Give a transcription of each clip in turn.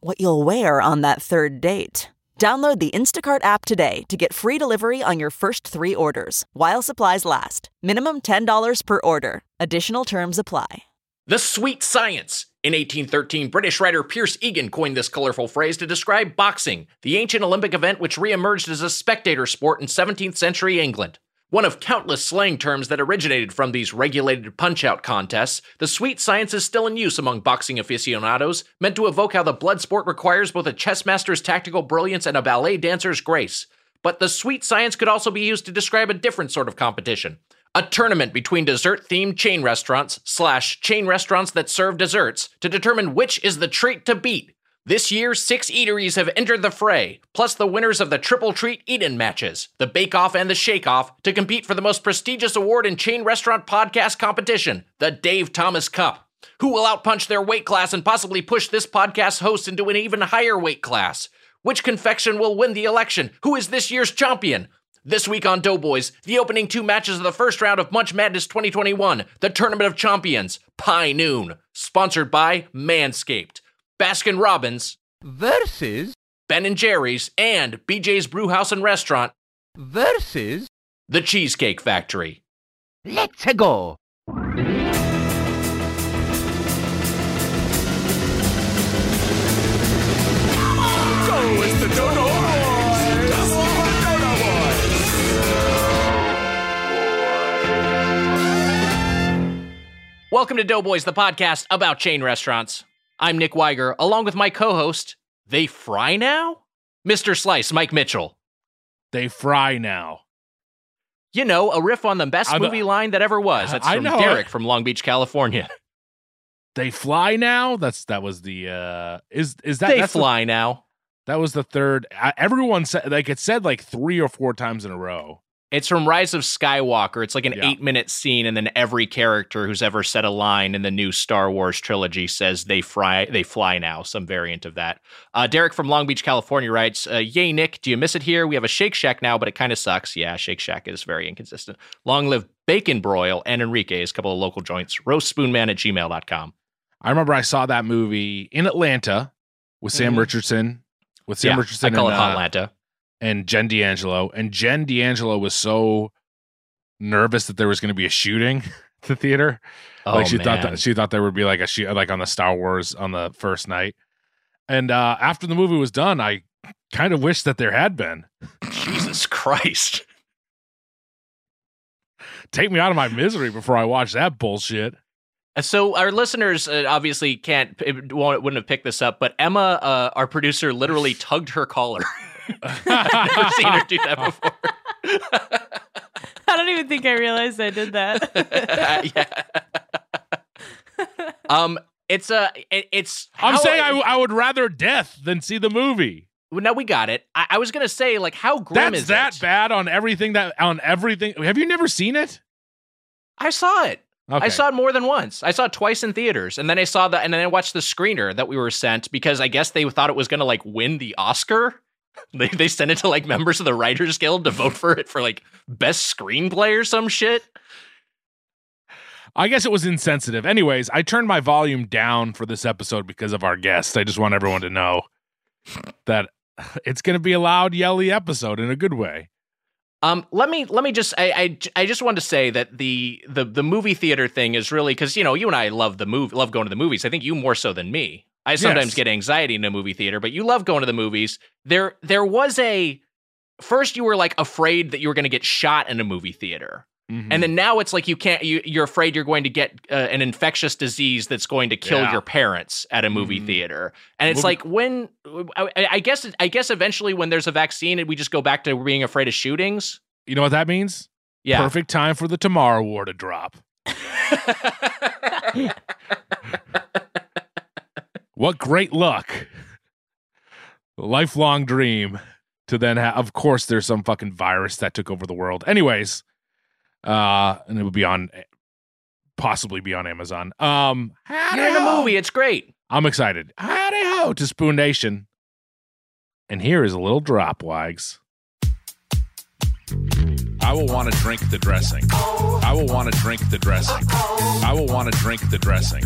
what you'll wear on that third date. Download the Instacart app today to get free delivery on your first three orders, while supplies last. Minimum $10 per order. Additional terms apply. The sweet science. In 1813, British writer Pierce Egan coined this colorful phrase to describe boxing, the ancient Olympic event which reemerged as a spectator sport in 17th century England. One of countless slang terms that originated from these regulated punch-out contests, the sweet science is still in use among boxing aficionados, meant to evoke how the blood sport requires both a chess master's tactical brilliance and a ballet dancer's grace. But the sweet science could also be used to describe a different sort of competition. A tournament between dessert-themed chain restaurants / chain restaurants that serve desserts to determine which is the treat to beat. This year, 6 eateries have entered the fray, plus the winners of the Triple Treat Eat-In matches, the Bake Off and the Shake Off, to compete for the most prestigious award in chain restaurant podcast competition, the Dave Thomas Cup. Who will outpunch their weight class and possibly push this podcast host into an even higher weight class? Which confection will win the election? Who is this year's champion? This week on Doughboys, the opening 2 matches of the first round of Munch Madness 2021, the Tournament of Champions, Pie Noon, sponsored by Manscaped, Baskin Robbins versus Ben and Jerry's, and BJ's Brew House and Restaurant versus The Cheesecake Factory. Let's go! Welcome to Doughboys, the podcast about chain restaurants. I'm Nick Weiger, along with my co-host, They Fry Now? Mr. Slice, Mike Mitchell. They fry now. You know, a riff on the best movie line that ever was. That's from Derek from Long Beach, California. They fly now? That was That was the third. Everyone said, like, it said like 3 or 4 times in a row. It's from Rise of Skywalker. It's like an 8-minute scene, and then every character who's ever said a line in the new Star Wars trilogy says they fly now, some variant of that. Derek from Long Beach, California writes, yay, Nick, do you miss it here? We have a Shake Shack now, but it kind of sucks. Yeah, Shake Shack is very inconsistent. Long live Bacon Broil and Enrique's, a couple of local joints. roastspoonman@gmail.com. I remember I saw that movie in Atlanta with Sam Richardson. With Sam Richardson, I call it Hotlanta. And Jen D'Angelo. And Jen D'Angelo was so nervous that there was going to be a shooting at the theater. She thought there would be like a shoot, like on the Star Wars on the first night. And after the movie was done, I kind of wished that there had been. Jesus Christ. Take me out of my misery before I watch that bullshit. So our listeners obviously wouldn't have picked this up, but Emma, our producer, literally tugged her collar. I've never seen her do that before. I don't even think I realized I did that. I would rather death than see the movie. Well, no, we got it. I was gonna say, like, how grim is that? That's that bad on everything. Have you never seen it? I saw it. Okay. I saw it more than once. I saw it twice in theaters, and then I watched the screener that we were sent because I guess they thought it was gonna like win the Oscar. They sent it to like members of the Writers Guild to vote for it for like best screenplay or some shit. I guess it was insensitive. Anyways, I turned my volume down for this episode because of our guest. I just want everyone to know that it's going to be a loud, yelly episode in a good way. I just wanted to say that the movie theater thing is really because, you know, you and I love going to the movies. I think you more so than me. I sometimes get anxiety in a movie theater, but you love going to the movies. There was first you were like afraid that you were going to get shot in a movie theater. Mm-hmm. And then now it's like you're afraid you're going to get an infectious disease that's going to kill your parents at a movie theater. And it's like when I guess eventually when there's a vaccine and we just go back to being afraid of shootings. You know what that means? Yeah. Perfect time for the Tomorrow War to drop. What great luck lifelong dream to then have, of course, there's some fucking virus that took over the world. Anyways, and it would be on, possibly be on Amazon. You're in a movie. It's great. I'm excited. Howdy ho to Spoon Nation. And here is a little drop, Wags. I will want to drink the dressing. I will want to drink the dressing. I will want to drink the dressing.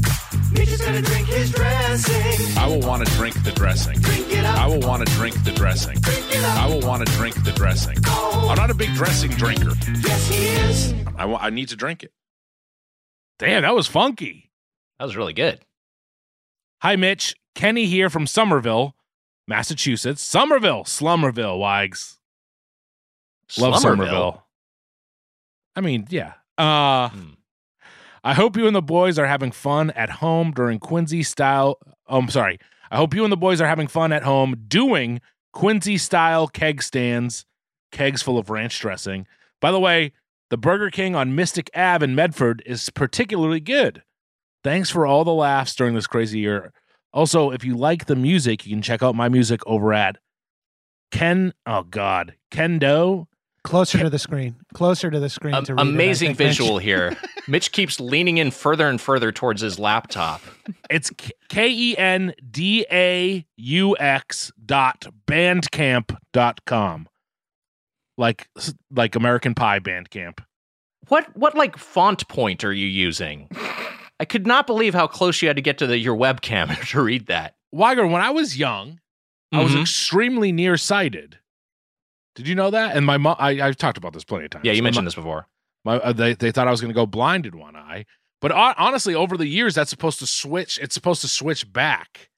Mitch is gonna drink his dressing. I will want to drink the dressing. I will want to drink the dressing. I will want to drink the dressing. I'm not a big dressing drinker. Yes, he is. I need to drink it. Damn, that was funky. That was really good. Hi, Mitch. Kenny here from Somerville, Massachusetts. Somerville, Slummerville, Wags. Love Somerville. I mean, yeah. I hope you and the boys are having fun at home during Quincy style. I hope you and the boys are having fun at home doing Quincy style keg stands, kegs full of ranch dressing. By the way, the Burger King on Mystic Ave in Medford is particularly good. Thanks for all the laughs during this crazy year. Also, if you like the music, you can check out my music over at Kendo. Closer to the screen. To read amazing it, visual Mitch. Here. Mitch keeps leaning in further and further towards his laptop. It's KENDAUX.bandcamp.com. Like American Pie Bandcamp. What like font point are you using? I could not believe how close you had to get to your webcam to read that. Weiger, when I was young, I was extremely nearsighted. Did you know that? And my mom, I've talked about this plenty of times. Yeah, you mentioned this before. They thought I was going to go blind in one eye. But honestly, over the years, that's supposed to switch. It's supposed to switch back.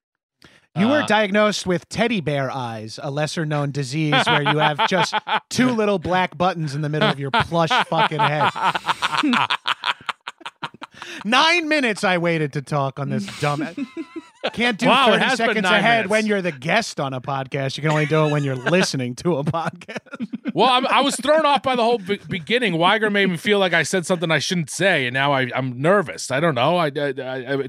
You were diagnosed with teddy bear eyes, a lesser known disease where you have just two little black buttons in the middle of your plush fucking head. 9 minutes I waited to talk on this dumb... Can't do 30 seconds ahead minutes. When you're the guest on a podcast. You can only do it when you're listening to a podcast. Well, I was thrown off by the whole beginning. Weiger made me feel like I said something I shouldn't say, and now I'm nervous. I don't know. Did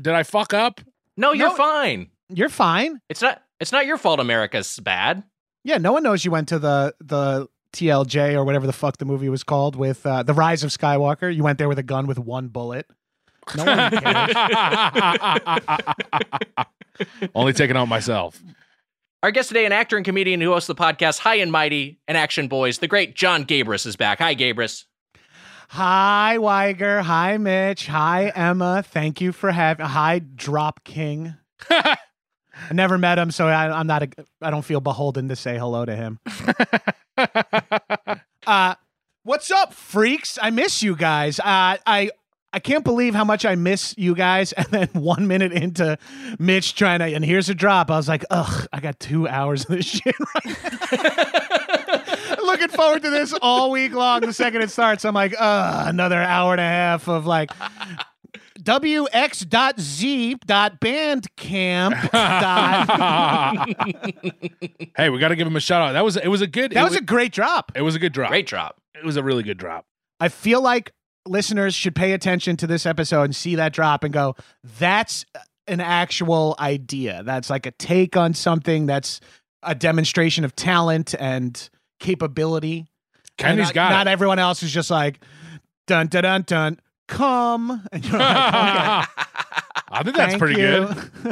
I fuck up? No, you're fine. You're fine. It's not your fault America's bad. Yeah, no one knows you went to the TLJ or whatever the fuck the movie was called with The Rise of Skywalker. You went there with a gun with one bullet. No one cares. Only taking out myself. Our guest today, an actor and comedian who hosts the podcast High and Mighty and Action Boys, the great John Gabrus is back. Hi, Gabrus. Hi, Weiger. Hi, Mitch. Hi, Emma. Thank you for having. Hi, Drop King. I never met him, so I don't feel beholden to say hello to him. What's up, freaks? I miss you guys. I can't believe how much I miss you guys. And then 1 minute into Mitch trying to, and here's a drop. I was like, ugh, I got 2 hours of this shit right now. Looking forward to this all week long. The second it starts, I'm like, ugh, another hour and a half of like wx.z.bandcamp. Hey, we got to give him a shout out. That was a great drop. It was a good drop. Great drop. It was a really good drop. I feel like listeners should pay attention to this episode and see that drop and go, that's an actual idea. That's like a take on something. That's a demonstration of talent and capability. Kenny's got it. Not everyone else is just like, dun, dun, dun, dun, come. And you're like, okay. I think that's pretty good.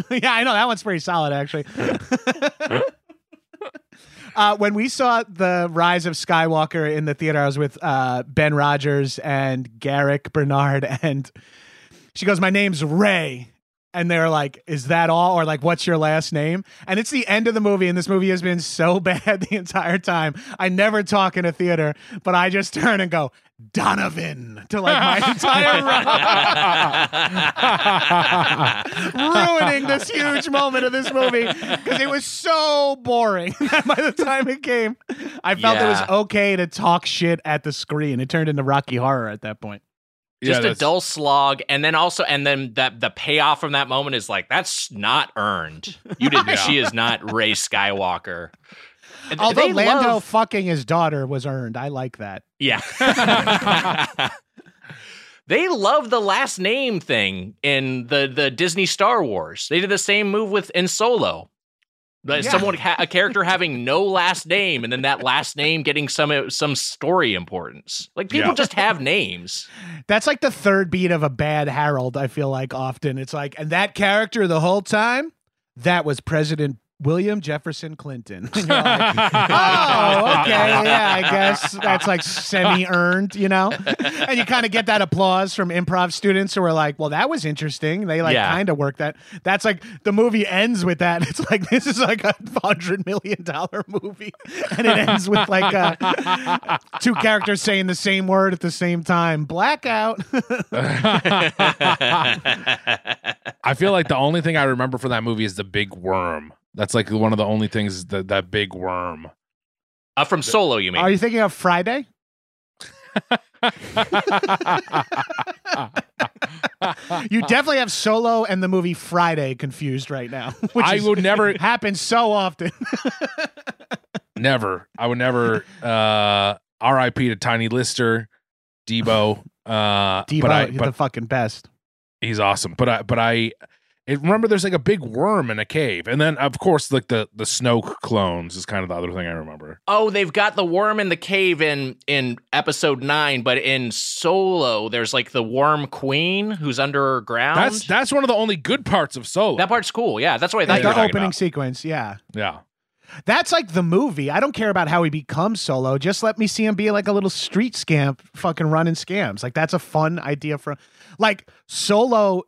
Yeah, I know. That one's pretty solid, actually. When we saw The Rise of Skywalker in the theater, I was with Ben Rogers and Garrick Bernard, and she goes, my name's Ray. And they're like, is that all? Or like, what's your last name? And it's the end of the movie, and this movie has been so bad the entire time. I never talk in a theater, but I just turn and go, Donovan, to like my entire ruining this huge moment of this movie because it was so boring that by the time it came, I felt it was okay to talk shit at the screen. It turned into Rocky Horror at that point. Just a dull slog, and then that the payoff from that moment is like, that's not earned. You didn't. She is not Rey Skywalker. Although Lando fucking his daughter was earned. I like that. Yeah. They love the last name thing in the Disney Star Wars. They did the same move in Solo. A character having no last name, and then that last name getting some story importance. Like people just have names. That's like the third beat of a bad Harold. I feel like often it's like, and that character the whole time, that was President William Jefferson Clinton. And you're like, oh, okay, yeah, I guess that's like semi-earned, you know? And you kind of get that applause from improv students who are like, well, that was interesting. They like kind of work that. That's like, the movie ends with that. It's like, this is like a $100 million movie. And it ends with like two characters saying the same word at the same time. Blackout. I feel like the only thing I remember from that movie is the big worm. That's like one of the only things that big worm from Solo. You mean? Are you thinking of Friday? You definitely have Solo and the movie Friday confused right now. Which happens so often. Never. I would never. R.I.P. to Tiny Lister, Debo. Debo, the fucking best. He's awesome. Remember, there's like a big worm in a cave. And then, of course, like the Snoke clones is kind of the other thing I remember. Oh, they've got the worm in the cave in episode 9. But in Solo, there's like the worm queen who's underground. That's one of the only good parts of Solo. That part's cool. Yeah, that's what I thought. That's the opening sequence. Yeah. Yeah. That's like the movie. I don't care about how he becomes Solo. Just let me see him be like a little street scamp fucking running scams. Like, that's a fun idea for like Solo.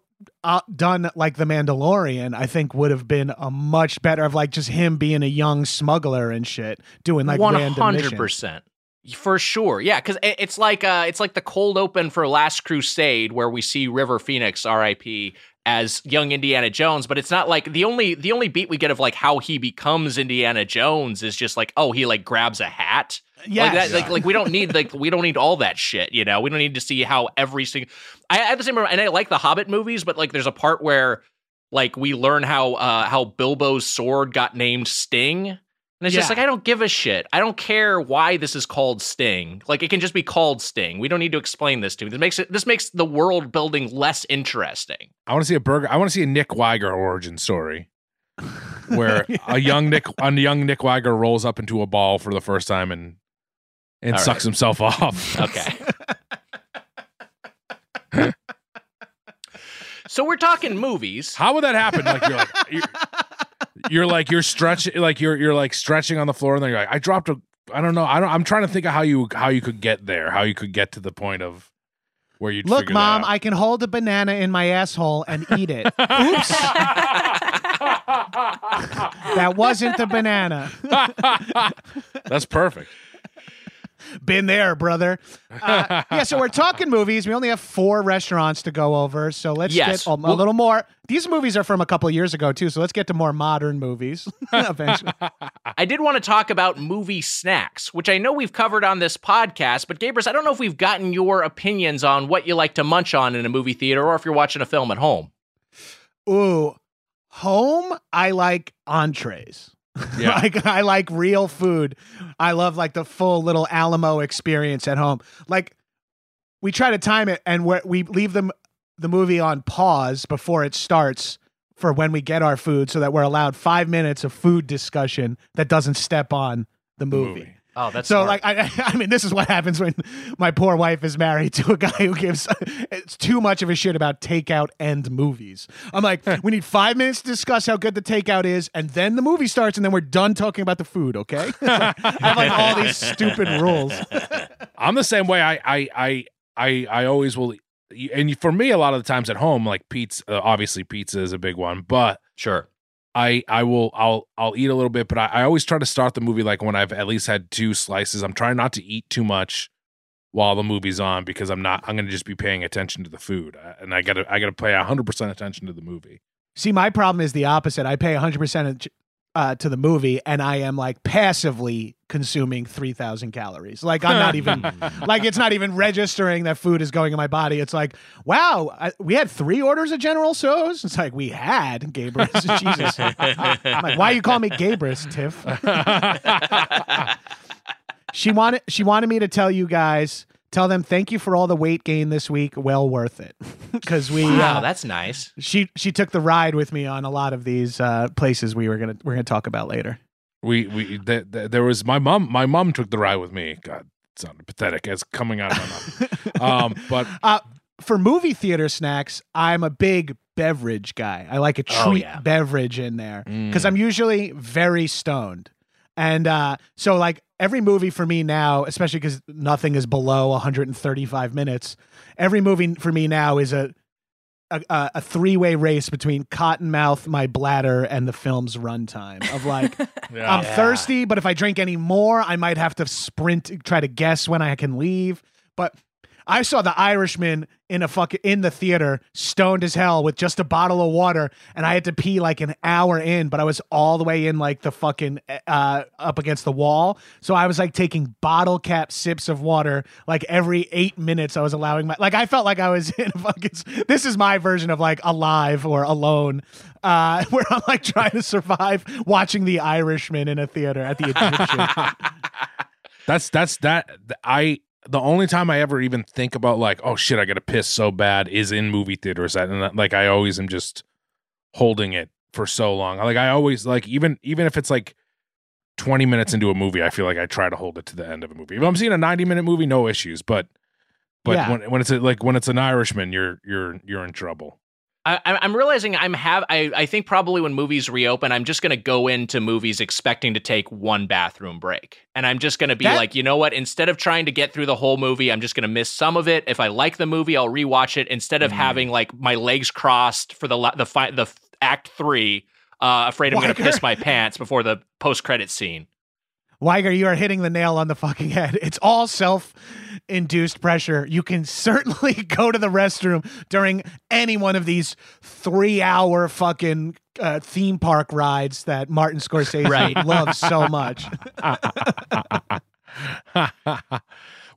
Done like The Mandalorian, I think would have been a much better of like just him being a young smuggler and shit, doing like 100% for sure. Yeah, because it's like the cold open for Last Crusade where we see River Phoenix, R.I.P., as young Indiana Jones, but it's not like the only beat we get of like how he becomes Indiana Jones is just like, oh, he like grabs a hat. Yes. Like we don't need all that shit, you know. We don't need to see how every single. I have the same, and I like the Hobbit movies, but like there's a part where like we learn how Bilbo's sword got named Sting, and it's just like I don't give a shit. I don't care why this is called Sting. Like it can just be called Sting. We don't need to explain this to me. This makes the world building less interesting. I want to see a Nick Weiger origin story. Where a young Nick Weiger rolls up into a ball for the first time and sucks himself off. Okay. So we're talking movies. How would that happen? Like you're stretching on the floor, and then you're like, I'm trying to think of how you could get there, how you could get to the point of where you look, Mom, I can hold a banana in my asshole and eat it. Oops. That wasn't the banana. That's perfect. Been there, brother. So we're talking movies. We only have 4 restaurants to go over, so let's get a little more. These movies are from a couple of years ago, too, so let's get to more modern movies eventually. I did want to talk about movie snacks, which I know we've covered on this podcast, but Gabrus, I don't know if we've gotten your opinions on what you like to munch on in a movie theater or if you're watching a film at home. Ooh. Home, I like entrees. Yeah. Like I like real food. I love like the full little Alamo experience at home. Like we try to time it and we leave the movie on pause before it starts for when we get our food so that we're allowed 5 minutes of food discussion that doesn't step on the movie. Oh, that's so smart. Like, I mean, this is what happens when my poor wife is married to a guy who gives it's too much of a shit about takeout and movies. I'm like, we need 5 minutes to discuss how good the takeout is, and then the movie starts, and then we're done talking about the food, okay? Like, I have like all these stupid rules. I'm the same way. I always will, and for me, a lot of the times at home, like pizza, obviously pizza is a big one, but sure. I'll eat a little bit, but I always try to start the movie like when I've at least had 2 slices. I'm trying not to eat too much while the movie's on because I'm going to just be paying attention to the food, and I got to pay 100% attention to the movie. See, my problem is the opposite. I pay 100% to the movie, and I am like passively consuming 3,000 calories. Like I'm not even like it's not even registering that food is going in my body. It's like, wow, we had 3 orders of General So's. It's like we had Gabrus. Jesus, I'm like, why you call me Gabrus, Tiff? She wanted me to tell you guys Tell them thank you for all the weight gain this week. Well worth it. Because wow, that's nice. She took the ride with me on a lot of these places we're gonna talk about later. There was my mom. My mom took the ride with me. God, it sounded pathetic as coming out of my mom. But for movie theater snacks, I'm a big beverage guy. I like a treat beverage in there because I'm usually very stoned. And so like every movie for me now, especially because nothing is below 135 minutes, every movie for me now is a three-way race between Cottonmouth, my bladder, and the film's runtime of like, I'm thirsty, but if I drink any more, I might have to sprint, try to guess when I can leave. But I saw The Irishman in the theater, stoned as hell with just a bottle of water, and I had to pee like an hour in, but I was all the way in like the fucking up against the wall. So I was like taking bottle cap sips of water like every 8 minutes. I was allowing I felt like I was in a fucking, this is my version of like Alive or Alone, where I'm like trying to survive watching The Irishman in a theater at the Egyptian. The only time I ever even think about like, oh shit, I gotta piss so bad is in movie theaters. And like, I always am just holding it for so long. Like, I always like, even if it's like 20 minutes into a movie, I feel like I try to hold it to the end of a movie. If I'm seeing a 90-minute movie, no issues. But when it's an Irishman, you're in trouble. I'm realizing I think probably when movies reopen, I'm just going to go into movies expecting to take one bathroom break. And I'm just going to be like, you know what? Instead of trying to get through the whole movie, I'm just going to miss some of it. If I like the movie, I'll rewatch it instead of having like my legs crossed for the act 3, afraid I'm going to piss my pants before the post-credit scene. Weiger, you are hitting the nail on the fucking head. It's all self-induced pressure. You can certainly go to the restroom during any one of these 3-hour fucking theme park rides that Martin Scorsese loves so much.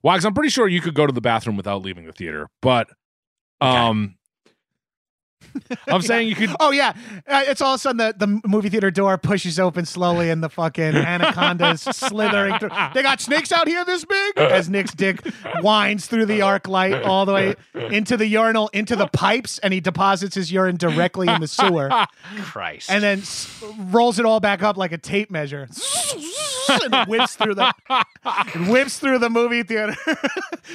Wags, I'm pretty sure you could go to the bathroom without leaving the theater, but... I'm saying you could. Oh yeah, it's all of a sudden the movie theater door pushes open slowly, and the fucking anacondas slithering through. They got snakes out here this big. As Nick's dick winds through the Arclight all the way into the urinal, into the pipes, and he deposits his urine directly in the sewer. Christ! And then rolls it all back up like a tape measure. And whips through the movie theater.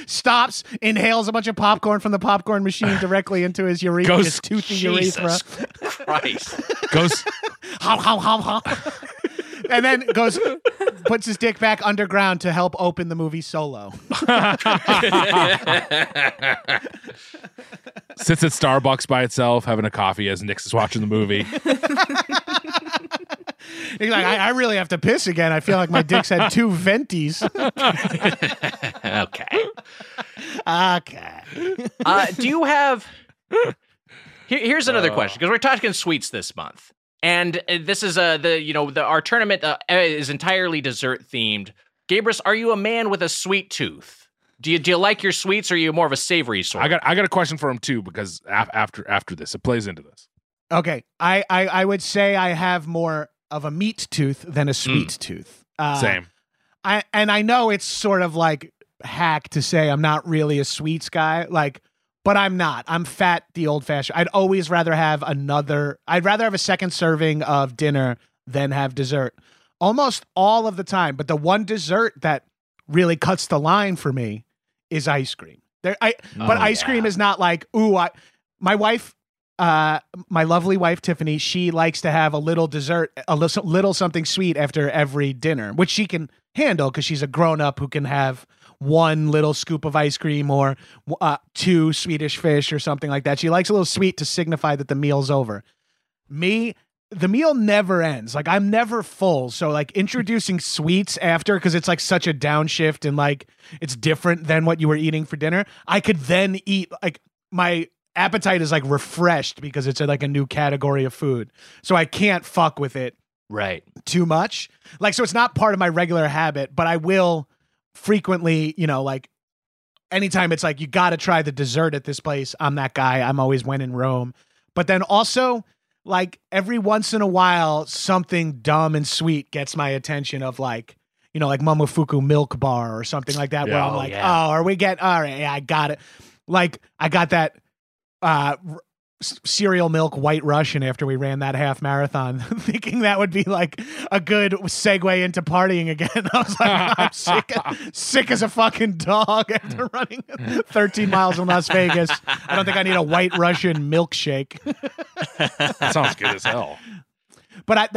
Stops, inhales a bunch of popcorn from the popcorn machine directly into his urethra. His toothy urethra. Christ. Goes how. And then goes, puts his dick back underground to help open the movie Solo. Sits at Starbucks by itself having a coffee as Nick's is watching the movie. He's like, I really have to piss again. I feel like my dick's had 2 venties. Okay. Do you have... Here's another question, because we're talking sweets this month. And this is our tournament is entirely dessert themed. Gabrus, are you a man with a sweet tooth? Do you like your sweets, or are you more of a savory sort? I got a question for him too, because after this, it plays into this. Okay, I would say I have more of a meat tooth than a sweet tooth. Same. I know it's sort of like hack to say I'm not really a sweets guy, like. But I'm not. I'm fat the old-fashioned. I'd rather have a second serving of dinner than have dessert almost all of the time. But the one dessert that really cuts the line for me is ice cream. Cream is not like, ooh, my wife, my lovely wife, Tiffany, she likes to have a little dessert, a little something sweet after every dinner, which she can handle because she's a grown-up who can have one little scoop of ice cream or 2 Swedish fish or something like that. She likes a little sweet to signify that the meal's over. Me, the meal never ends. Like, I'm never full. So like introducing sweets after, because it's like such a downshift and like it's different than what you were eating for dinner. I could then eat, like, my appetite is like refreshed because it's like a new category of food. So I can't fuck with it too much. Like, so it's not part of my regular habit, but I will frequently, like anytime it's like, you got to try the dessert at this place. I'm that guy. I'm always when in Rome. But then also, like, every once in a while, something dumb and sweet gets my attention of like, you know, like Momofuku milk bar or something like that, where I'm like, all right, I got it. Like, I got that cereal milk White Russian after we ran that half marathon, thinking that would be like a good segue into partying again. I was like, I'm sick as a fucking dog after running 13 miles in Las Vegas. I don't think I need a White Russian milkshake. That sounds good as hell. But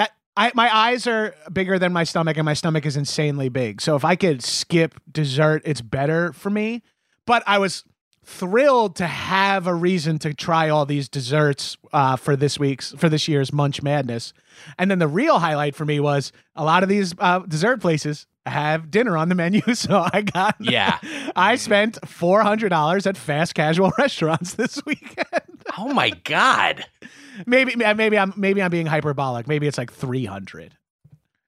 my eyes are bigger than my stomach, and my stomach is insanely big. So if I could skip dessert, it's better for me. But I was thrilled to have a reason to try all these desserts for this year's Munch Madness. And then the real highlight for me was a lot of these dessert places have dinner on the menu. So I got, I spent $400 at fast casual restaurants this weekend. Oh my God. Maybe I'm being hyperbolic. Maybe it's like 300,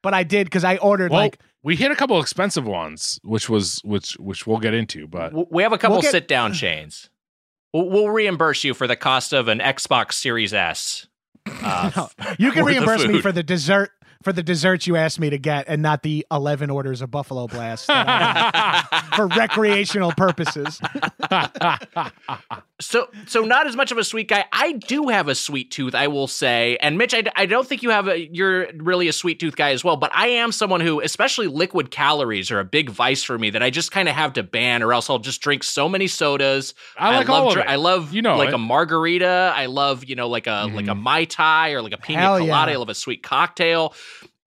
but I did. Cause I ordered we hit a couple expensive ones, which we'll get into, but we have a couple sit down chains. We'll reimburse you for the cost of an Xbox Series S. You can reimburse me for the desserts you asked me to get, and not the 11 orders of Buffalo Blast for recreational purposes. So not as much of a sweet guy. I do have a sweet tooth, I will say. And Mitch, I don't think you're really a sweet tooth guy as well, but I am someone who, especially liquid calories are a big vice for me that I just kind of have to ban, or else I'll just drink so many sodas. I love all of it. I love, a margarita. I love, like a Mai Tai or like a pina colada. I love a sweet cocktail.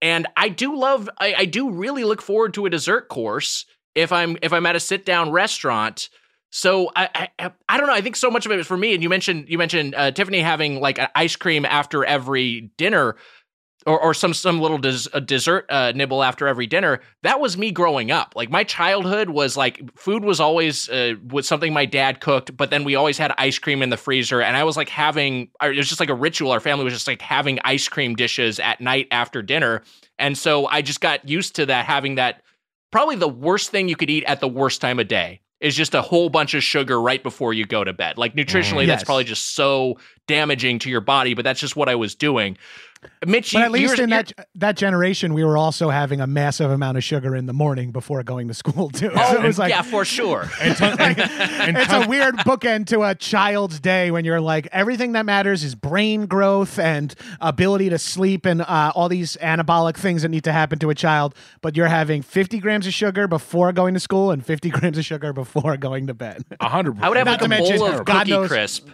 And I do love, I do really look forward to a dessert course if I'm at a sit down restaurant. So I don't know. I think so much of it was for me. And you mentioned Tiffany having like an ice cream after every dinner, or some little dessert nibble after every dinner. That was me growing up. Like my childhood was like food was always was something my dad cooked, but then we always had ice cream in the freezer. And I was like it was just like a ritual. Our family was just like having ice cream dishes at night after dinner. And so I just got used to that, having that probably the worst thing you could eat at the worst time of day is just a whole bunch of sugar right before you go to bed. Like nutritionally, that's probably just so damaging to your body, but that's just what I was doing. Mitch, but at least in that generation, we were also having a massive amount of sugar in the morning before going to school too. Oh, so it was like, yeah, for sure. It's a weird bookend to a child's day when you're like, everything that matters is brain growth and ability to sleep and all these anabolic things that need to happen to a child. But you're having 50 grams of sugar before going to school and 50 grams of sugar before going to bed. 100%. I would have like a bowl of Cookie Crisp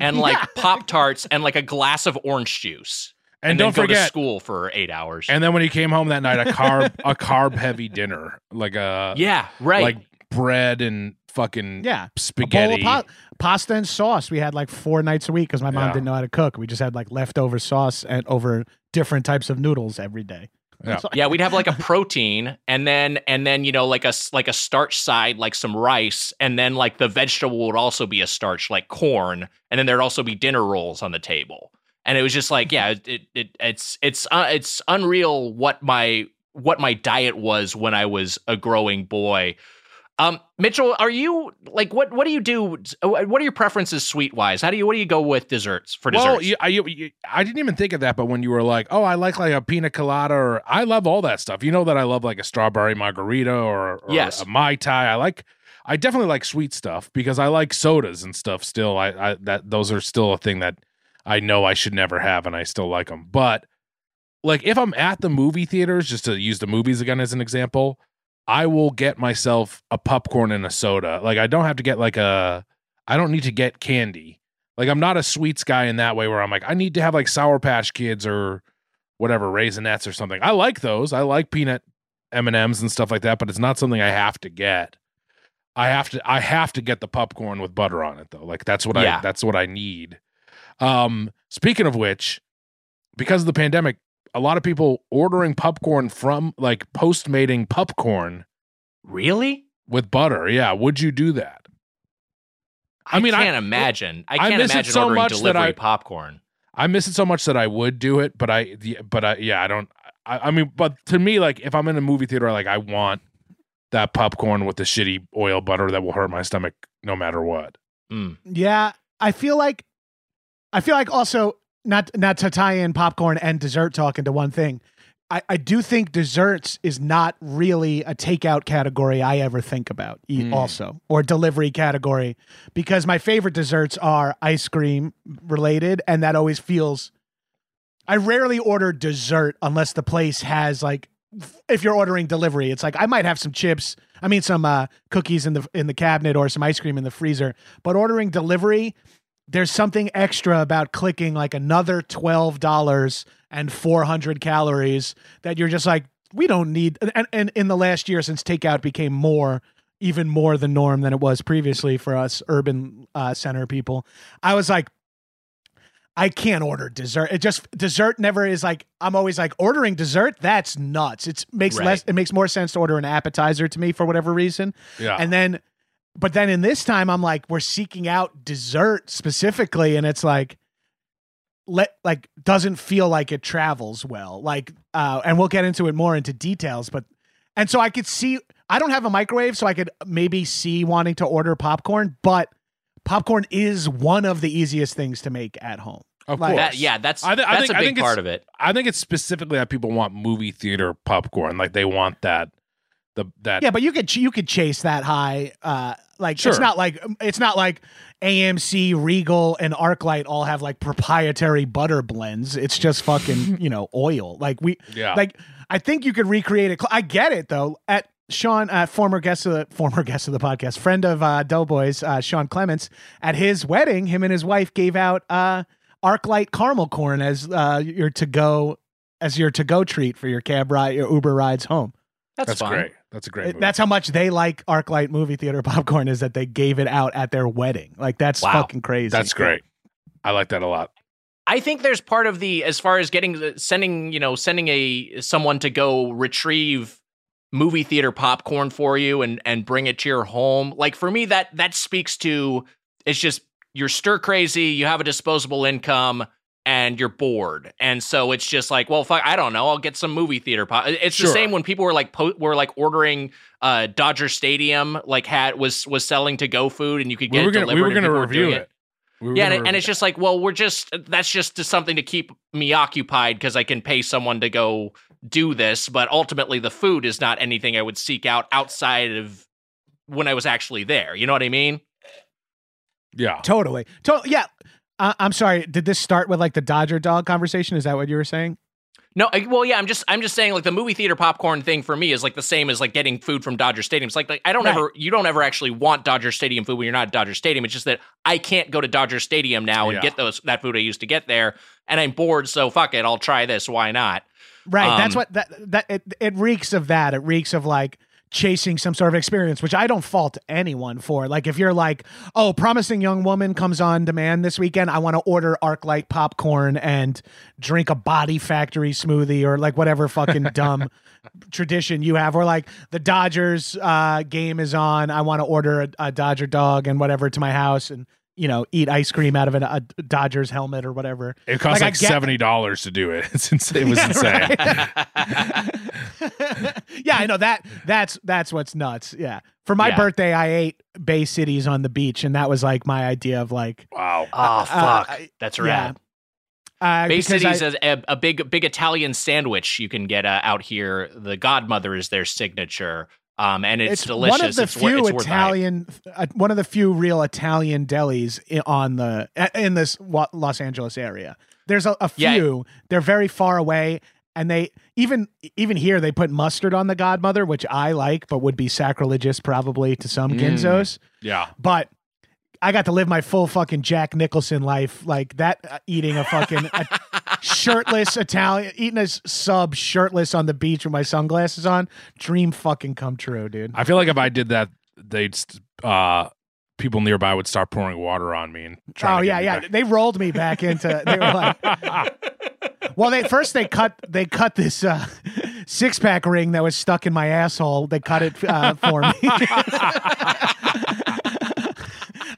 and like Pop-Tarts and like a glass of orange juice. And don't forget, go to school for 8 hours. And then when he came home that night, a carb heavy dinner, like like bread and fucking spaghetti, pasta and sauce. We had like 4 nights a week because my mom didn't know how to cook. We just had like leftover sauce and over different types of noodles every day. Yeah. Yeah, we'd have like a protein and then like a starch side, like some rice, and then like the vegetable would also be a starch, like corn, and then there'd also be dinner rolls on the table. And it was just like, it's unreal what my diet was when I was a growing boy. Mitchell, are you like what do you do? What are your preferences sweet wise? What do you go with desserts for desserts? Well, I didn't even think of that, but when you were like, oh, I like a pina colada, or I love all that stuff. You know that I love like a strawberry margarita or a Mai Tai. I definitely like sweet stuff because I like sodas and stuff still. Those are still a thing that I know I should never have, and I still like them. But like if I'm at the movie theaters, just to use the movies again as an example, I will get myself a popcorn and a soda. Like I don't have to get I don't need to get candy. Like I'm not a sweets guy in that way where I'm like, I need to have like Sour Patch Kids or whatever, Raisinets or something. I like those. I like peanut M&Ms and stuff like that, but it's not something I have to get. I have to get the popcorn with butter on it though. Like that's what that's what I need. Speaking of which, because of the pandemic, a lot of people ordering popcorn from like Postmating popcorn. Really? With butter. Yeah. Would you do that? I mean, I can't imagine. I can't imagine so ordering delivery popcorn. I miss it so much that I would do it, but to me, like if I'm in a movie theater, like I want that popcorn with the shitty oil butter that will hurt my stomach no matter what. Mm. Yeah. I feel like also not to tie in popcorn and dessert talk into one thing. I do think desserts is not really a takeout category I ever think about also, or delivery category, because my favorite desserts are ice cream related, and that always feels... I rarely order dessert unless the place has, like, if you're ordering delivery, it's like I might have some chips, some cookies in the cabinet or some ice cream in the freezer, but ordering delivery, there's something extra about clicking like another $12 and 400 calories that you're just like, we don't need. And in the last year, since takeout became even more the norm than it was previously for us urban center people, I was like, I can't order dessert. Dessert never is like, I'm always like, ordering dessert, that's nuts. It makes more sense to order an appetizer to me for whatever reason. Yeah. But then in this time, I'm like, we're seeking out dessert specifically. And it's like, doesn't feel like it travels well. And we'll get into it more into details, and so I could see, I don't have a microwave, so I could maybe see wanting to order popcorn, but popcorn is one of the easiest things to make at home. Of course. That's a big part of it. I think it's specifically that people want movie theater popcorn. Like they want that. Yeah, but you could chase that high. Sure. It's not like AMC, Regal, and Arclight all have like proprietary butter blends. It's just fucking oil. I think you could recreate it. I get it though. At Sean, former guest of the podcast, friend of Doughboys, Sean Clements, at his wedding, him and his wife gave out Arclight caramel corn as your to go treat for your cab ride, your Uber rides home. That's fun. Great. That's a great movie. That's how much they like Arclight movie theater popcorn, is that they gave it out at their wedding. Like, that's fucking crazy. That's great. I like that a lot. I think there's part of the, as far as sending someone to go retrieve movie theater popcorn for you and bring it to your home. Like, for me, that speaks to, it's just, you're stir crazy, you have a disposable income, and you're bored, and so it's just like, well, fuck, I don't know, I'll get some movie theater pop. It's the same when people were like ordering Dodger Stadium, like was selling to go food, and you could get delivered. We were going to review it. And it's just like, well, that's just something to keep me occupied because I can pay someone to go do this, but ultimately the food is not anything I would seek out outside of when I was actually there. You know what I mean? Yeah, totally. Yeah. I'm sorry. Did this start with like the Dodger dog conversation? Is that what you were saying? No. Yeah. I'm just saying, like, the movie theater popcorn thing for me is like the same as like getting food from Dodger Stadium. It's like I don't ever, you don't ever actually want Dodger Stadium food when you're not at Dodger Stadium. It's just that I can't go to Dodger Stadium now and get that food I used to get there, and I'm bored. So fuck it, I'll try this. Why not? Right. That's what it reeks of. That it reeks of like chasing some sort of experience, which I don't fault anyone for. Like, if you're like, oh, Promising Young Woman comes on demand this weekend, I want to order Arclight popcorn and drink a Body Factory smoothie, or like whatever fucking dumb tradition you have, or like the Dodgers game is on, I want to order a Dodger dog and whatever to my house and eat ice cream out of a Dodgers helmet or whatever. It costs like $70 to do it. It was insane. Right? Yeah, I know that's what's nuts. Yeah. For my birthday, I ate Bay Cities on the beach, and that was like my idea of like, wow. Oh, fuck. That's rad. Yeah. Bay Cities is a big Italian sandwich you can get out here. The Godmother is their signature. And it's delicious. One of the few real Italian delis in this Los Angeles area. There's a few. Yeah. They're very far away, and they even here they put mustard on the Godmother, which I like, but would be sacrilegious probably to some Ginzos. Yeah, but I got to live my full fucking Jack Nicholson life, like that, eating a fucking shirtless Italian, eating a sub shirtless on the beach with my sunglasses on. Dream fucking come true, dude. I feel like if I did that, they'd people nearby would start pouring water on me and trying. They rolled me back into. They were like, well, they cut this six pack ring that was stuck in my asshole. They cut it for me.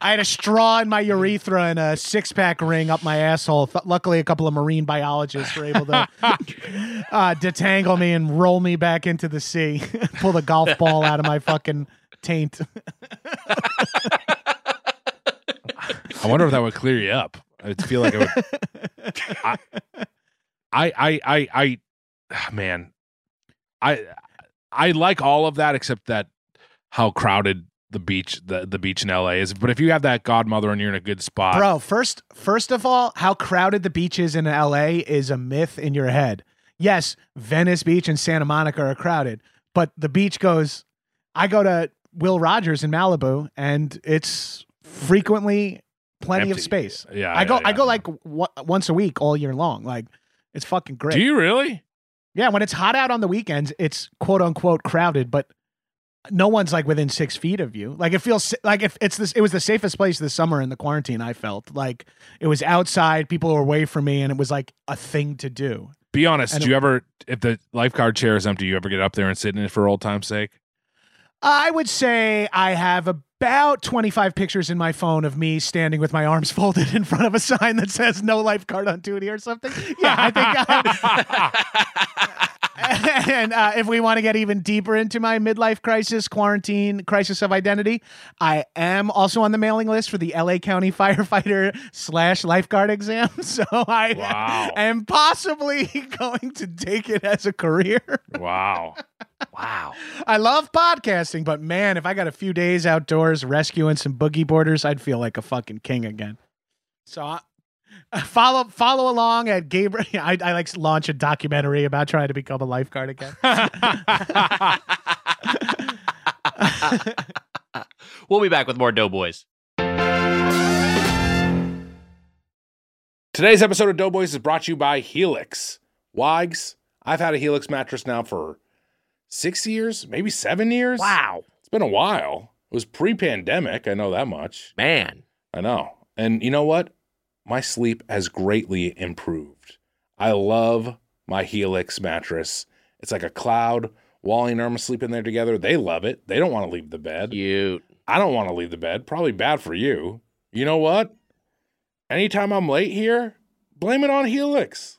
I had a straw in my urethra and a six-pack ring up my asshole. Luckily, a couple of marine biologists were able to detangle me and roll me back into the sea. Pull the golf ball out of my fucking taint. I wonder if that would clear you up. I feel like it would... I man, I like all of that except that how crowded the beach in LA is. But if you have that godmother and you're in a good spot, bro. First of all, how crowded the beach is in LA is a myth in your head. Yes, Venice Beach and Santa Monica are crowded, but the beach goes. I go to Will Rogers in Malibu, and it's frequently plenty empty. Of space. Yeah, I go like once a week all year long. Like, it's fucking great. Do you really? Yeah, when it's hot out on the weekends, it's quote unquote crowded, but no one's like within 6 feet of you. Like, it feels like if it's this, it was the safest place this summer in the quarantine. I felt like it was outside, people were away from me, and it was like a thing to do. Be honest. And do you ever, if the lifeguard chair is empty, you ever get up there and sit in it for old time's sake? I would say I have about 25 pictures in my phone of me standing with my arms folded in front of a sign that says no lifeguard on duty or something. Yeah, I think. And if we want to get even deeper into my midlife crisis, quarantine, crisis of identity, I am also on the mailing list for the LA County firefighter/lifeguard exam. So I am possibly going to take it as a career. Wow. I love podcasting, but man, if I got a few days outdoors rescuing some boogie boarders, I'd feel like a fucking king again. So follow along at Gabriel. I like to launch a documentary about trying to become a lifeguard again. We'll be back with more Doughboys. Today's episode of Doughboys is brought to you by Helix. Wags, I've had a Helix mattress now for 6 years, maybe 7 years. Wow. It's been a while. It was pre-pandemic. I know that much. Man. I know. And you know what? My sleep has greatly improved. I love my Helix mattress. It's like a cloud. Wally and Irma sleep in there together. They love it. They don't want to leave the bed. Cute. I don't want to leave the bed. Probably bad for you. You know what? Anytime I'm late here, blame it on Helix.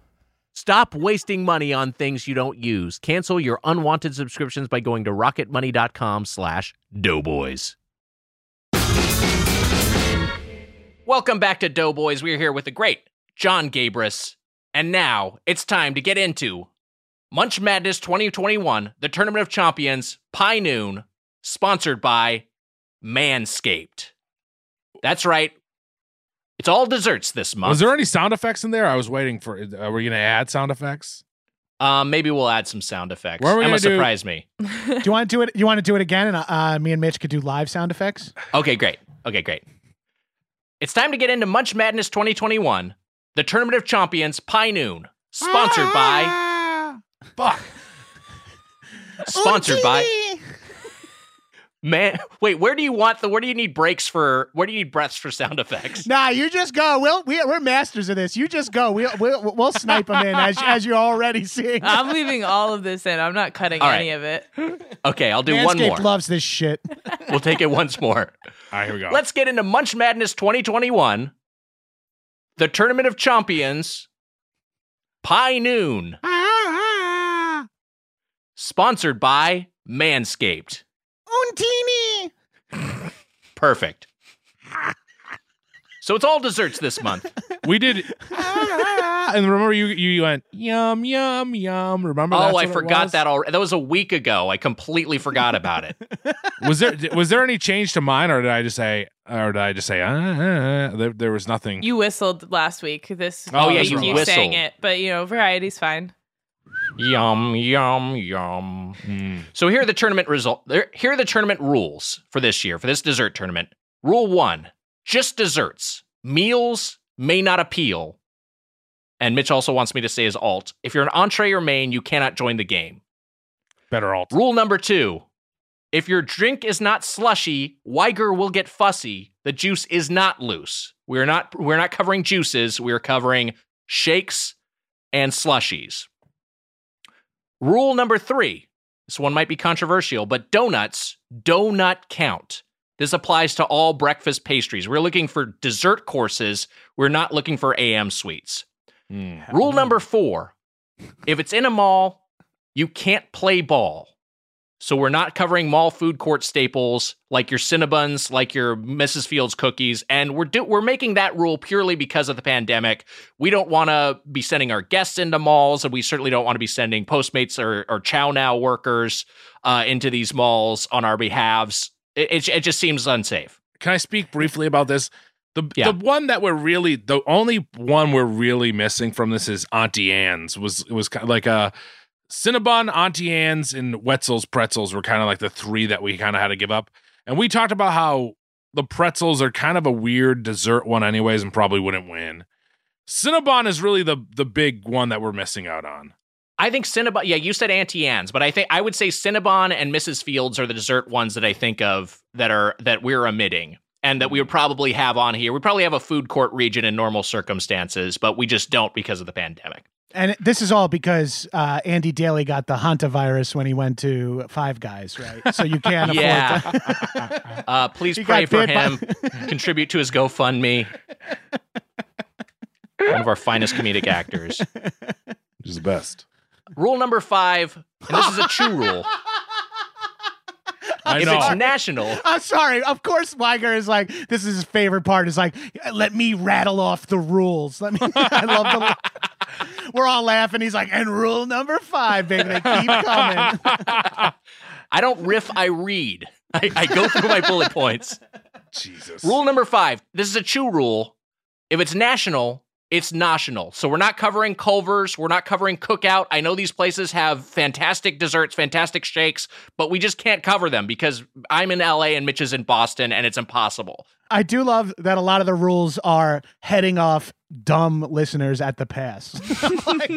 Stop wasting money on things you don't use. Cancel your unwanted subscriptions by going to rocketmoney.com/Doughboys. Welcome back to Doughboys. We're here with the great John Gabrus. And now it's time to get into Munch Madness 2021, the Tournament of Champions, Pie Noon, sponsored by Manscaped. That's right. It's all desserts this month. Was there any sound effects in there? I was waiting for. Are we going to add sound effects? Maybe we'll add some sound effects. What are we Emma, surprise me. Do you want to do it? You want to do it again? And me and Mitch could do live sound effects. Okay, great. It's time to get into Munch Madness 2021, the Tournament of Champions, Pie Noon, sponsored by. Fuck. Sponsored by. Man, wait. Where do you need breaks for? Where do you need breaths for sound effects? Nah, you just go. We're masters of this. You just go. We'll snipe them in as you're already seeing. I'm leaving all of this in. I'm not cutting any of it. Okay, I'll do Manscaped one more. Manscaped loves this shit. We'll take it once more. All right, here we go. Let's get into Munch Madness 2021, the Tournament of Champions, Pie Noon, sponsored by Manscaped. Teeny. Perfect. So it's all desserts this month. We did. And remember, you went, yum, yum, yum. Remember that? Oh, I forgot that already. That was a week ago. I completely forgot about it. Was there any change to mine, or did I just say, there was nothing? You whistled last week. You sang it, but variety's fine. Yum, yum, yum. Mm. So here are the tournament rules for this year, for this dessert tournament. Rule 1, just desserts. Meals may not appeal. And Mitch also wants me to say his alt. If you're an entree or main, you cannot join the game. Better alt. Rule number 2, if your drink is not slushy, Weiger will get fussy. The juice is not loose. We're not covering juices. We're covering shakes and slushies. Rule number 3, this one might be controversial, but donuts do not count. This applies to all breakfast pastries. We're looking for dessert courses. We're not looking for AM sweets. Mm. Rule number 4, if it's in a mall, you can't play ball. So we're not covering mall food court staples like your Cinnabons, like your Mrs. Fields cookies. And we're making that rule purely because of the pandemic. We don't want to be sending our guests into malls, and we certainly don't want to be sending Postmates or Chow Now workers into these malls on our behalves. It just seems unsafe. Can I speak briefly about this? The one that the only one we're really missing from this is Auntie Anne's. It was kind of like a Cinnabon, Auntie Anne's, and Wetzel's Pretzels were kind of like the three that we kind of had to give up. And we talked about how the pretzels are kind of a weird dessert one anyways and probably wouldn't win. Cinnabon is really the big one that we're missing out on. I think Cinnabon, you said Auntie Anne's, but I would say Cinnabon and Mrs. Fields are the dessert ones that I think of that we're omitting and that we would probably have on here. We probably have a food court region in normal circumstances, but we just don't because of the pandemic. And this is all because Andy Daly got the Hanta virus when he went to Five Guys, right? So you can't afford that. Please pray for him. Contribute to his GoFundMe. One of our finest comedic actors. He's the best. Rule number 5, and this is a true rule. If it's national. I'm sorry. Of course, Weiger is like, this is his favorite part. Is like, let me rattle off the rules. I love the We're all laughing. He's like, and rule number 5, baby, they keep coming. I don't riff, I read. I go through my bullet points. Jesus. Rule number 5. This is a chew rule. If it's national, it's national. So we're not covering Culver's. We're not covering Cookout. I know these places have fantastic desserts, fantastic shakes, but we just can't cover them because I'm in LA and Mitch is in Boston and it's impossible. I do love that a lot of the rules are heading off dumb listeners at the pass. Like,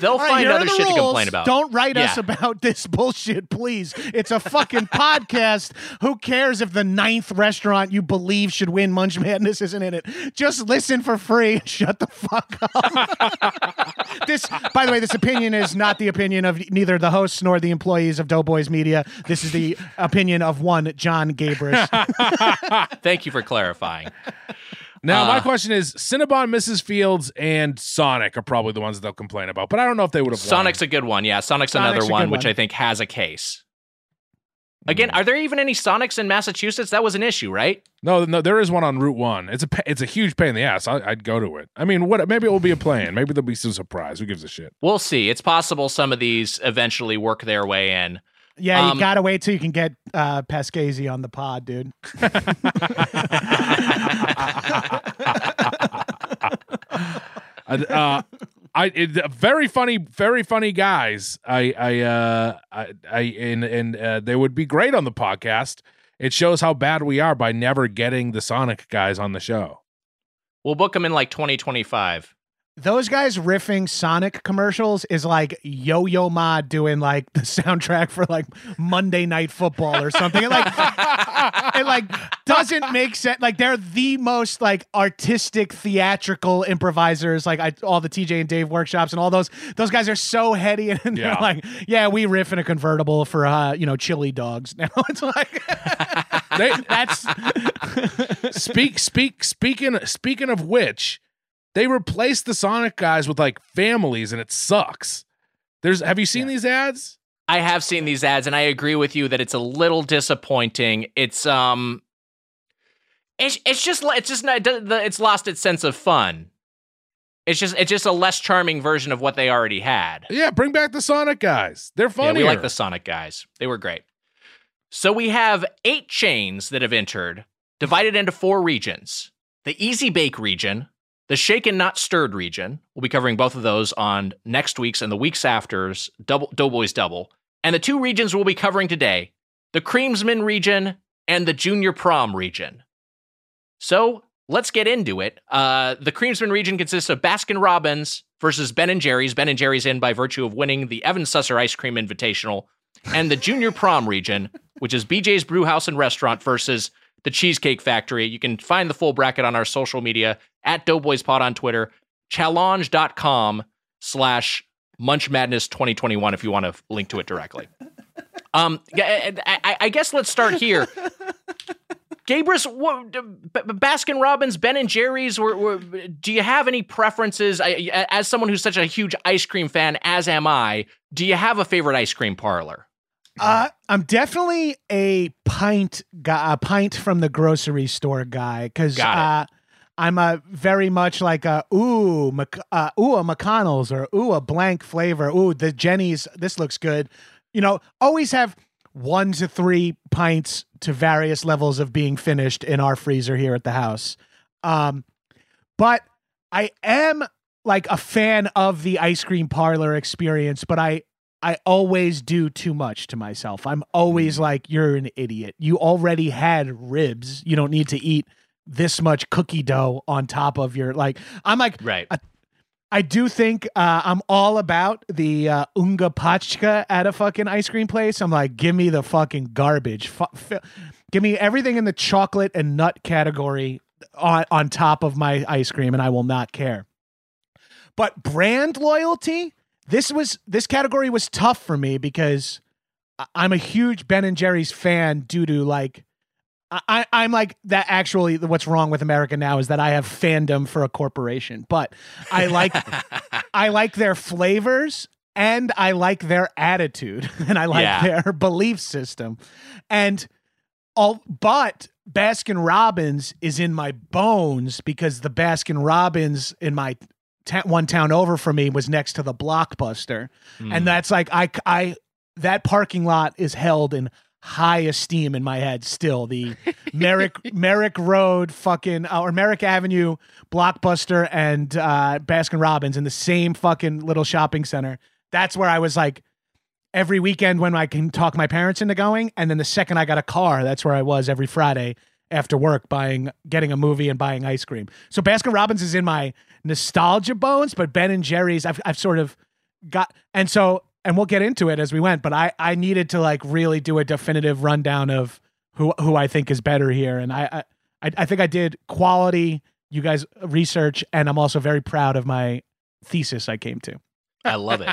they'll find other shit to complain about. Don't write us about this bullshit, please. It's a fucking podcast. Who cares if the 9th restaurant you believe should win Munch Madness isn't in it? Just listen for free and shut the fuck up. This, by the way, this opinion is not the opinion of neither the hosts nor the employees of Doughboys Media. This is the opinion of one John Gabrus. Thank you for clarifying. Now, my question is, Cinnabon, Mrs. Fields, and Sonic are probably the ones that they'll complain about, but I don't know if they would have won. Sonic's a good one, yeah. Sonic's another one, which I think has a case. Again, are there even any Sonics in Massachusetts? That was an issue, right? No, there is one on Route 1. It's a huge pain in the ass. I'd go to it. I mean, what? Maybe it will be a plan. Maybe there'll be some surprise. Who gives a shit? We'll see. It's possible some of these eventually work their way in. Yeah, you gotta wait till you can get Pasquese on the pod, dude. Very funny guys. They would be great on the podcast. It shows how bad we are by never getting the Sonic guys on the show. We'll book them in like 2025. Those guys riffing Sonic commercials is like Yo-Yo Ma doing like the soundtrack for like Monday Night Football or something. It doesn't make sense. Like they're the most like artistic, theatrical improvisers. Like all the TJ and Dave workshops and all those guys are so heady and they're like, yeah, we riff in a convertible for chili dogs. Now it's like that's speaking of which. They replaced the Sonic guys with like families and it sucks. Have you seen these ads? I have seen these ads and I agree with you that it's a little disappointing. It's lost its sense of fun. It's just a less charming version of what they already had. Yeah, bring back the Sonic guys. They're funnier. Yeah, we like the Sonic guys. They were great. So we have 8 chains that have entered, divided into 4 regions. The Easy Bake region, the Shaken Not Stirred region, we'll be covering both of those on next week's and the week's after's Doughboys Double. And the 2 regions we'll be covering today, the Creamsman region and the Junior Prom region. So let's get into it. The Creamsman region consists of Baskin Robbins versus Ben and Jerry's. Ben and Jerry's in by virtue of winning the Evan Susser Ice Cream Invitational. And the Junior Prom region, which is BJ's Brew House and Restaurant versus The Cheesecake Factory. You can find the full bracket on our social media at DoughboysPod on Twitter, challenge.com/Munch Madness 2021 if you want to link to it directly. I guess let's start here. Gabrus, Baskin Robbins, Ben and Jerry's, do you have any preferences? As someone who's such a huge ice cream fan, as am I, do you have a favorite ice cream parlor? I'm definitely a pint guy, a pint from the grocery store guy, because I'm a very much like a McConnell's or ooh, a blank flavor. Ooh, the Jenny's. This looks good. You know, always have 1 to 3 pints to various levels of being finished in our freezer here at the house. But I am like a fan of the ice cream parlor experience, but I always do too much to myself. I'm always like, you're an idiot. You already had ribs. You don't need to eat this much cookie dough on top of your, like, I'm like, right. I do think I'm all about the unga pachka at a fucking ice cream place. I'm like, give me the fucking garbage. Give me everything in the chocolate and nut category on top of my ice cream, and I will not care. But brand loyalty... This category was tough for me because I'm a huge Ben and Jerry's fan due to like I'm like that. Actually, what's wrong with America now is that I have fandom for a corporation, but I like I like their flavors and I like their attitude and I like their belief system and all. But Baskin Robbins is in my bones because the Baskin Robbins in my one town over from me was next to the Blockbuster. Mm. And that's like, I that parking lot is held in high esteem in my head still. The Merrick Road fucking, or Merrick Avenue, Blockbuster, and Baskin Robbins in the same fucking little shopping center. That's where I was like, every weekend when I can talk my parents into going. And then the second I got a car, that's where I was every Friday after work, getting a movie and buying ice cream. So Baskin Robbins is in my nostalgia bones, but Ben and Jerry's I've sort of got, and we'll get into it as we went, but I needed to like really do a definitive rundown of who I think is better here. And I think I did quality, you guys, research, and I'm also very proud of my thesis I came to. I love it.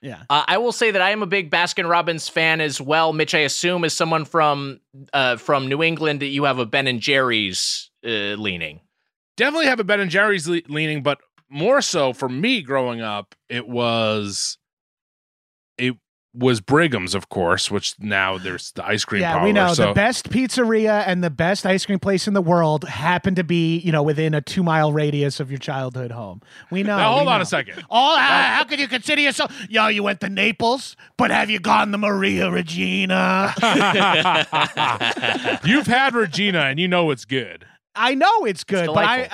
Yeah. I will say that I am a big Baskin Robbins fan as well. Mitch, I assume, as someone from New England, that you have a Ben and Jerry's leaning. Definitely have a Ben and Jerry's leaning, but more so for me growing up, it was Brigham's, of course, which now there's the ice cream. Yeah, parlor, we know so. The best pizzeria and the best ice cream place in the world happen to be, within a 2-mile radius of your childhood home. We know. Now, hold on a second. How could you consider yourself? Yo, you went to Naples, but have you gone to Maria Regina? You've had Regina, and you know it's good. I know it's good, it's delightful.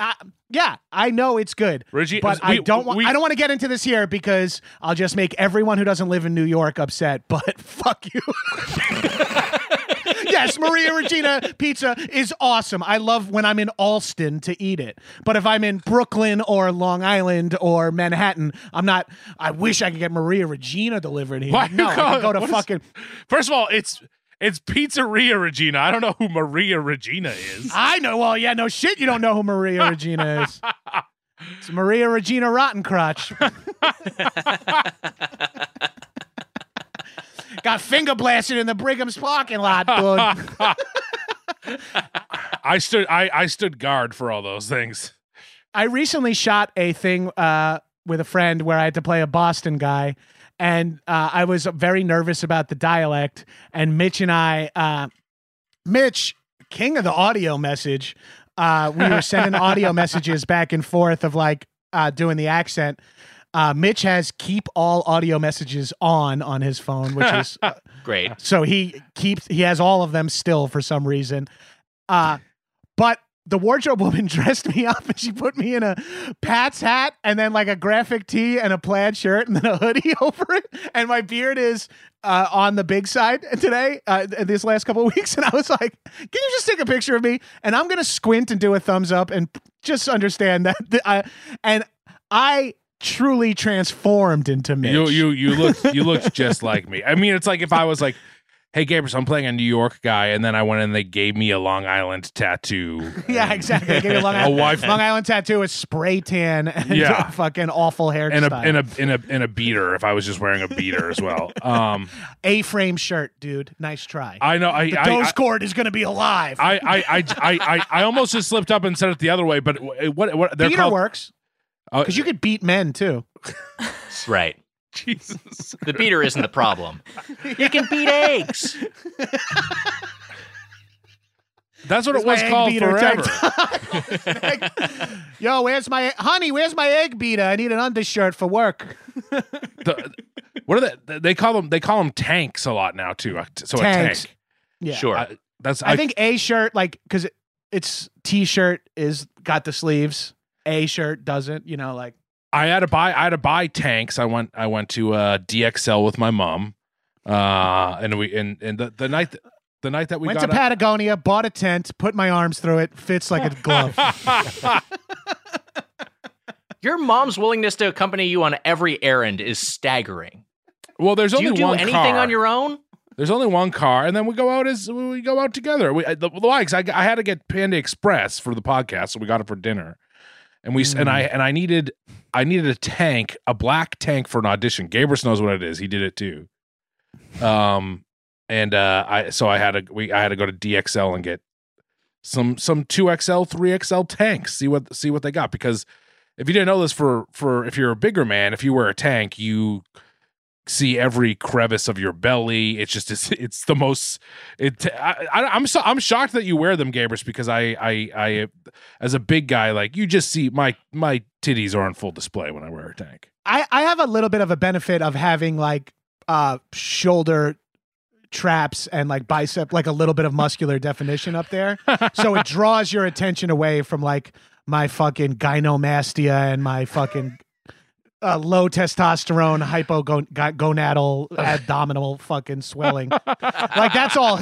I know it's good, Reggie, but I don't want to get into this here because I'll just make everyone who doesn't live in New York upset, but fuck you. Yes, Maria Regina pizza is awesome. I love when I'm in Allston to eat it. But if I'm in Brooklyn or Long Island or Manhattan, I wish I could get Maria Regina delivered here. Why no, I go to fucking... First of all, it's Pizzeria Regina. I don't know who Maria Regina is. I know. Well, yeah, no shit. You don't know who Maria Regina is. It's Maria Regina Rottencrotch. Got finger blasted in the Brigham's parking lot, dude. I stood guard for all those things. I recently shot a thing with a friend where I had to play a Boston guy. And I was very nervous about the dialect. And Mitch and I, king of the audio message, we were sending audio messages back and forth of like doing the accent. Mitch has keep all audio messages on his phone, which is great. So he has all of them still for some reason. But the wardrobe woman dressed me up and she put me in a Pat's hat and then like a graphic tee and a plaid shirt and then a hoodie over it. And my beard is on the big side today, this last couple of weeks. And I was like, can you just take a picture of me? And I'm going to squint and do a thumbs up and just understand that. And I truly transformed into Mitch. You looked just like me. I mean, it's like if I was like, hey, Gabrus, I'm playing a New York guy, and then I went and they gave me a Long Island tattoo. Yeah, exactly. They gave me a Long Island tattoo, a spray tan, and a fucking awful hairstyle. And a beater, if I was just wearing a beater as well. A-frame shirt, dude. Nice try. I know. The Doe's cord is going to be alive. I almost just slipped up and said it the other way, but what they're beater called... works, because you could beat men, too. Right. Jesus. The beater isn't the problem. You can beat eggs. That's what it was called forever. Yo, where's my egg beater? I need an undershirt for work. What are they? They call them tanks a lot now too. So tanks. A tank. Yeah. Sure. I think a shirt, like, because it's t-shirt is got the sleeves. A shirt doesn't. I had to buy tanks. I went to DXL with my mom, and the night that we went to Patagonia, bought a tent, put my arms through it, fits like a glove. Your mom's willingness to accompany you on every errand is staggering. Well, there's only one car. Do you do anything on your own? There's only one car, and then we go out together. I had to get Panda Express for the podcast, so we got it for dinner. And I needed a tank, a black tank for an audition. Gabrus knows what it is. He did it too. I had to go to DXL and get some 2XL, 3XL tanks. See what they got, because if you didn't know this, for if you're a bigger man, if you wear a tank, you see every crevice of your belly. It's just, it's the most, it, I'm shocked that you wear them, Gabrus, because I, as a big guy, like you just see my titties are on full display when I wear a tank. I have a little bit of a benefit of having like shoulder traps and like bicep, like a little bit of muscular definition up there. So it draws your attention away from like my fucking gynomastia and my fucking low testosterone, hypogonadal, abdominal fucking swelling. Like that's all.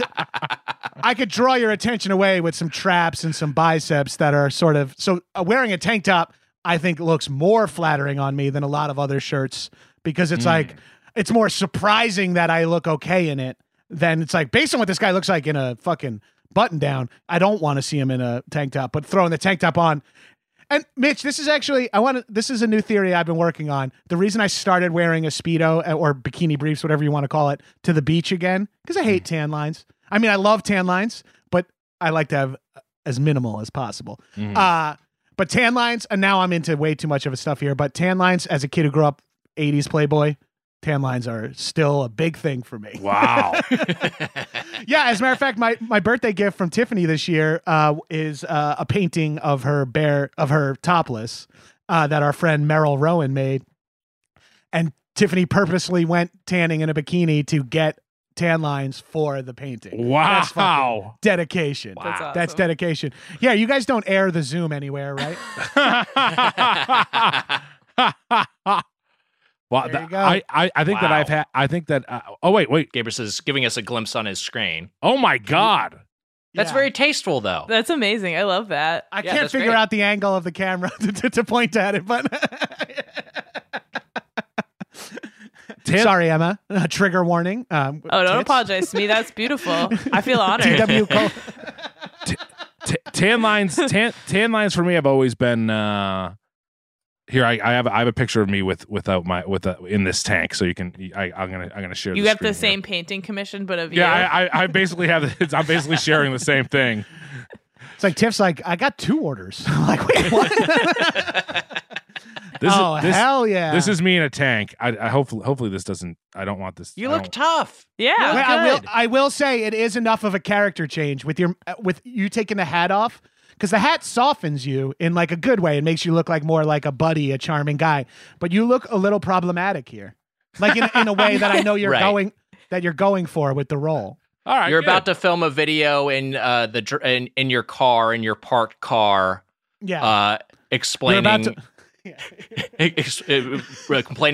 I could draw your attention away with some traps and some biceps that are sort of, so wearing a tank top, I think looks more flattering on me than a lot of other shirts because it's like, it's more surprising that I look okay in it than it's like, based on what this guy looks like in a fucking button down, I don't want to see him in a tank top, but throwing the tank top on. And Mitch, this is actually, this is a new theory I've been working on. The reason I started wearing a Speedo or bikini briefs, whatever you want to call it, to the beach again, because I hate tan lines. I mean, I love tan lines, but I like to have as minimal as possible. Mm-hmm. But tan lines, and now I'm into way too much of stuff here, but tan lines, as a kid who grew up 80s Playboy, tan lines are still a big thing for me. Wow. Yeah, as a matter of fact, my birthday gift from Tiffany this year is a painting of her topless that our friend Merrill Rowan made. And Tiffany purposely went tanning in a bikini to get tan lines for the painting. Wow. That's dedication. Wow. That's awesome. That's dedication. Yeah, you guys don't air the Zoom anywhere, right? Well, I think that oh, wait. Gabrus is giving us a glimpse on his screen. Oh, my God. That's very tasteful, though. That's amazing. I love that. I can't figure out the angle of the camera to point at it, but... Sorry, Emma. Trigger warning. Oh, don't apologize to me. That's beautiful. I feel honored. Tan lines for me have always been... Here I have a picture of me in this tank, so you can I'm gonna share. You have the same painting commission, but of you. Yeah, I basically have. I'm basically sharing the same thing. It's like Tiff's like, I got two orders. I'm like, wait, what? Hell yeah! This is me in a tank. I hopefully this doesn't. I don't want this. You look tough. Yeah, I will say it is enough of a character change with you taking the hat off. Because the hat softens you in like a good way. It makes you look like more like a buddy, a charming guy. But you look a little problematic here, like in a way that I know you're going for with the role. All right, you're about to film a video in your car, in your parked car. Yeah, complaining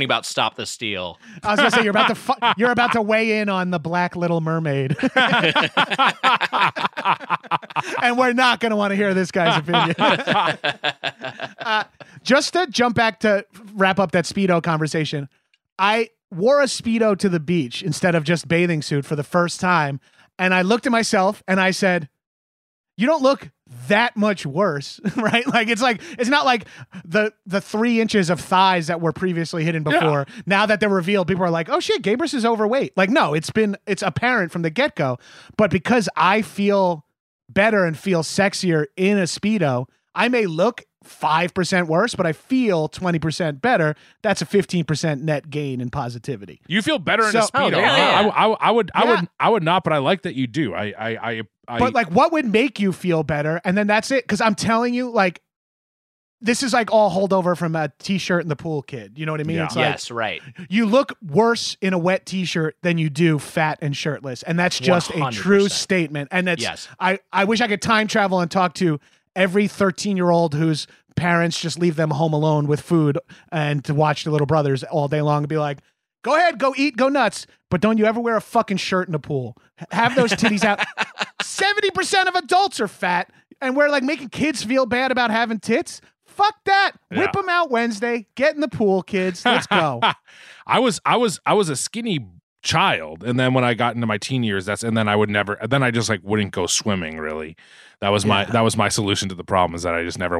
about Stop the Steal. I was gonna say you're about to weigh in on the Black Little Mermaid, and we're not gonna want to hear this guy's opinion. Just to jump back to wrap up that Speedo conversation, I wore a Speedo to the beach instead of just bathing suit for the first time, and I looked at myself and I said, "You don't look that much worse," right? Like it's not like the 3 inches of thighs that were previously hidden before. Yeah. Now that they're revealed, people are like, "Oh shit, Gabrus is overweight." Like, no, it's apparent from the get go. But because I feel better and feel sexier in a Speedo, I may look 5% worse, but I feel 20% better. That's a 15% net gain in positivity. You feel better in a Speedo. Oh, yeah. I would not, but I like that you do. But like, what would make you feel better? And then that's it. Because I'm telling you, like, this is like all holdover from a t-shirt in the pool kid. You know what I mean? Yeah. It's like, yes, right. You look worse in a wet t-shirt than you do fat and shirtless. And that's just 100%. A true statement. And that's, yes. I wish I could time travel and talk to every 13-year-old whose parents just leave them home alone with food and to watch The Little Brothers all day long and be like, "Go ahead, go eat, go nuts. But don't you ever wear a fucking shirt in a pool. Have those titties out." 70% of adults are fat, and we're like making kids feel bad about having tits. Fuck that. Yeah. Whip them out Wednesday. Get in the pool, kids. Let's go. I was a skinny child, and then when I got into my teen years, I just like wouldn't go swimming, really. That was my solution to the problem, is that I just never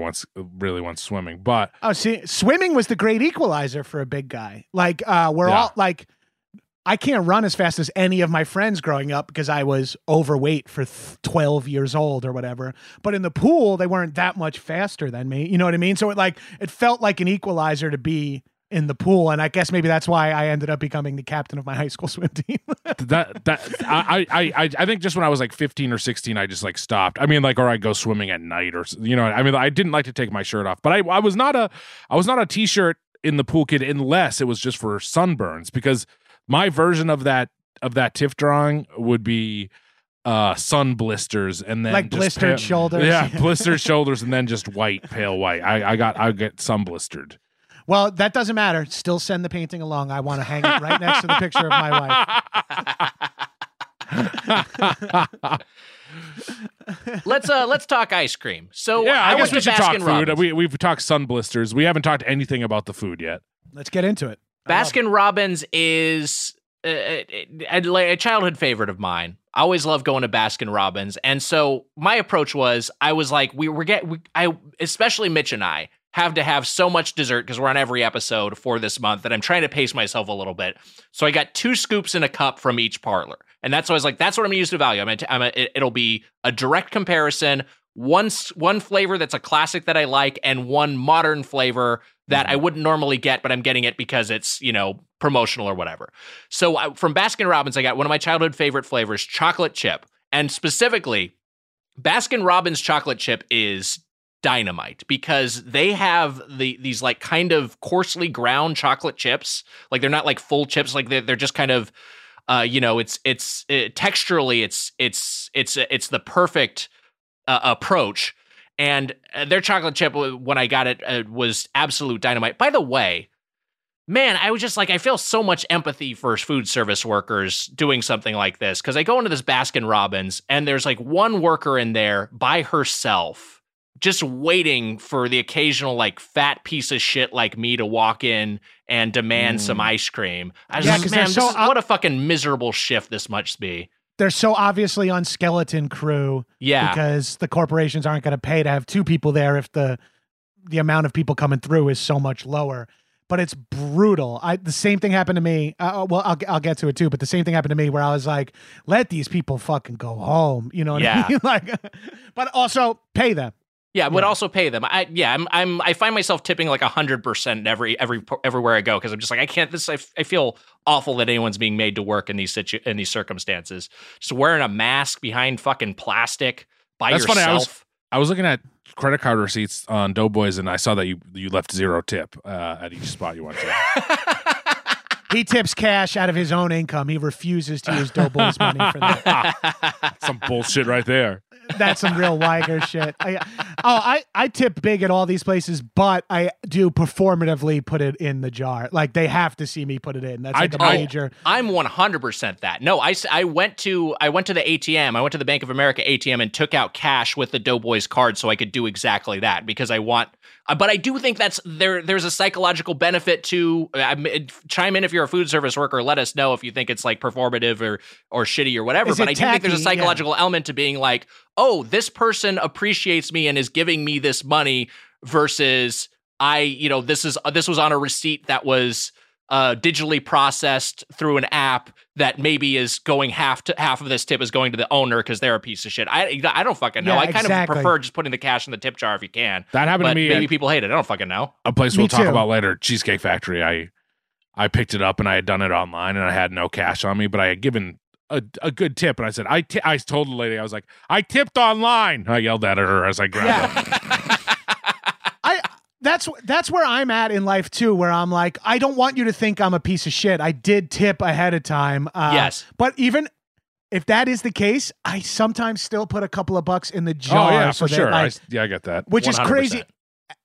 really went swimming. But swimming was the great equalizer for a big guy. Like all like, I can't run as fast as any of my friends growing up because I was overweight for 12 years old or whatever. But in the pool, they weren't that much faster than me. You know what I mean? So it felt like an equalizer to be in the pool. And I guess maybe that's why I ended up becoming the captain of my high school swim team. I think just when I was like 15 or 16, I just like stopped. I mean, like, or I go swimming at night or, you know, I mean, I didn't like to take my shirt off, but I was not a t-shirt in the pool kid unless it was just for sunburns, because my version of that TIFF drawing would be sun blisters and then like blistered shoulders. Yeah, blistered shoulders and then just white, pale white. I get sun blistered. Well, that doesn't matter. Still send the painting along. I want to hang it right next to the picture of my wife. Let's talk ice cream. So yeah, I guess we should talk food. We've talked sun blisters. We haven't talked anything about the food yet. Let's get into it. Baskin Robbins is a childhood favorite of mine. I always loved going to Baskin Robbins, and so my approach was especially Mitch and I have to have so much dessert because we're on every episode for this month that I'm trying to pace myself a little bit. So I got 2 scoops in a cup from each parlor, and that's why I was like, that's what I'm going to use to value. It'll be a direct comparison. One flavor that's a classic that I like, and one modern flavor that I wouldn't normally get, but I'm getting it because it's, you know, promotional or whatever. So from Baskin Robbins, I got one of my childhood favorite flavors, chocolate chip. And specifically, Baskin Robbins chocolate chip is dynamite because they have these like kind of coarsely ground chocolate chips. Like they're not like full chips, like they're just kind of, you know, it's texturally, it's the perfect approach. And their chocolate chip, when I got it, was absolute dynamite. By the way, man, I was just like, I feel so much empathy for food service workers doing something like this, because I go into this Baskin Robbins and there's like one worker in there by herself, just waiting for the occasional like fat piece of shit like me to walk in and demand some ice cream. I was like, man, what a fucking miserable shift this must be. They're so obviously on skeleton crew, yeah, because the corporations aren't going to pay to have 2 people there if the amount of people coming through is so much lower. But it's brutal. The same thing happened to me. Well, I'll get to it too. But the same thing happened to me where I was like, "Let these people fucking go home," you know what I mean? Like, but also pay them. Yeah, would also pay them. I find myself tipping like 100% everywhere I go because I'm just like, I can't. I feel awful that anyone's being made to work in these circumstances. Just wearing a mask behind fucking plastic by yourself. That's funny. I was looking at credit card receipts on Doughboys and I saw that you left zero tip at each spot you went to. He tips cash out of his own income. He refuses to use Doughboys money for that. Some bullshit right there. That's some real Weiger shit. I tip big at all these places, but I do performatively put it in the jar. Like, they have to see me put it in. That's like a major. I'm 100% that. No, I went to the ATM. I went to the Bank of America ATM and took out cash with the Doughboys card so I could do exactly that because I want... But I do think that's there's a psychological benefit to chime in if you're a food service worker. Let us know if you think it's like performative or shitty or whatever. But I do think there's a psychological element to being like, oh, this person appreciates me and is giving me this money versus this was on a receipt that was digitally processed through an app that maybe is going half of this tip is going to the owner because they're a piece of shit. I don't fucking know. I kind of prefer just putting the cash in the tip jar if you can. That happened to me. Maybe people hate it. I don't fucking know. A place we'll talk about later, Cheesecake Factory. I picked it up and I had done it online and I had no cash on me, but I had given a good tip and I said I told the lady, I was like, I tipped online. I yelled at her as I grabbed it. That's where I'm at in life too, where I'm like, I don't want you to think I'm a piece of shit. I did tip ahead of time. Yes. But even if that is the case, I sometimes still put a couple of bucks in the jar. Oh yeah, so for sure. I get that. Which 100%. Is crazy.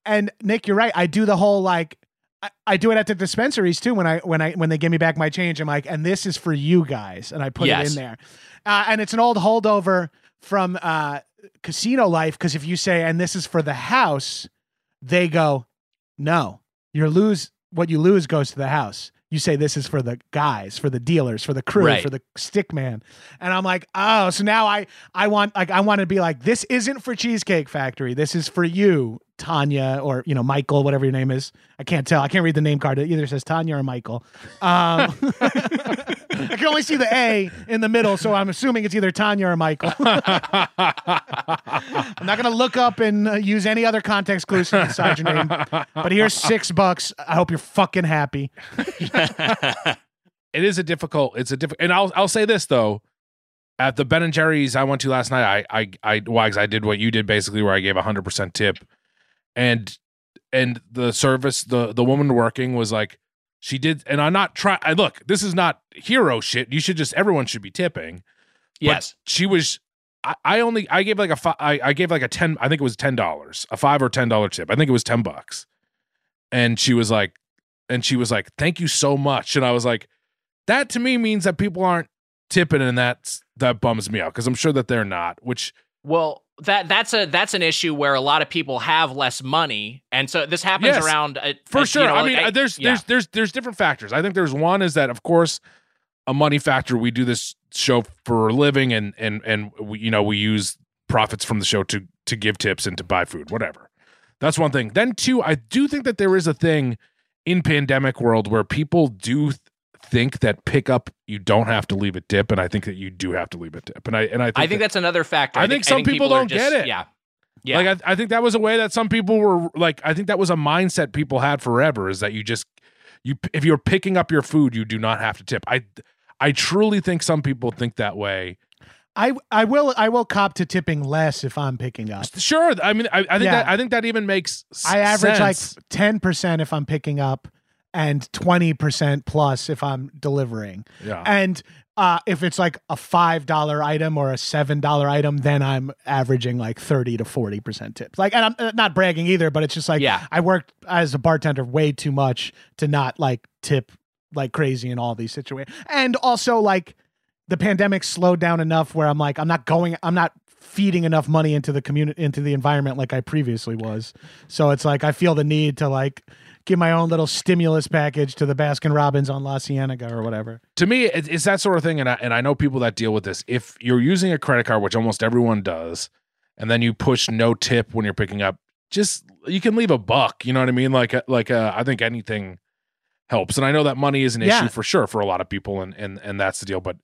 And Nick, you're right. I do the whole like, I do it at the dispensaries too. When they give me back my change, I'm like, and this is for you guys. And I put it in there. And it's an old holdover from casino life. 'Cause if you say, and this is for the house, they go, no, what you lose goes to the house. You say this is for the guys, for the dealers, for the crew, right, for the stick man. And I'm like, oh, so now I want to be like, this isn't for Cheesecake Factory. This is for you Tanya or, you know, Michael, whatever your name is. I can't tell. I can't read the name card. It either says Tanya or Michael. I can only see the A in the middle, so I'm assuming it's either Tanya or Michael. I'm not going to look up and use any other context clues to decide your name, but here's $6. I hope you're fucking happy. It is a difficult, and I'll say this though, at the Ben and Jerry's I went to last night, I did what you did basically, where I gave 100% tip, and the service, the woman working was like, she did, and look, this is not hero shit. Everyone should be tipping. Yes. But she was, I think it was $10, a $5 or $10 tip. I think it was $10. And she was like, thank you so much. And I was like, that to me means that people aren't tipping, and that bums me out, because I'm sure that they're not. That's an issue where a lot of people have less money, and so this happens around. For sure, there's different factors. I think there's one is that, of course, a money factor. We do this show for a living, and we, you know, we use profits from the show to give tips and to buy food, whatever. That's one thing. Then two, I do think that there is a thing in pandemic world where people do think that pickup, you don't have to leave a tip, and I think that you do have to leave a tip, and I think that's another factor. I think some people don't get it. Yeah. Like I think that was a way that some people were like, I think that was a mindset people had forever, is that you if you're picking up your food, you do not have to tip. I truly think some people think that way. I will cop to tipping less if I'm picking up. Sure, I mean I think that even makes sense. I average like 10% if I'm picking up, and 20% plus if I'm delivering. Yeah. And if it's like a $5 item or a $7 item, then I'm averaging like 30 to 40% tips. Like, and I'm not bragging either, but it's just like, I worked as a bartender way too much to not like tip like crazy in all these situations. And also like the pandemic slowed down enough where I'm like, I'm not feeding enough money into the community, into the environment like I previously was. So it's like, I feel the need to like, give my own little stimulus package to the Baskin Robbins on La Cienega or whatever. To me, it's that sort of thing, and I know people that deal with this. If you're using a credit card, which almost everyone does, and then you push no tip when you're picking up, just you can leave $1. You know what I mean? Like I think anything helps, and I know that money is an issue for sure for a lot of people, and that's the deal. But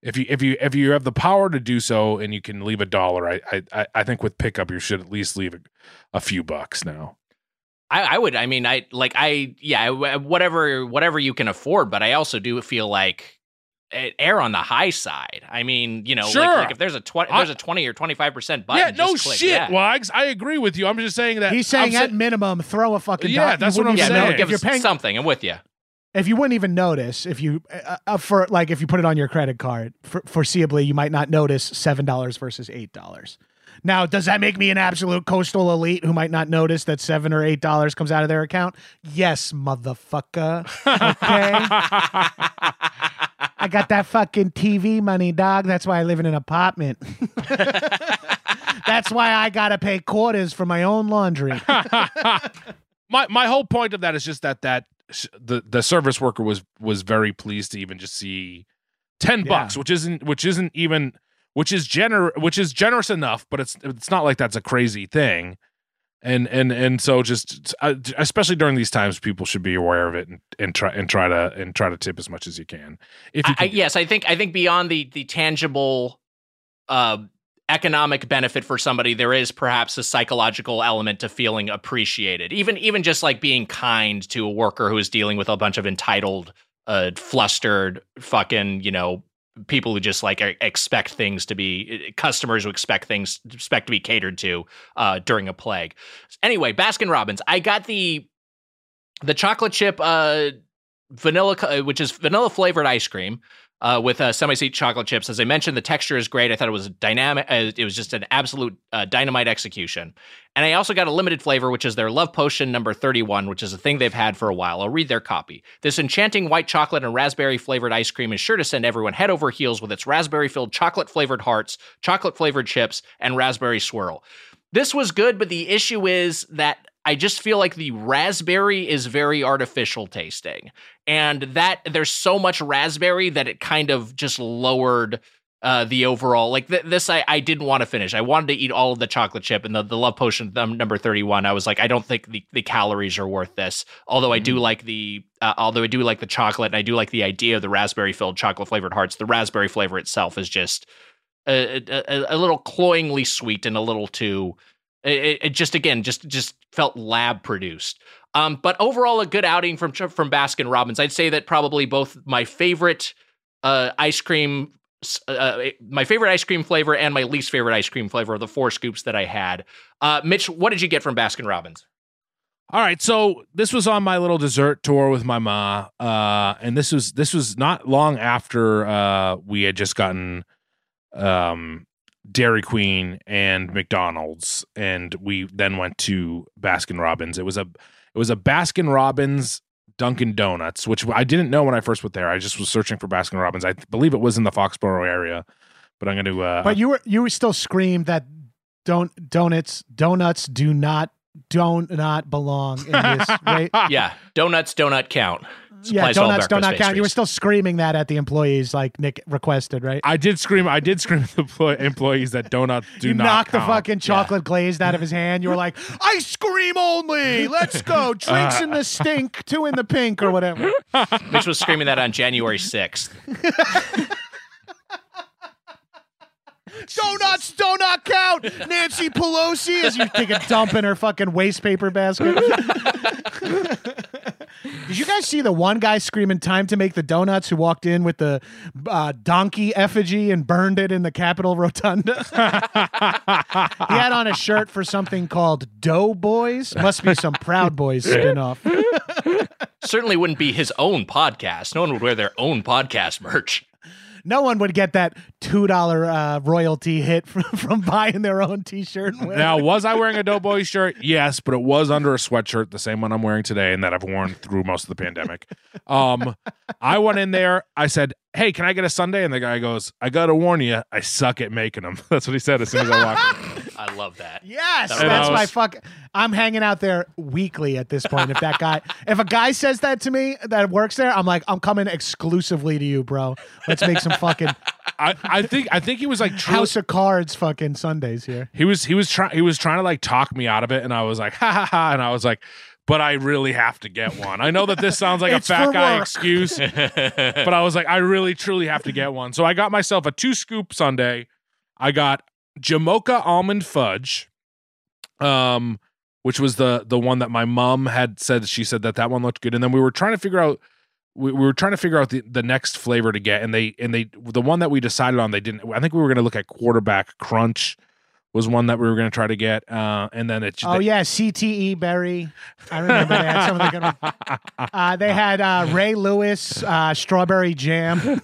if you have the power to do so and you can leave $1, I think with pickup you should at least leave a few bucks now. Whatever you can afford, but I also do feel like err on the high side. I mean, you know, sure. Like if there's a 20 or 25% button, click shit, that. Wags. I agree with you. I'm just saying that he's saying minimum, throw a fucking dime. Yeah, that's what I'm saying. If you're paying something, I'm with you. If you wouldn't even notice, if you if you put it on your credit card, foreseeably you might not notice $7 versus $8. Now, does that make me an absolute coastal elite who might not notice that $7 or $8 comes out of their account? Yes, motherfucker. Okay. I got that fucking TV money, dog. That's why I live in an apartment. That's why I got to pay quarters for my own laundry. My whole point of that is just that the service worker was very pleased to even just see $10, which isn't even... Which is generous enough, but it's not like that's a crazy thing, and so just especially during these times, people should be aware of it and try to tip as much as you can. I think beyond the tangible economic benefit for somebody, there is perhaps a psychological element to feeling appreciated, even just like being kind to a worker who is dealing with a bunch of entitled, flustered, fucking, you know. People who just like expect to be catered to during a plague. Anyway, Baskin Robbins, I got the chocolate chip vanilla, which is vanilla flavored ice cream with semi-sweet chocolate chips. As I mentioned, the texture is great. I thought it was dynamic. It was just an absolute dynamite execution. And I also got a limited flavor, which is their Love Potion number 31, which is a thing they've had for a while. I'll read their copy. This enchanting white chocolate and raspberry-flavored ice cream is sure to send everyone head over heels with its raspberry-filled chocolate-flavored hearts, chocolate-flavored chips, and raspberry swirl. This was good, but the issue is that I just feel like the raspberry is very artificial tasting. And that there's so much raspberry that it kind of just lowered the overall, like this, I didn't want to finish. I wanted to eat all of the chocolate chip and the love potion number 31. I was like, I don't think the calories are worth this. Although I do like the chocolate, and I do like the idea of the raspberry filled chocolate flavored hearts. The raspberry flavor itself is just a little cloyingly sweet and a little too. It just again just felt lab produced. But overall, a good outing from Baskin Robbins. I'd say that probably both my favorite ice cream. My favorite ice cream flavor and my least favorite ice cream flavor are the four scoops that I had. Mitch, what did you get from Baskin Robbins? All right, so this was on my little dessert tour with my ma, and this was not long after we had just gotten Dairy Queen and McDonald's, and we then went to Baskin Robbins. It was a Baskin Robbins Dunkin' Donuts, which I didn't know when I first went there. I just was searching for Baskin Robbins. I believe it was in the Foxborough area, but I'm going to. But you were still screamed that donuts do not belong in this, right? Yeah, donuts don't count. Yeah, donuts don't count. Pastries. You were still screaming that at the employees, like Nick requested, right? I did scream at the employees that donuts do not count. Knocked the fucking chocolate glazed out of his hand. You were like, ice cream only. Let's go. Drinks in the stink, two in the pink, or whatever. Mitch was screaming that on January 6th. Donuts do not count. Nancy Pelosi, as you take a dump in her fucking waste paper basket. Did you guys see the one guy screaming time to make the donuts who walked in with the donkey effigy and burned it in the Capitol Rotunda? He had on a shirt for something called Doughboys. Must be some Proud Boys spinoff. Certainly wouldn't be his own podcast. No one would wear their own podcast merch. No one would get that $2 royalty hit from buying their own T-shirt. Now, was I wearing a Doughboy shirt? Yes, but it was under a sweatshirt, the same one I'm wearing today and that I've worn through most of the pandemic. I went in there. I said, hey, can I get a sundae? And the guy goes, I got to warn you, I suck at making them. That's what he said as soon as I walked in. I love that. Yes, that's my fuck. I'm hanging out there weekly at this point. If a guy says that to me that works there, I'm like, I'm coming exclusively to you, bro. Let's make some fucking. I think he was like House of Cards fucking Sundays here. He was trying to like talk me out of it, and I was like ha ha ha, and I was like, but I really have to get one. I know that this sounds like a fat guy excuse, but I was like, I really truly have to get one. So I got myself a 2-scoop sundae. I got Jamocha almond fudge, which was the one that my mom had said. She said that one looked good, and then we were trying to figure out the next flavor to get, and they the one that we decided on, they didn't. I think we were going to look at Quarterback Crunch was one that we were going to try to get, and then it. CTE berry. I remember they had some of the good ones. They had Ray Lewis strawberry jam.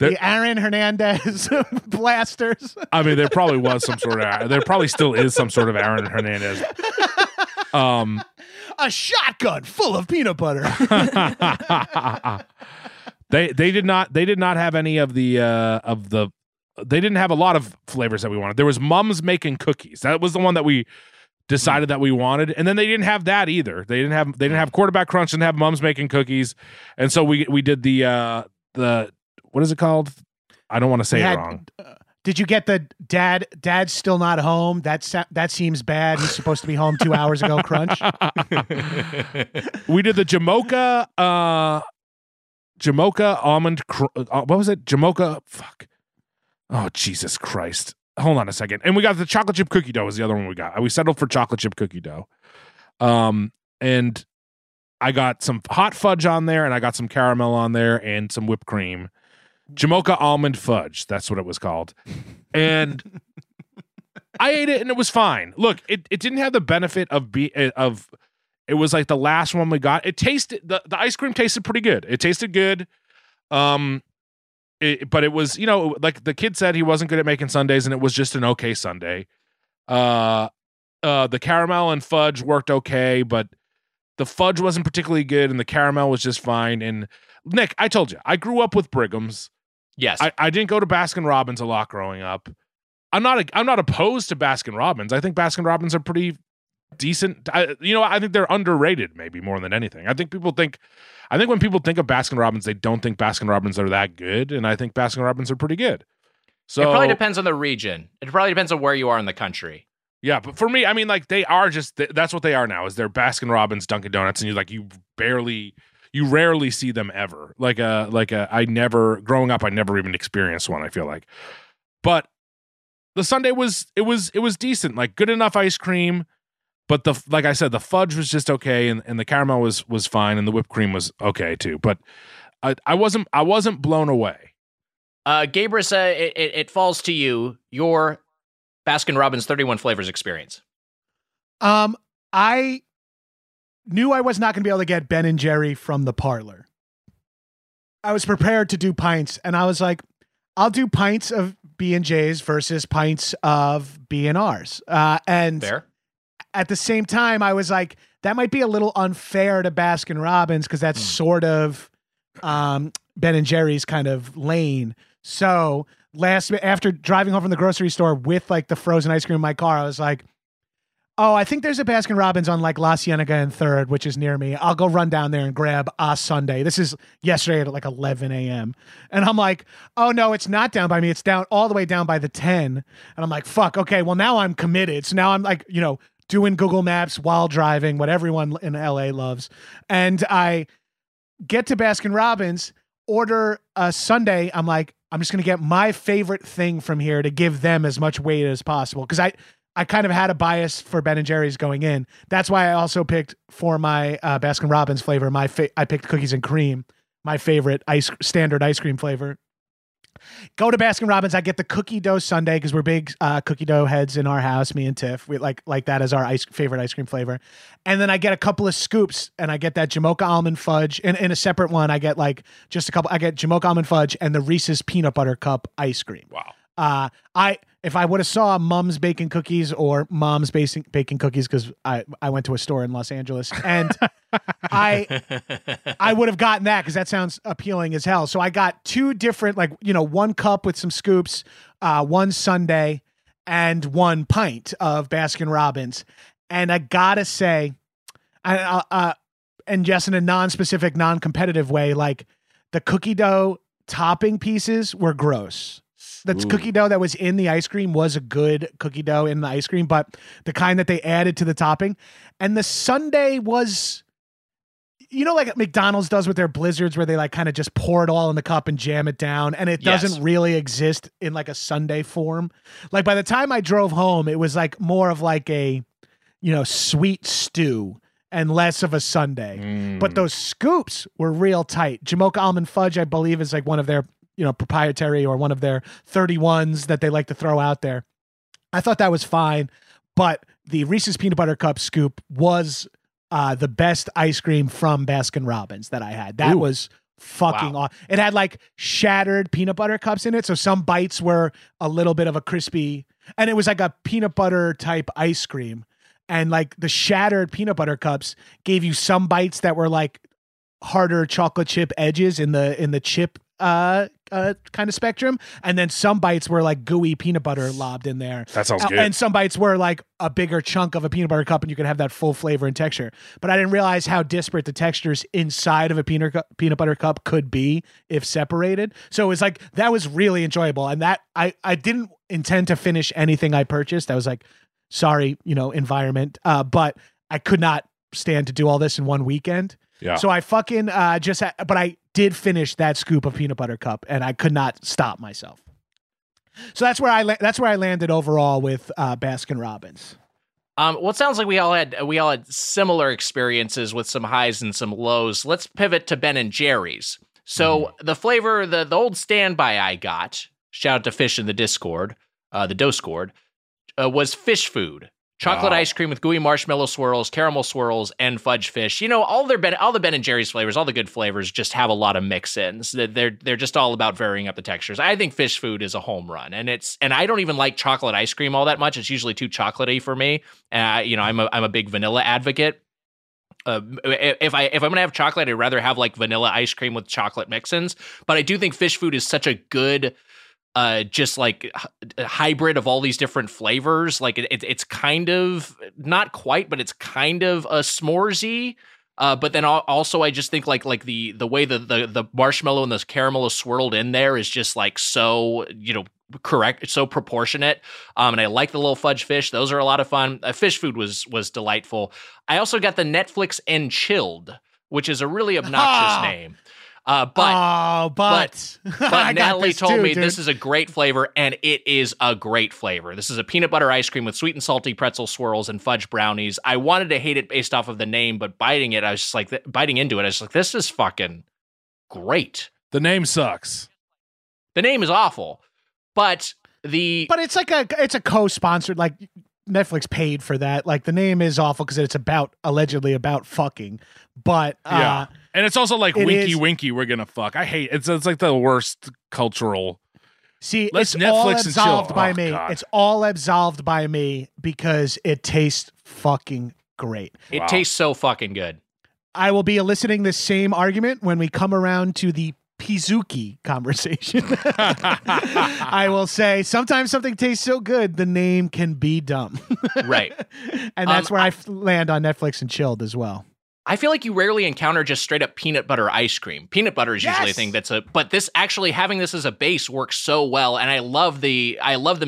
The Aaron Hernandez blasters. I mean, there probably still is some sort of Aaron Hernandez. A shotgun full of peanut butter. They did not have any of the they didn't have a lot of flavors that we wanted. There was Mum's Making Cookies. That was the one that we decided that we wanted, and then they didn't have that either. They didn't have Quarterback Crunch, didn't have Mum's Making Cookies, and so we did the what is it called? I don't want to say it wrong. Did you get the dad's still not home? That seems bad. He's supposed to be home 2 hours ago. Crunch. We did the Jamocha almond. What was it? Jamocha. Fuck. Oh, Jesus Christ. Hold on a second. And we got the chocolate chip cookie dough was the other one we got. We settled for chocolate chip cookie dough. And I got some hot fudge on there, and I got some caramel on there, and some whipped cream. Jamocha almond fudge. That's what it was called. And I ate it, and it was fine. Look, it didn't have the benefit of it was like the last one we got. It tasted the ice cream tasted pretty good. It tasted good. But it was, you know, like the kid said, he wasn't good at making sundaes, and it was just an okay sundae. The caramel and fudge worked okay, but the fudge wasn't particularly good, and the caramel was just fine. And Nick, I told you, I grew up with Brigham's. Yes, I didn't go to Baskin Robbins a lot growing up. I'm not opposed to Baskin Robbins. I think Baskin Robbins are pretty decent. I think they're underrated, maybe more than anything. I think when people think of Baskin Robbins, they don't think Baskin Robbins are that good, and I think Baskin Robbins are pretty good. So it probably depends on the region. It probably depends on where you are in the country. Yeah, but for me, I mean, like, they are just, that's what they are now, is they're Baskin Robbins, Dunkin' Donuts, and you rarely see them ever. Growing up, I never even experienced one, I feel like. But the Sunday was decent, like good enough ice cream, but like I said, the fudge was just okay, and the caramel was fine, and the whipped cream was okay too. But I wasn't blown away. Gabrus, it falls to you. Your Baskin Robbins 31 flavors experience. I knew I was not going to be able to get Ben and Jerry from the parlor. I was prepared to do pints, and I was like, I'll do pints of B&J's versus pints of B&R's. And fair. At the same time, I was like, that might be a little unfair to Baskin Robbins because that's sort of Ben and Jerry's kind of lane. So after driving home from the grocery store with like the frozen ice cream in my car, I was like, oh, I think there's a Baskin Robbins on like La Cienega and 3rd, which is near me. I'll go run down there and grab a Sunday. This is yesterday at like 11 a.m. And I'm like, oh no, it's not down by me. It's down all the way down by the 10. And I'm like, fuck, okay, well now I'm committed. So now I'm like, you know, doing Google Maps while driving, what everyone in LA loves. And I get to Baskin Robbins, order a Sunday. I'm like, I'm just going to get my favorite thing from here to give them as much weight as possible. Because I kind of had a bias for Ben and Jerry's going in. That's why I also picked for my Baskin Robbins flavor. I picked cookies and cream, my favorite standard ice cream flavor. Go to Baskin Robbins. I get the cookie dough sundae because we're big cookie dough heads in our house. Me and Tiff, we like that as our favorite ice cream flavor. And then I get a couple of scoops, and I get that Jamocha almond fudge. And in a separate one, I get like just a couple. I get Jamocha almond fudge and the Reese's peanut butter cup ice cream. Wow. If I would have saw Mom's Baking Cookies or Mom's Baking Cookies, because I went to a store in Los Angeles, and I would have gotten that because that sounds appealing as hell. So I got two different, like, you know, one cup with some scoops, one sundae, and one pint of Baskin Robbins. And I gotta say, and just in a non-specific, non-competitive way, like the cookie dough topping pieces were gross. That's cookie dough that was in the ice cream was a good cookie dough in the ice cream, but the kind that they added to the topping. And the sundae was, you know, like McDonald's does with their blizzards where they like kind of just pour it all in the cup and jam it down. And it doesn't really exist in like a sundae form. Like by the time I drove home, it was like more of like a, you know, sweet stew and less of a sundae. But those scoops were real tight. Jamocha almond fudge, I believe, is like one of their, you know, proprietary or one of their 31s that they like to throw out there. I thought that was fine, but the Reese's peanut butter cup scoop was the best ice cream from Baskin Robbins that I had. That was fucking awesome. It had like shattered peanut butter cups in it, so some bites were a little bit of a crispy, and it was like a peanut butter type ice cream, and like the shattered peanut butter cups gave you some bites that were like harder chocolate chip edges in the chip kind of spectrum, and then some bites were like gooey peanut butter lobbed in there. That sounds good. And some bites were like a bigger chunk of a peanut butter cup, and you could have that full flavor and texture. But I didn't realize how disparate the textures inside of a peanut butter cup could be if separated. So it was like, that was really enjoyable, and that I didn't intend to finish anything I purchased. I was like, sorry, you know, environment, but I could not stand to do all this in one weekend. Yeah. So I fucking but I did finish that scoop of peanut butter cup, and I could not stop myself. So that's where I landed overall with Baskin Robbins. Well, it sounds like we all had similar experiences with some highs and some lows. Let's pivot to Ben and Jerry's. So the flavor, the old standby I got, shout out to Fish in the Discord, the Discord, was fish food. Chocolate ice cream with gooey marshmallow swirls, caramel swirls, and fudge fish. You know, all the Ben and Jerry's flavors, all the good flavors, just have a lot of mix-ins. They're just all about varying up the textures. I think fish food is a home run, and I don't even like chocolate ice cream all that much. It's usually too chocolatey for me. You know, I'm a big vanilla advocate. If I'm gonna have chocolate, I'd rather have like vanilla ice cream with chocolate mix-ins. But I do think fish food is such a good, just like a hybrid of all these different flavors. Like it's kind of not quite, but it's kind of a s'moresy. But then also, I just think like the way the marshmallow and the caramel is swirled in there is just like so, you know, correct. It's so proportionate. And I like the little fudge fish. Those are a lot of fun. Fish food was delightful. I also got the Netflix and Chilled, which is a really obnoxious name. But Natalie told me this is a great flavor, and it is a great flavor. This is a peanut butter ice cream with sweet and salty pretzel swirls and fudge brownies. I wanted to hate it based off of the name, but biting into it, I was just like, this is fucking great. The name sucks. The name is awful, but it's like it's a co-sponsored, like Netflix paid for that. Like the name is awful because it's allegedly about fucking, but yeah. And it's also like winky, we're going to fuck. I hate it. It's like the worst cultural. See, it's all absolved by me. It's all absolved by me because it tastes fucking great. It tastes so fucking good. I will be eliciting this same argument when we come around to the Pizuki conversation. I will say sometimes something tastes so good, the name can be dumb. Right. And that's where I land on Netflix and Chilled as well. I feel like you rarely encounter just straight up peanut butter ice cream. Peanut butter is usually a thing but this actually having this as a base works so well. And I love the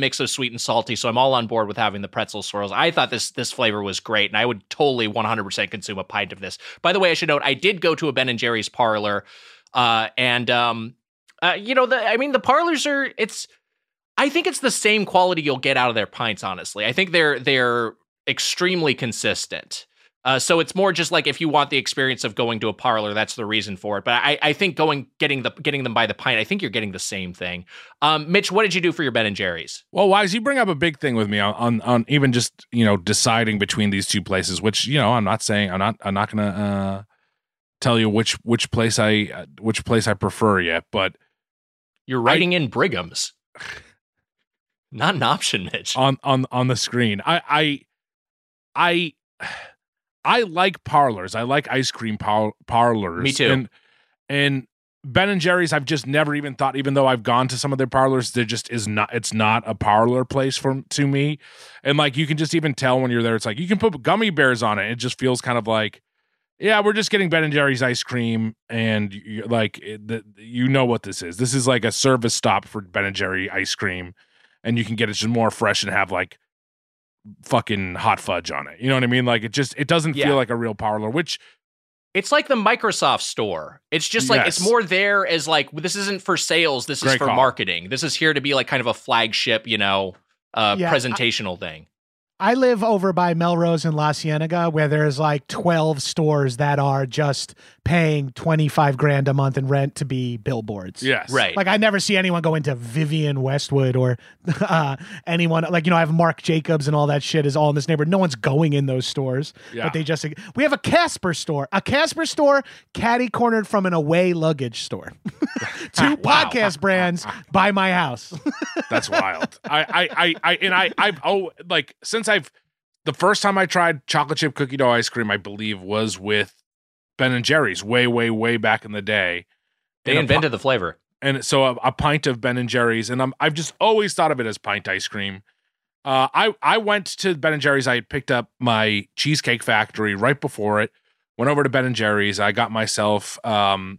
mix of sweet and salty. So I'm all on board with having the pretzel swirls. I thought this flavor was great, and I would totally 100% consume a pint of this. By the way, I should note, I did go to a Ben and Jerry's parlor. The parlors are, I think it's the same quality you'll get out of their pints. Honestly, I think they're extremely consistent. So it's more just like if you want the experience of going to a parlor, that's the reason for it. But I think getting them by the pint, I think you're getting the same thing. Mitch, what did you do for your Ben and Jerry's? Well, Wise, you bring up a big thing with me on even just, you know, deciding between these two places, which, you know, I'm not going to tell you which place I prefer yet, but you're writing in Brigham's. Not an option, Mitch. On the screen. I like parlors. I like ice cream parlors. Me too. And Ben and Jerry's, I've just never even thought, even though I've gone to some of their parlors, there just is not, it's not a parlor place to me. And like, you can just even tell when you're there, it's like, you can put gummy bears on it. It just feels kind of like, yeah, we're just getting Ben and Jerry's ice cream. And you're like, you know what this is. This is like a service stop for Ben and Jerry ice cream. And you can get it just more fresh and have like fucking hot fudge on it. You know what I mean? Like it doesn't feel like a real parlor, which it's like the Microsoft store. It's just like, it's more there as like, this isn't for sales. This is for marketing. This is here to be like kind of a flagship, you know, presentational thing. I live over by Melrose and La Cienega, where there's like 12 stores that are just paying $25,000 a month in rent to be billboards. Yes. Right. Like I never see anyone go into Vivian Westwood or anyone like, you know, I have Marc Jacobs and all that shit is all in this neighborhood. No one's going in those stores, but we have a Casper store catty cornered from an Away luggage store. Two podcast brands by my house. That's wild. The first time I tried chocolate chip cookie dough ice cream, I believe was with Ben and Jerry's way back in the day. They invented the flavor. And so a pint of Ben and Jerry's, and I've just always thought of it as pint ice cream. I went to Ben and Jerry's. I had picked up my Cheesecake Factory right before it, went over to Ben and Jerry's. I got myself, the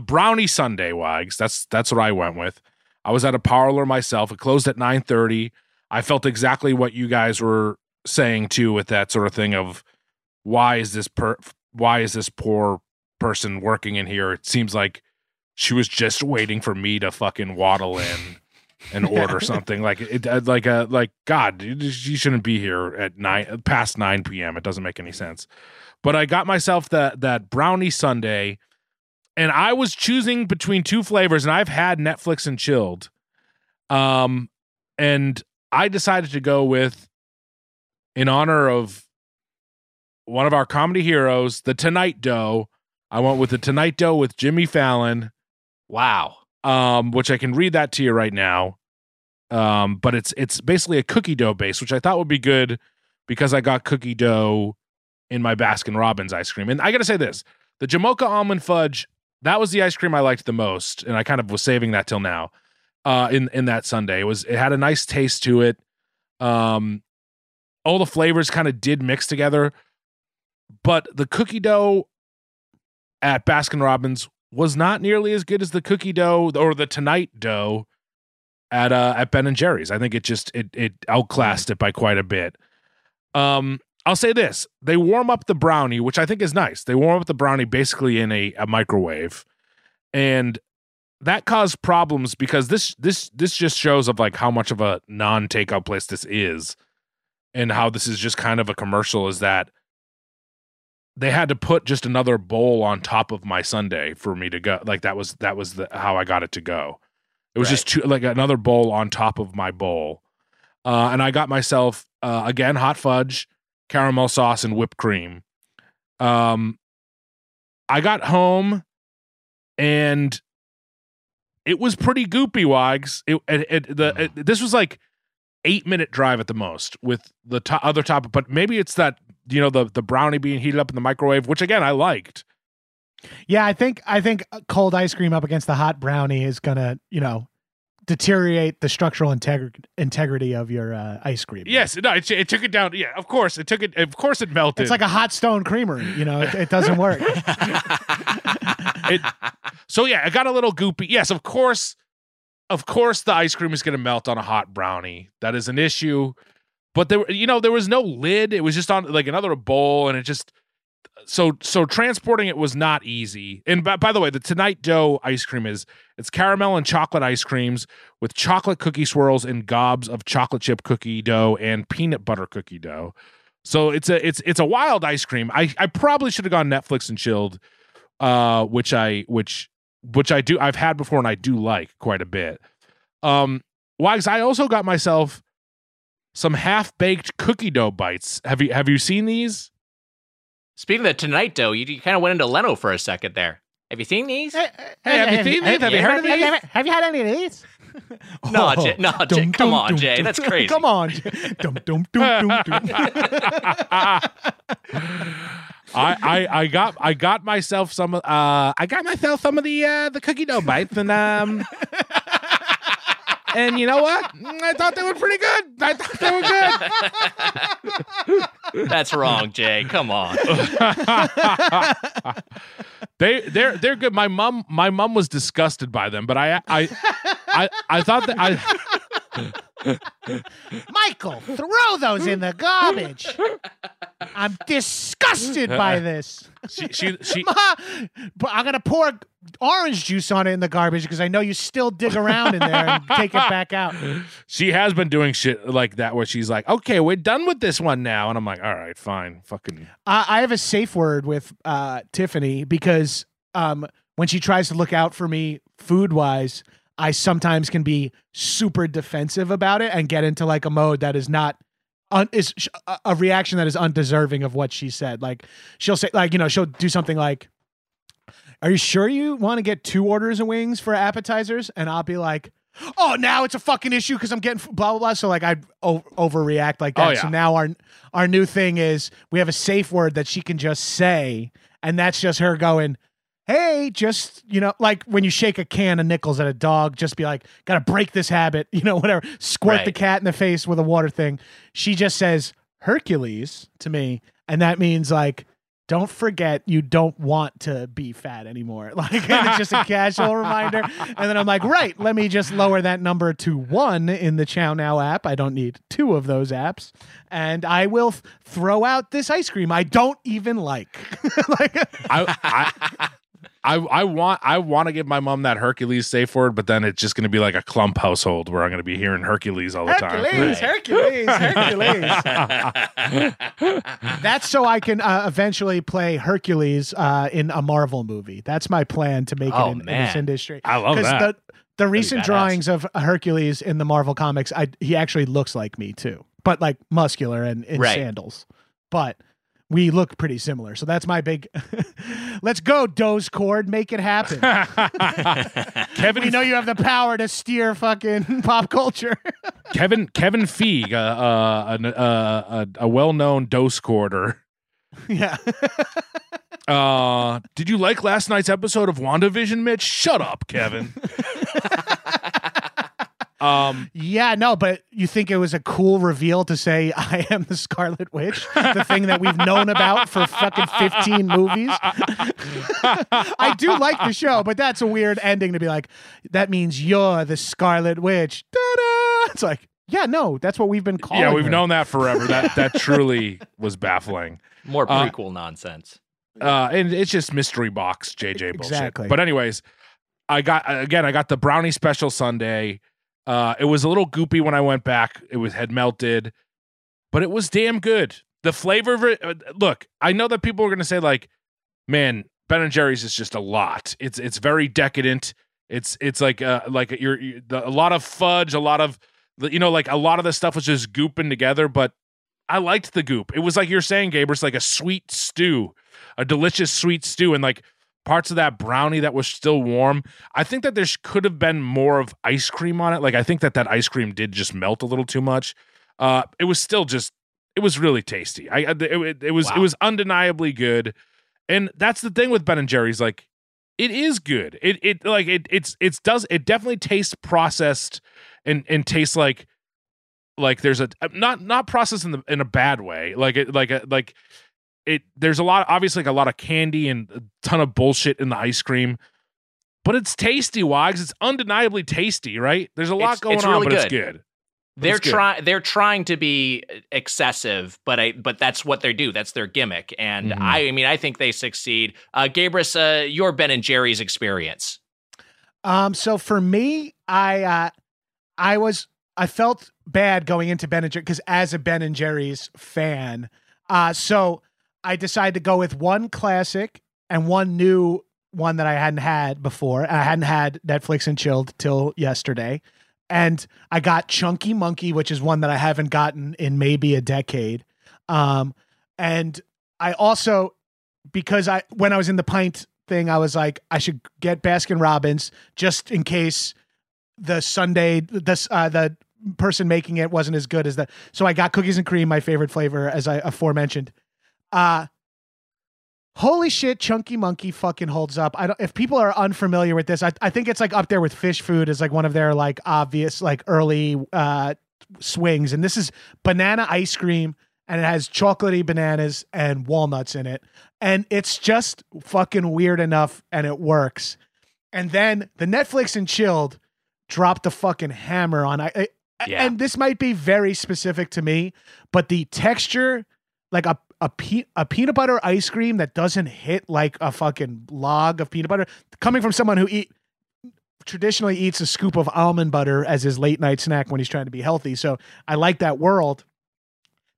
brownie sundae, Wags. That's what I went with. I was at a parlor myself. It closed at 9:30. I felt exactly what you guys were saying too, with that sort of thing of why is this poor person working in here? It seems like she was just waiting for me to fucking waddle in and order something. Like God, you shouldn't be here at 9 p.m. It doesn't make any sense. But I got myself that brownie sundae, and I was choosing between two flavors, and I've had Netflix and Chilled, and I decided to go with, in honor of one of our comedy heroes, the Tonight Dough. I went with the Tonight Dough with Jimmy Fallon. Wow. Which I can read that to you right now. But it's basically a cookie dough base, which I thought would be good because I got cookie dough in my Baskin Robbins ice cream. And I got to say this, the Jamocha almond fudge, that was the ice cream I liked the most. And I kind of was saving that till now. In that sundae, it had a nice taste to it. All the flavors kind of did mix together, but the cookie dough at Baskin Robbins was not nearly as good as the cookie dough or the Tonight Dough at Ben and Jerry's. I think it just it outclassed it by quite a bit. I'll say this: they warm up the brownie, which I think is nice. They warm up the brownie basically in a microwave, and that caused problems because this just shows of like how much of a non-takeout place this is, and how this is just kind of a commercial. Is that they had to put just another bowl on top of my sundae for me to go. Like that was how I got it to go. It was just like another bowl on top of my bowl. And I got myself, again, hot fudge, caramel sauce, and whipped cream. I got home and it was pretty goopy, Wags. This was like 8-minute drive at the most with the other topic, but maybe it's that, you know, the brownie being heated up in the microwave, which again, I liked. Yeah, I think cold ice cream up against the hot brownie is gonna, you know, deteriorate the structural integrity of your ice cream. Yes, no, it took it down. Yeah, of course, Of course, it melted. It's like a hot stone creamery. You know, it doesn't work. So yeah, it got a little goopy. Yes, of course, the ice cream is gonna melt on a hot brownie. That is an issue. But there was no lid. It was just on like another bowl, and it just. So transporting it was not easy. And by the way, the Tonight Dough ice cream it's caramel and chocolate ice creams with chocolate cookie swirls and gobs of chocolate chip cookie dough and peanut butter cookie dough. So it's a wild ice cream. I probably should have gone Netflix and chilled, which I do. I've had before and I do like quite a bit. Wags, I also got myself some half-baked cookie dough bites. Have you seen these? Speaking of the Tonight Dough, you kind of went into Leno for a second there. Have you seen these? Have you seen these? Have you heard of these? Have you had any of these? No, Jay. Come on, Jay. That's crazy. Come on, Jay. I got myself some of the cookie dough bites and. And you know what? I thought they were pretty good. That's wrong, Jay. Come on. They're good. My mom was disgusted by them, but I thought that I Michael, throw those in the garbage. I'm disgusted by this. She but I'm gonna pour orange juice on it in the garbage because I know you still dig around in there and take it back out. She has been doing shit like that where she's like, okay, we're done with this one now. And I'm like, all right, fine. Fucking. I have a safe word with Tiffany because when she tries to look out for me food wise, I sometimes can be super defensive about it and get into like a mode that is not is a reaction that is undeserving of what she said. Like she'll say, like, you know, she'll do something like, are you sure you want to get 2 orders of wings for appetizers? And I'll be like, oh, now it's a fucking issue because I'm getting blah, blah, blah. So like I overreact like that. Oh, yeah. So now our new thing is we have a safe word that she can just say. And that's just her going, hey, just, you know, like when you shake a can of nickels at a dog, just be like, got to break this habit, you know, whatever. Squirt the cat in the face with a water thing. She just says Hercules to me. And that means like, don't forget you don't want to be fat anymore. Like, and it's just a casual reminder. And then I'm like, right, let me just lower that number to 1 in the Chow Now app. I don't need 2 of those apps. And I will throw out this ice cream I don't even like. Like I want to give my mom that Hercules safe word, but then it's just going to be like a clump household where I'm going to be hearing Hercules all the time. Hercules. That's so I can eventually play Hercules in a Marvel movie. That's my plan to make it in this industry. I love that. The recent drawings of Hercules in the Marvel comics, he actually looks like me too, but like muscular and in sandals. But we look pretty similar. So that's my big, let's go, Doze Cord. Make it happen. Kevin, we know you have the power to steer fucking pop culture. Kevin Feig, a well-known Doze Corder. Yeah. Did you like last night's episode of WandaVision, Mitch? Shut up, Kevin. Yeah, no, but you think it was a cool reveal to say, I am the Scarlet Witch, the thing that we've known about for fucking 15 movies? I do like the show, but that's a weird ending to be like, that means you're the Scarlet Witch. Ta-da! It's like, yeah, no, that's what we've been calling her. Yeah, we've known that forever. That truly was baffling. More prequel nonsense. And it's just mystery box JJ bullshit. Exactly. But anyways, I got the brownie special sundae. It was a little goopy when I went back. It had melted, but it was damn good. The flavor of it, look, I know that people are going to say like, man, Ben and Jerry's is just a lot. It's very decadent. It's like a lot of fudge, a lot of, you know, like a lot of the stuff was just gooping together, but I liked the goop. It was like you're saying, Gabrus, like a sweet stew, a delicious sweet stew, and like parts of that brownie that was still warm. I think that there could have been more of ice cream on it. Like I think that ice cream did just melt a little too much. It was still just, it was really tasty. It was undeniably good, and that's the thing with Ben and Jerry's. Like it is good. It definitely tastes processed and tastes like. Like there's a not processed in a bad way. There's a lot, obviously, like a lot of candy and a ton of bullshit in the ice cream, but it's tasty, Wags. It's undeniably tasty, right? There's a lot going on, but it's good. They're trying to be excessive, but that's what they do. That's their gimmick, and mm-hmm. I think they succeed. Gabrus, your Ben and Jerry's experience. So for me, I felt bad going into Ben and Jerry's because as a Ben and Jerry's fan, so I decided to go with one classic and one new one that I hadn't had before. I hadn't had Netflix and chilled till yesterday, and I got Chunky Monkey, which is one that I haven't gotten in maybe a decade. And I also, because when I was in the pint thing, I was like, I should get Baskin Robbins just in case the Sunday the person making it wasn't as good as that. So I got cookies and cream, my favorite flavor, as I aforementioned. Holy shit, Chunky Monkey fucking holds up. If people are unfamiliar with this, I think it's like up there with fish food as like one of their like obvious like early swings. And this is banana ice cream, and it has chocolatey bananas and walnuts in it. And it's just fucking weird enough, and it works. And then the Netflix and chilled dropped the fucking hammer on. And this might be very specific to me, but the texture, like a peanut butter ice cream that doesn't hit like a fucking log of peanut butter, coming from someone who traditionally eats a scoop of almond butter as his late night snack when he's trying to be healthy. So I like that world.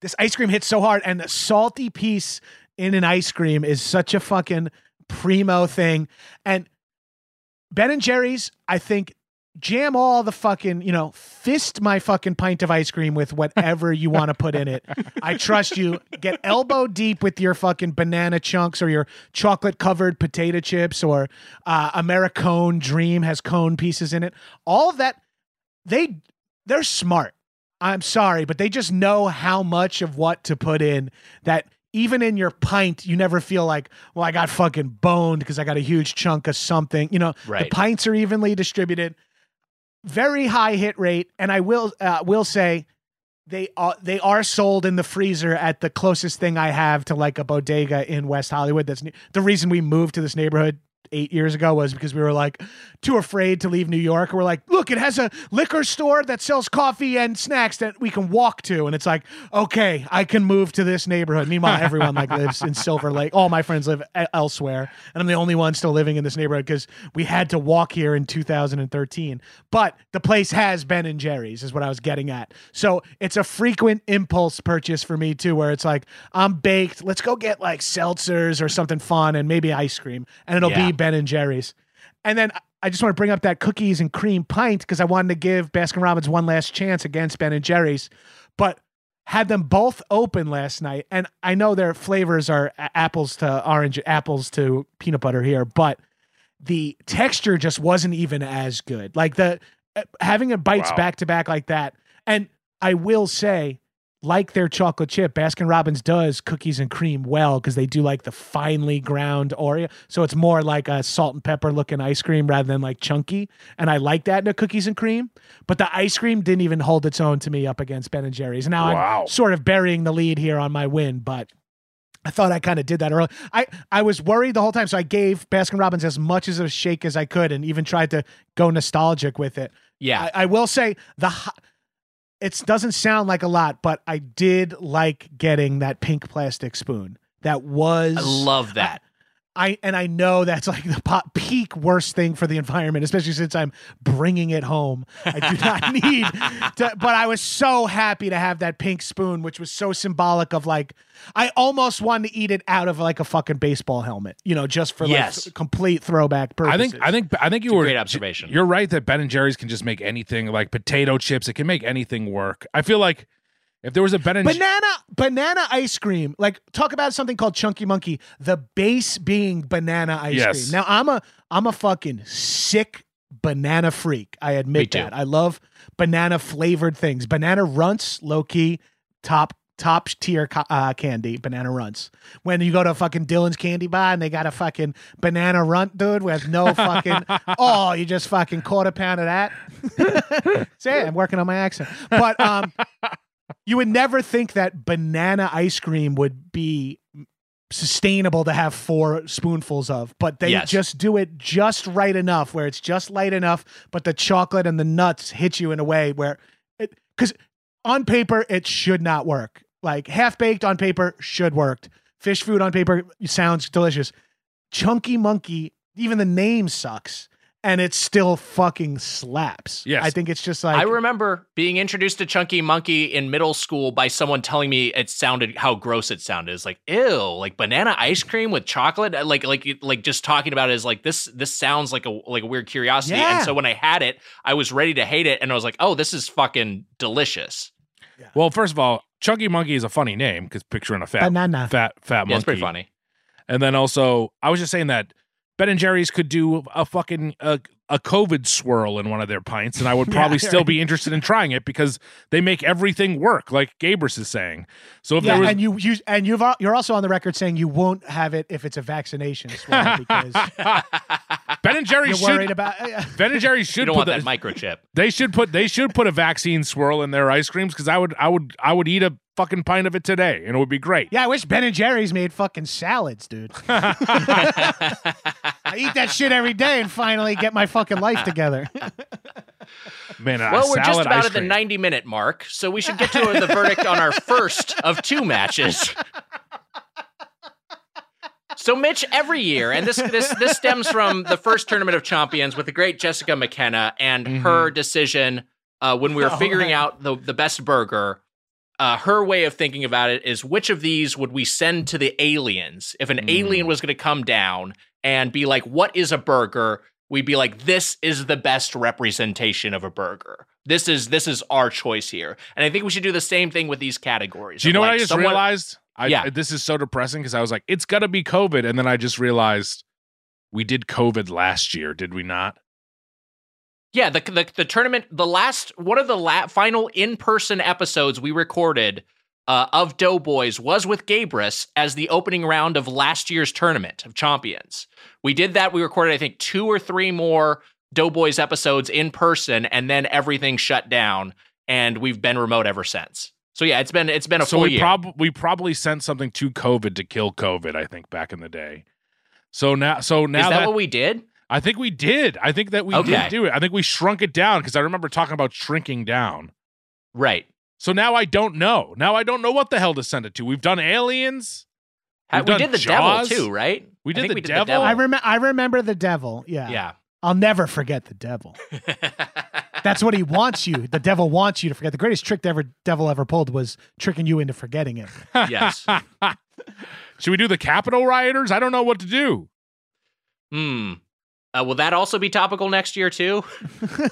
This ice cream hits so hard, and the salty piece in an ice cream is such a fucking primo thing. And Ben and Jerry's, I think, jam all the fucking, you know, fist my fucking pint of ice cream with whatever you want to put in it. I trust you. Get elbow deep with your fucking banana chunks or your chocolate covered potato chips or Americone Dream has cone pieces in it. All of that, they're smart. I'm sorry, but they just know how much of what to put in that. Even in your pint, you never feel like, well, I got fucking boned because I got a huge chunk of something. You know, right. The pints are evenly distributed. Very high hit rate, and I will say they are sold in the freezer at the closest thing I have to like a bodega in West Hollywood. That's the reason we moved to this neighborhood 8 years ago, was because we were like too afraid to leave New York. We're like, look, it has a liquor store that sells coffee and snacks that we can walk to, and it's like, okay, I can move to this neighborhood. Meanwhile, everyone like lives in Silver Lake. All my friends live elsewhere, and I'm the only one still living in this neighborhood because we had to walk here in 2013. But the place has Ben and Jerry's, is what I was getting at. So it's a frequent impulse purchase for me too, where it's like, I'm baked. Let's go get like seltzers or something fun, and maybe ice cream, and it'll be Ben and Jerry's. And then I just want to bring up that cookies and cream pint because I wanted to give Baskin Robbins one last chance against Ben and Jerry's, but had them both open last night. And I know their flavors are apples to orange, apples to peanut butter here, but the texture just wasn't even as good. Like having a bites back to back like that. And I will say like their chocolate chip. Baskin Robbins does cookies and cream well because they do like the finely ground Oreo. So it's more like a salt and pepper looking ice cream rather than like chunky. And I like that in a cookies and cream. But the ice cream didn't even hold its own to me up against Ben and Jerry's. Now I'm sort of burying the lead here on my win, but I thought I kind of did that early. I was worried the whole time. So I gave Baskin Robbins as much as a shake as I could and even tried to go nostalgic with it. Yeah. I will say it doesn't sound like a lot, but I did like getting that pink plastic spoon. I love that. I know that's like the peak worst thing for the environment, especially since I'm bringing it home. I do not need to, but I was so happy to have that pink spoon, which was so symbolic of like, I almost wanted to eat it out of like a fucking baseball helmet, you know, just for like complete throwback purposes. I think you were great observation. You're right that Ben and Jerry's can just make anything, like potato chips. It can make anything work. I feel like if there was a banana ice cream, like talk about something called Chunky Monkey, the base being banana ice cream. Now I'm a fucking sick banana freak. I admit that. I love banana flavored things. Banana runts, low key, top tier candy, banana runts. When you go to a fucking Dylan's Candy Bar and they got a fucking banana runt, dude, with no fucking, oh, you just fucking quarter pound of that. See, I'm working on my accent. But, you would never think that banana ice cream would be sustainable to have 4 spoonfuls of, but they just do it just right enough where it's just light enough, but the chocolate and the nuts hit you in a way where it, because on paper, it should not work. Like half-baked on paper should work. Fish food on paper sounds delicious. Chunky Monkey, even the name sucks. And it still fucking slaps. Yes. I think it's just like, I remember being introduced to Chunky Monkey in middle school by someone telling me it sounded, how gross it sounded. It's like, ew, like banana ice cream with chocolate. Like just talking about it is like, this sounds like a weird curiosity. Yeah. And so when I had it, I was ready to hate it. And I was like, oh, this is fucking delicious. Yeah. Well, first of all, Chunky Monkey is a funny name because picturing a fat monkey. Yeah, it's pretty funny. And then also, I was just saying that Ben and Jerry's could do a fucking a COVID swirl in one of their pints, and I would probably still be interested in trying it because they make everything work, like Gabrus is saying. So if there was, and you're also on the record saying you won't have it if it's a vaccination swirl because Ben and Jerry Ben and Jerry should put that microchip. They should put a vaccine swirl in their ice creams because I would eat a fucking pint of it today and it would be great. Yeah, I wish Ben and Jerry's made fucking salads, dude. I eat that shit every day and finally get my fucking life together. Man, well, we're just about at the 90-minute mark, so we should get to the verdict on our first of 2 matches. So, Mitch, every year, and this stems from the first Tournament of Champions with the great Jessica McKenna and her decision when we were figuring out the best burger. Her way of thinking about it is, which of these would we send to the aliens? If an alien was going to come down and be like, what is a burger? We'd be like, this is the best representation of a burger. This is our choice here. And I think we should do the same thing with these categories. Do you know what I just realized? This is so depressing because I was like, it's got to be COVID. And then I just realized we did COVID last year, did we not? Yeah, the tournament, the last, one of the final in-person episodes we recorded of Doughboys was with Gabrus as the opening round of last year's Tournament of Champions. We did that. We recorded, I think, 2 or 3 more Doughboys episodes in person, and then everything shut down, and we've been remote ever since. So yeah, it's been a full year. We probably sent something to COVID to kill COVID, I think, back in the day. So now is that what we did? I think we did. I think that we did do it. I think we shrunk it down because I remember talking about shrinking down. Right. So now I don't know. Now I don't know what the hell to send it to. We've done aliens. We did the Jaws. Devil too, right? We did the devil. I remember the devil. Yeah. Yeah. I'll never forget the devil. That's what he wants you. The devil wants you to forget. The greatest trick the devil ever pulled was tricking you into forgetting it. Yes. Should we do the Capitol rioters? I don't know what to do. Will that also be topical next year, too?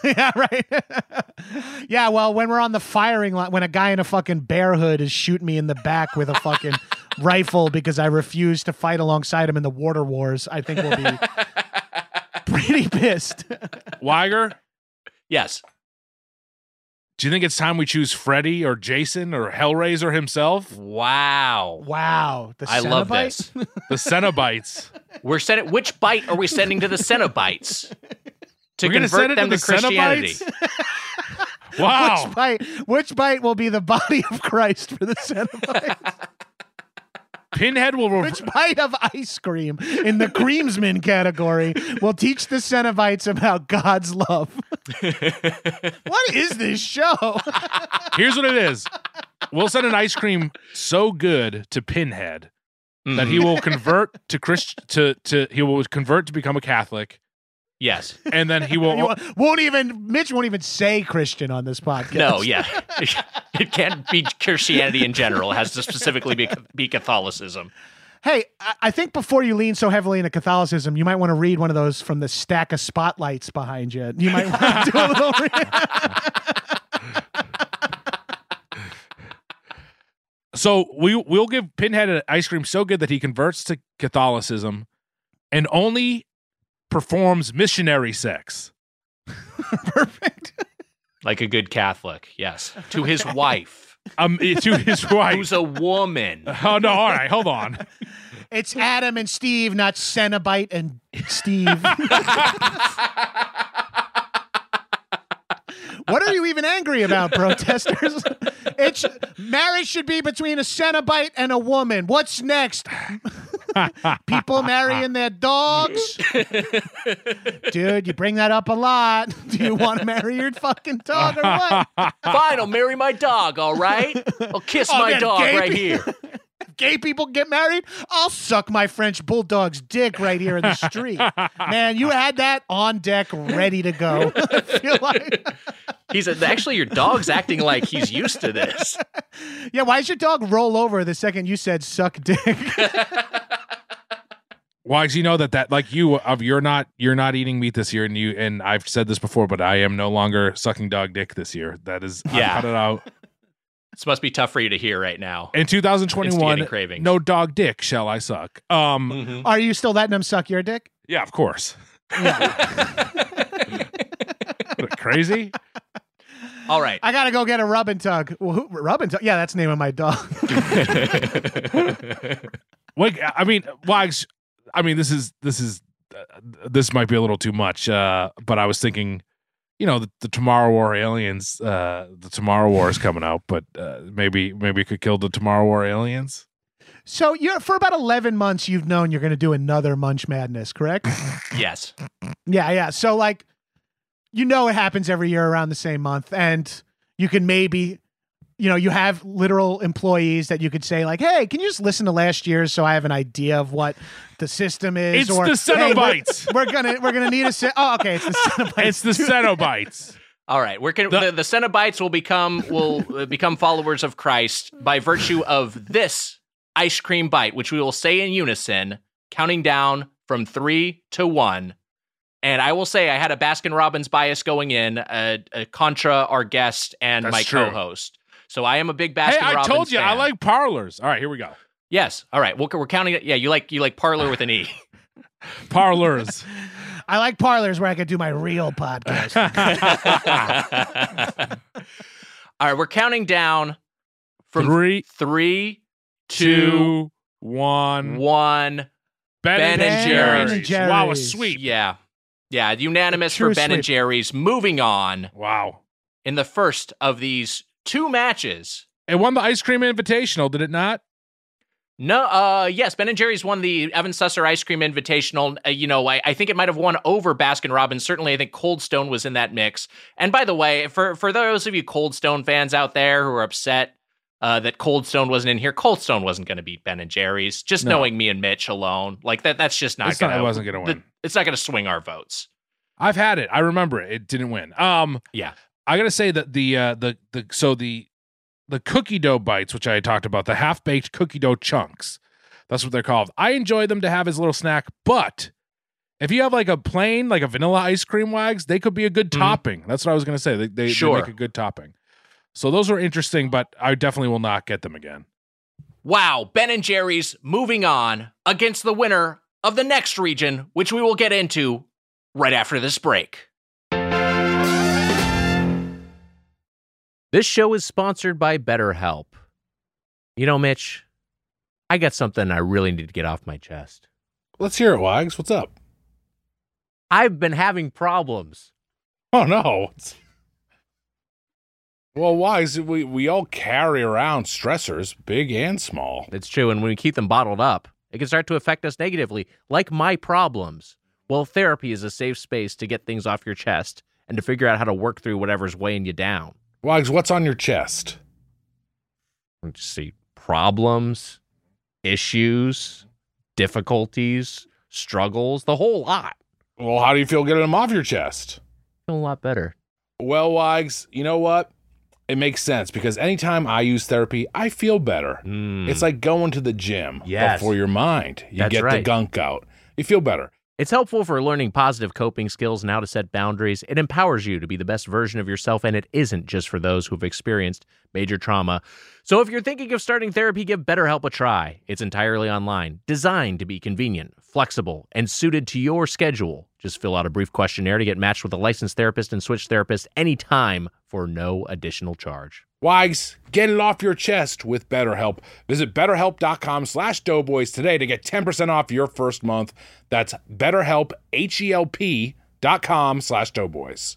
Yeah, right. Yeah, well, when we're on the firing line, when a guy in a fucking bear hood is shooting me in the back with a fucking rifle because I refuse to fight alongside him in the water wars, I think we'll be pretty pissed. Weiger? Yes. Do you think it's time we choose Freddy or Jason or Hellraiser himself? Wow. Wow. The I Cenobite? Love this. The Cenobites. We're sending. Which bite are we sending to the Cenobites? To convert them to Christianity. Wow. Which bite will be the body of Christ for the Cenobites? Pinhead will... Which bite of ice cream in the Creamsman category will teach the Cenobites about God's love? What is this show? Here's what it is. We'll send an ice cream so good to Pinhead that he will convert to become a Catholic. Yes. And then he Mitch won't even say Christian on this podcast. No, yeah. It can't be Christianity in general. It has to specifically be Catholicism. Hey, I think before you lean so heavily into Catholicism, you might want to read one of those from the stack of spotlights behind you. You might want to do a little read. So we'll give Pinhead an ice cream so good that he converts to Catholicism and only performs missionary sex. Perfect. Like a good Catholic, yes. To his wife. To his wife. Who's a woman. Oh, no, all right, hold on. It's Adam and Steve, not Cenobite and Steve. What are you even angry about, protesters? It's marriage should be between a Cenobite and a woman. What's next? People marrying their dogs? Dude, you bring that up a lot. Do you want to marry your fucking dog or what? Fine, I'll marry my dog, all right? I'll kiss my dog right here. If gay people get married, I'll suck my French bulldog's dick right here in the street. Man, you had that on deck ready to go. I feel like... Actually, your dog's acting like he's used to this. Yeah, why does your dog roll over the second you said suck dick? Why do you know that like you're not eating meat this year, and I've said this before, but I am no longer sucking dog dick this year. That is, yeah. I cut it out. This must be tough for you to hear right now. In 2021, no dog dick shall I suck. Are you still letting him suck your dick? Yeah, of course. Yeah. Crazy. All right. I got to go get a rub and tug. Well, rub and tug? Yeah, that's the name of my dog. Wait, this might be a little too much, but I was thinking, you know, the Tomorrow War aliens, the Tomorrow War is coming out, but maybe it could kill the Tomorrow War aliens. So for about 11 months, you've known you're going to do another Munch Madness, correct? Yes. Yeah. So like, you know, it happens every year around the same month, and you can maybe, you know, you have literal employees that you could say like, hey, can you just listen to last year's so I have an idea of what the system is? It's the Cenobites. Hey, we're gonna need a... Oh, okay, it's the Cenobites. It's the Cenobites. All right, the Cenobites will become followers of Christ by virtue of this ice cream bite, which we will say in unison, counting down from 3 to 1. And I will say I had a Baskin Robbins bias going in, contra our guest and that's my true co-host. So I am a big Baskin Robbins fan. Hey, I told you, fan. I like parlors. All right, here we go. Yes. All right, we're counting it. Yeah, you like parlor with an E. Parlors. I like parlors where I can do my real podcast. All right, we're counting down from three, two, one. Ben and Jerry's. Wow, a sweep. Yeah. Yeah, unanimous for Ben and Jerry's. Moving on. Wow. In the first of these two matches. It won the Ice Cream Invitational, did it not? No, yes, Ben and Jerry's won the Evan Susser Ice Cream Invitational. I think it might have won over Baskin Robbins. Certainly, I think Cold Stone was in that mix. And by the way, for those of you Cold Stone fans out there who are upset that Cold Stone wasn't in here, Cold Stone wasn't going to beat Ben and Jerry's. Just knowing me and Mitch alone, like that's just not going to... It wasn't going to win. It's not going to swing our votes. I've had it. I remember it. It didn't win. Yeah. I got to say that the cookie dough bites, which I had talked about, the half-baked cookie dough chunks, that's what they're called. I enjoy them to have as a little snack, but if you have like a plain, like a vanilla ice cream wags, they could be a good topping. That's what I was going to say. They make a good topping. So those are interesting, but I definitely will not get them again. Wow, Ben and Jerry's moving on against the winner of the next region, which we will get into right after this break. This show is sponsored by BetterHelp. You know, Mitch, I got something I really need to get off my chest. Let's hear it, Wags. What's up? I've been having problems. Oh, no. Well, Wags, we all carry around stressors, big and small. It's true, and when we keep them bottled up, it can start to affect us negatively, like my problems. Well, therapy is a safe space to get things off your chest and to figure out how to work through whatever's weighing you down. Wags, what's on your chest? Let's see. Problems, issues, difficulties, struggles, the whole lot. Well, how do you feel getting them off your chest? I feel a lot better. Well, Wags, you know what? It makes sense because anytime I use therapy, I feel better. It's like going to the gym, but for your mind. You get the gunk out. You feel better. It's helpful for learning positive coping skills and how to set boundaries. It empowers you to be the best version of yourself, and it isn't just for those who've experienced major trauma. So if you're thinking of starting therapy, give BetterHelp a try. It's entirely online, designed to be convenient, flexible, and suited to your schedule. Just fill out a brief questionnaire to get matched with a licensed therapist and switch therapists anytime for no additional charge. Wags, get it off your chest with BetterHelp. Visit BetterHelp.com/Doughboys today to get 10% off your first month. That's BetterHelp, HELP.com/Doughboys.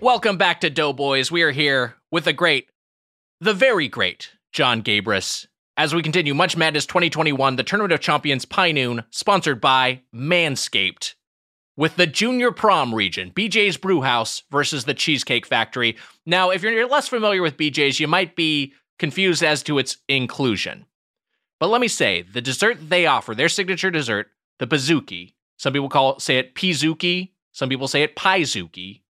Welcome back to Doughboys. We are here with the great, the very great John Gabrus. As we continue Munch Madness 2021, the Tournament of Champions Pie Noon, sponsored by Manscaped. With the Junior Prom region, BJ's Brew House versus the Cheesecake Factory. Now, if you're less familiar with BJ's, you might be confused as to its inclusion. But let me say, the dessert they offer, their signature dessert, the Pizookie. Some people say it Pizookie. Some people say it Pizookie.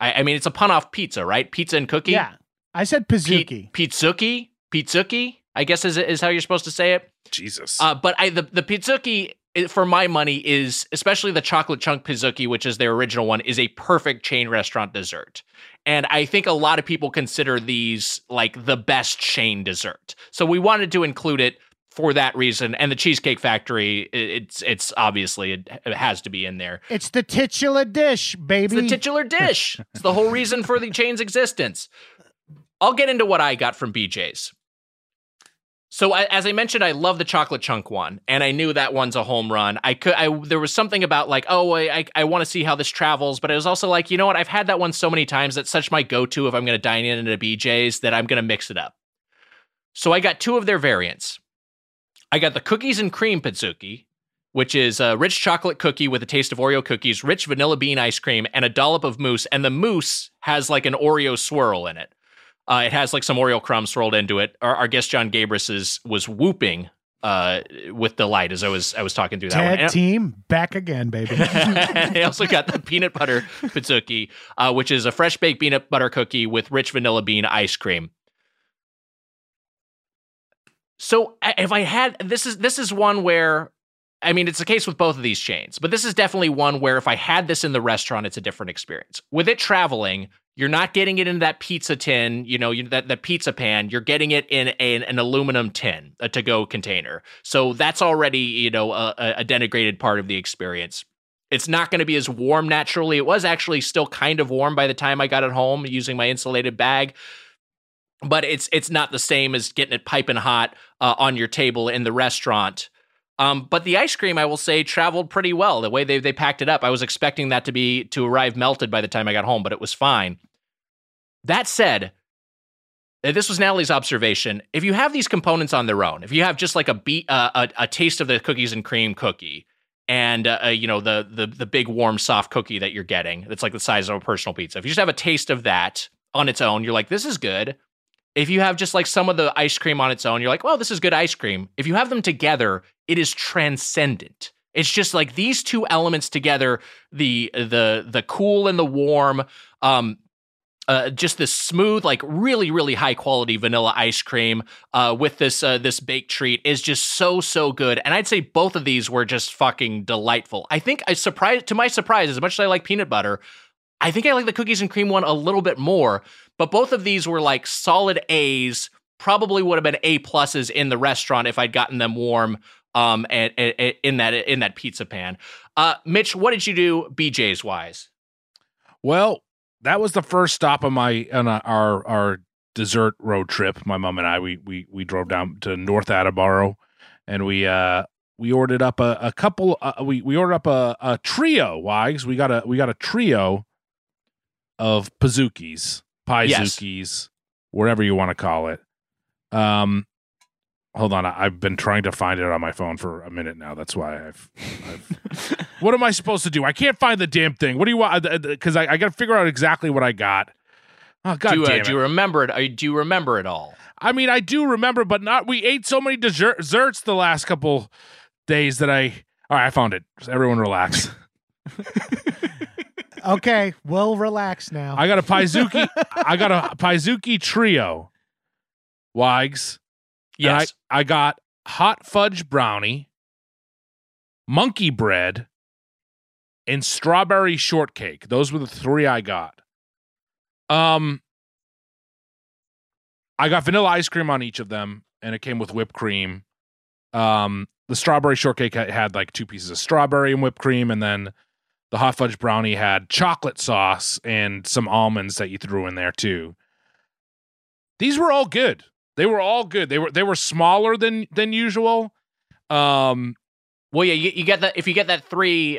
I mean, it's a pun off pizza, right? Pizza and cookie? Yeah, I said Pizookie. Pizookie? Pizookie, I guess is how you're supposed to say it. Jesus. But the Pizookie, for my money, is especially the chocolate chunk Pizookie, which is their original one, is a perfect chain restaurant dessert. And I think a lot of people consider these like the best chain dessert. So we wanted to include it for that reason. And the Cheesecake Factory, it's obviously, it has to be in there. It's the titular dish, baby. It's the titular dish. It's the whole reason for the chain's existence. I'll get into what I got from BJ's. So as I mentioned, I love the chocolate chunk one, and I knew that one's a home run. There was something about like, I want to see how this travels, but it was also like, you know what? I've had that one so many times. That's such my go-to if I'm going to dine in at a BJ's that I'm going to mix it up. So I got two of their variants. I got the cookies and cream Pizookie, which is a rich chocolate cookie with a taste of Oreo cookies, rich vanilla bean ice cream, and a dollop of mousse. And the mousse has like an Oreo swirl in it. It has like some Oreo crumbs swirled into it. Our guest John Gabrus was whooping with delight as I was talking through that Tag one. Tag team back again, baby. They also got the peanut butter Pizookie, which is a fresh baked peanut butter cookie with rich vanilla bean ice cream. So if I had this is one where, I mean, it's the case with both of these chains, but this is definitely one where if I had this in the restaurant, it's a different experience. With it traveling, you're not getting it in that pizza tin, that pizza pan. You're getting it in an aluminum tin, a to-go container. So that's already, a denigrated part of the experience. It's not going to be as warm naturally. It was actually still kind of warm by the time I got it home using my insulated bag. But it's not the same as getting it piping hot on your table in the restaurant. But the ice cream, I will say, traveled pretty well. The way they packed it up, I was expecting that to arrive melted by the time I got home, but it was fine. That said, this was Natalie's observation. If you have these components on their own, if you have just like a taste of the cookies and cream cookie, and the big warm soft cookie that you're getting, that's like the size of a personal pizza. If you just have a taste of that on its own, you're like, this is good. If you have just like some of the ice cream on its own, you're like, well, this is good ice cream. If you have them together, it is transcendent. It's just like these two elements together, the cool and the warm, just this smooth, like really, really high quality vanilla ice cream with this baked treat is just so good. And I'd say both of these were just fucking delightful. I think to my surprise, as much as I like peanut butter, I think I like the cookies and cream one a little bit more, but both of these were like solid A's, probably would have been A pluses in the restaurant if I'd gotten them warm and in that pizza pan. Mitch, what did you do BJ's wise? Well, that was the first stop on our dessert road trip. My mom and I, we drove down to North Attleboro, and we ordered up a couple. We ordered up a trio. Why? Because we got a trio of Pizookies, Pizookies, yes, whatever you want to call it. Hold on, I've been trying to find it on my phone for a minute now. That's why I've what am I supposed to do? I can't find the damn thing. What do you want? Because I got to figure out exactly what I got. Oh, God damn it. Do you remember it? Do you remember it all? I mean, I do remember, but not. We ate so many desserts the last couple days that I... All right, I found it. Just everyone relax. Okay, we'll relax now. I got a Pizookie trio, Wags. Yes. I got hot fudge brownie, monkey bread, and strawberry shortcake. Those were the three I got. I got vanilla ice cream on each of them, and it came with whipped cream. The strawberry shortcake had like two pieces of strawberry and whipped cream, and then the hot fudge brownie had chocolate sauce and some almonds that you threw in there too. These were all good. They were all good. They were smaller than usual. Well, yeah, you get that if you get that three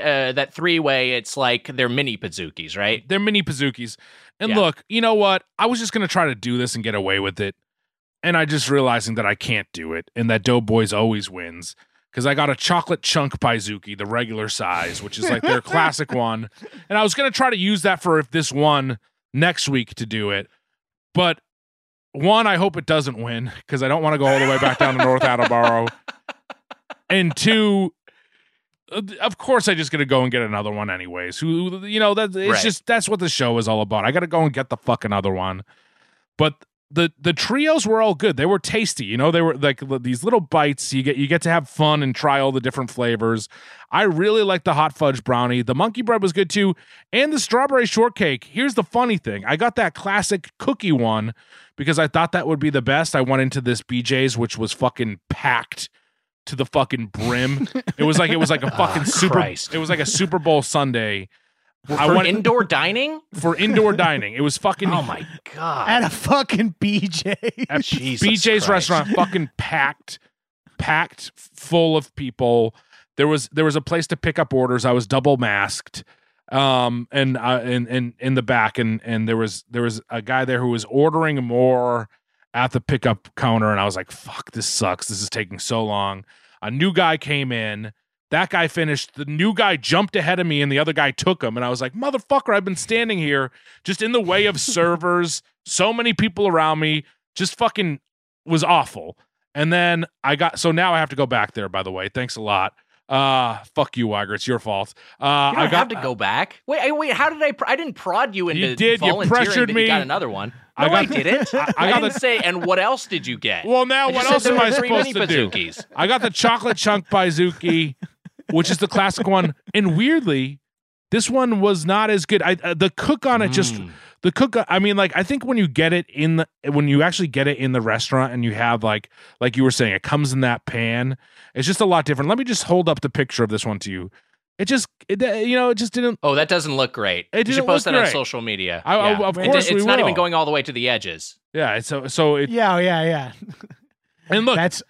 way. It's like they're mini Pizookies, right? They're mini Pizookies. And yeah, look, you know what? I was just gonna try to do this and get away with it, and I just realizing that I can't do it, and that Doughboys always wins because I got a chocolate chunk Pizookie, the regular size, which is like their classic one, and I was gonna try to use that for if this one next week to do it, but. One, I hope it doesn't win because I don't want to go all the way back down to North Attleboro. And two, of course, I just got to go and get another one anyways. You know, that's what the show is all about. I got to go and get the fucking other one. But the trios were all good. They were tasty. You know, they were like these little bites. You get to have fun and try all the different flavors. I really like the hot fudge brownie. The monkey bread was good too. And the strawberry shortcake. Here's the funny thing. I got that classic cookie one because I thought that would be the best. I went into this BJ's, which was fucking packed to the fucking brim. It was like a fucking It was like a Super Bowl Sunday. For indoor dining. It was fucking... Oh, my God. At a fucking BJ's. At Jesus BJ's Christ. Restaurant, fucking packed full of people. There was a place to pick up orders. I was double masked and in the back, and there was a guy there who was ordering more at the pickup counter, and I was like, fuck, this sucks. This is taking so long. A new guy came in. That guy finished. The new guy jumped ahead of me, and the other guy took him. And I was like, motherfucker, I've been standing here just in the way of servers. So many people around me, just fucking was awful. And then so now I have to go back there, by the way. Thanks a lot. Fuck you, Weiger. It's your fault. You don't have to go back. Wait, how did I didn't prod you into volunteering. You pressured me. You got another one. No, I didn't. I didn't say, and what else did you get? Well, now what else am I supposed to do? I got the chocolate chunk Pizookie. Which is the classic one, and weirdly, this one was not as good. I mean, like I think when you get it when you actually get it in the restaurant, and you have like you were saying, it comes in that pan. It's just a lot different. Let me just hold up the picture of this one to you. It just didn't. Oh, that doesn't look great. You should post that on social media. Of course, it's not even going all the way to the edges. Yeah. Yeah. And look, that's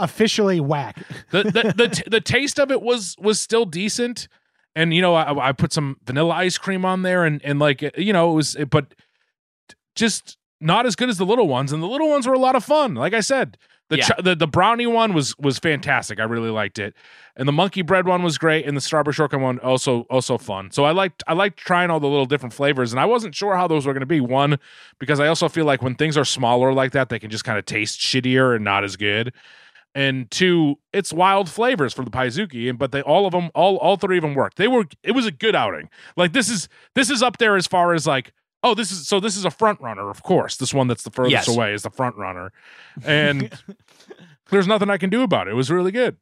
officially whack. The taste of it was still decent, and you know I put some vanilla ice cream on there, and like you know but just not as good as the little ones, and the little ones were a lot of fun. Like I said, the brownie one was fantastic. I really liked it, and the monkey bread one was great, and the strawberry shortcake one also fun. So I liked trying all the little different flavors, and I wasn't sure how those were going to be. One, because I also feel like when things are smaller like that, they can just kind of taste shittier and not as good. and two, it's wild flavors for the Paizuki, and but they all of them, all three of them worked. They were, it was a good outing. Like this is up there as far as like, oh, this is a front runner, of course. This one that's the furthest away is the front runner, and there's nothing I can do about it. It was really good.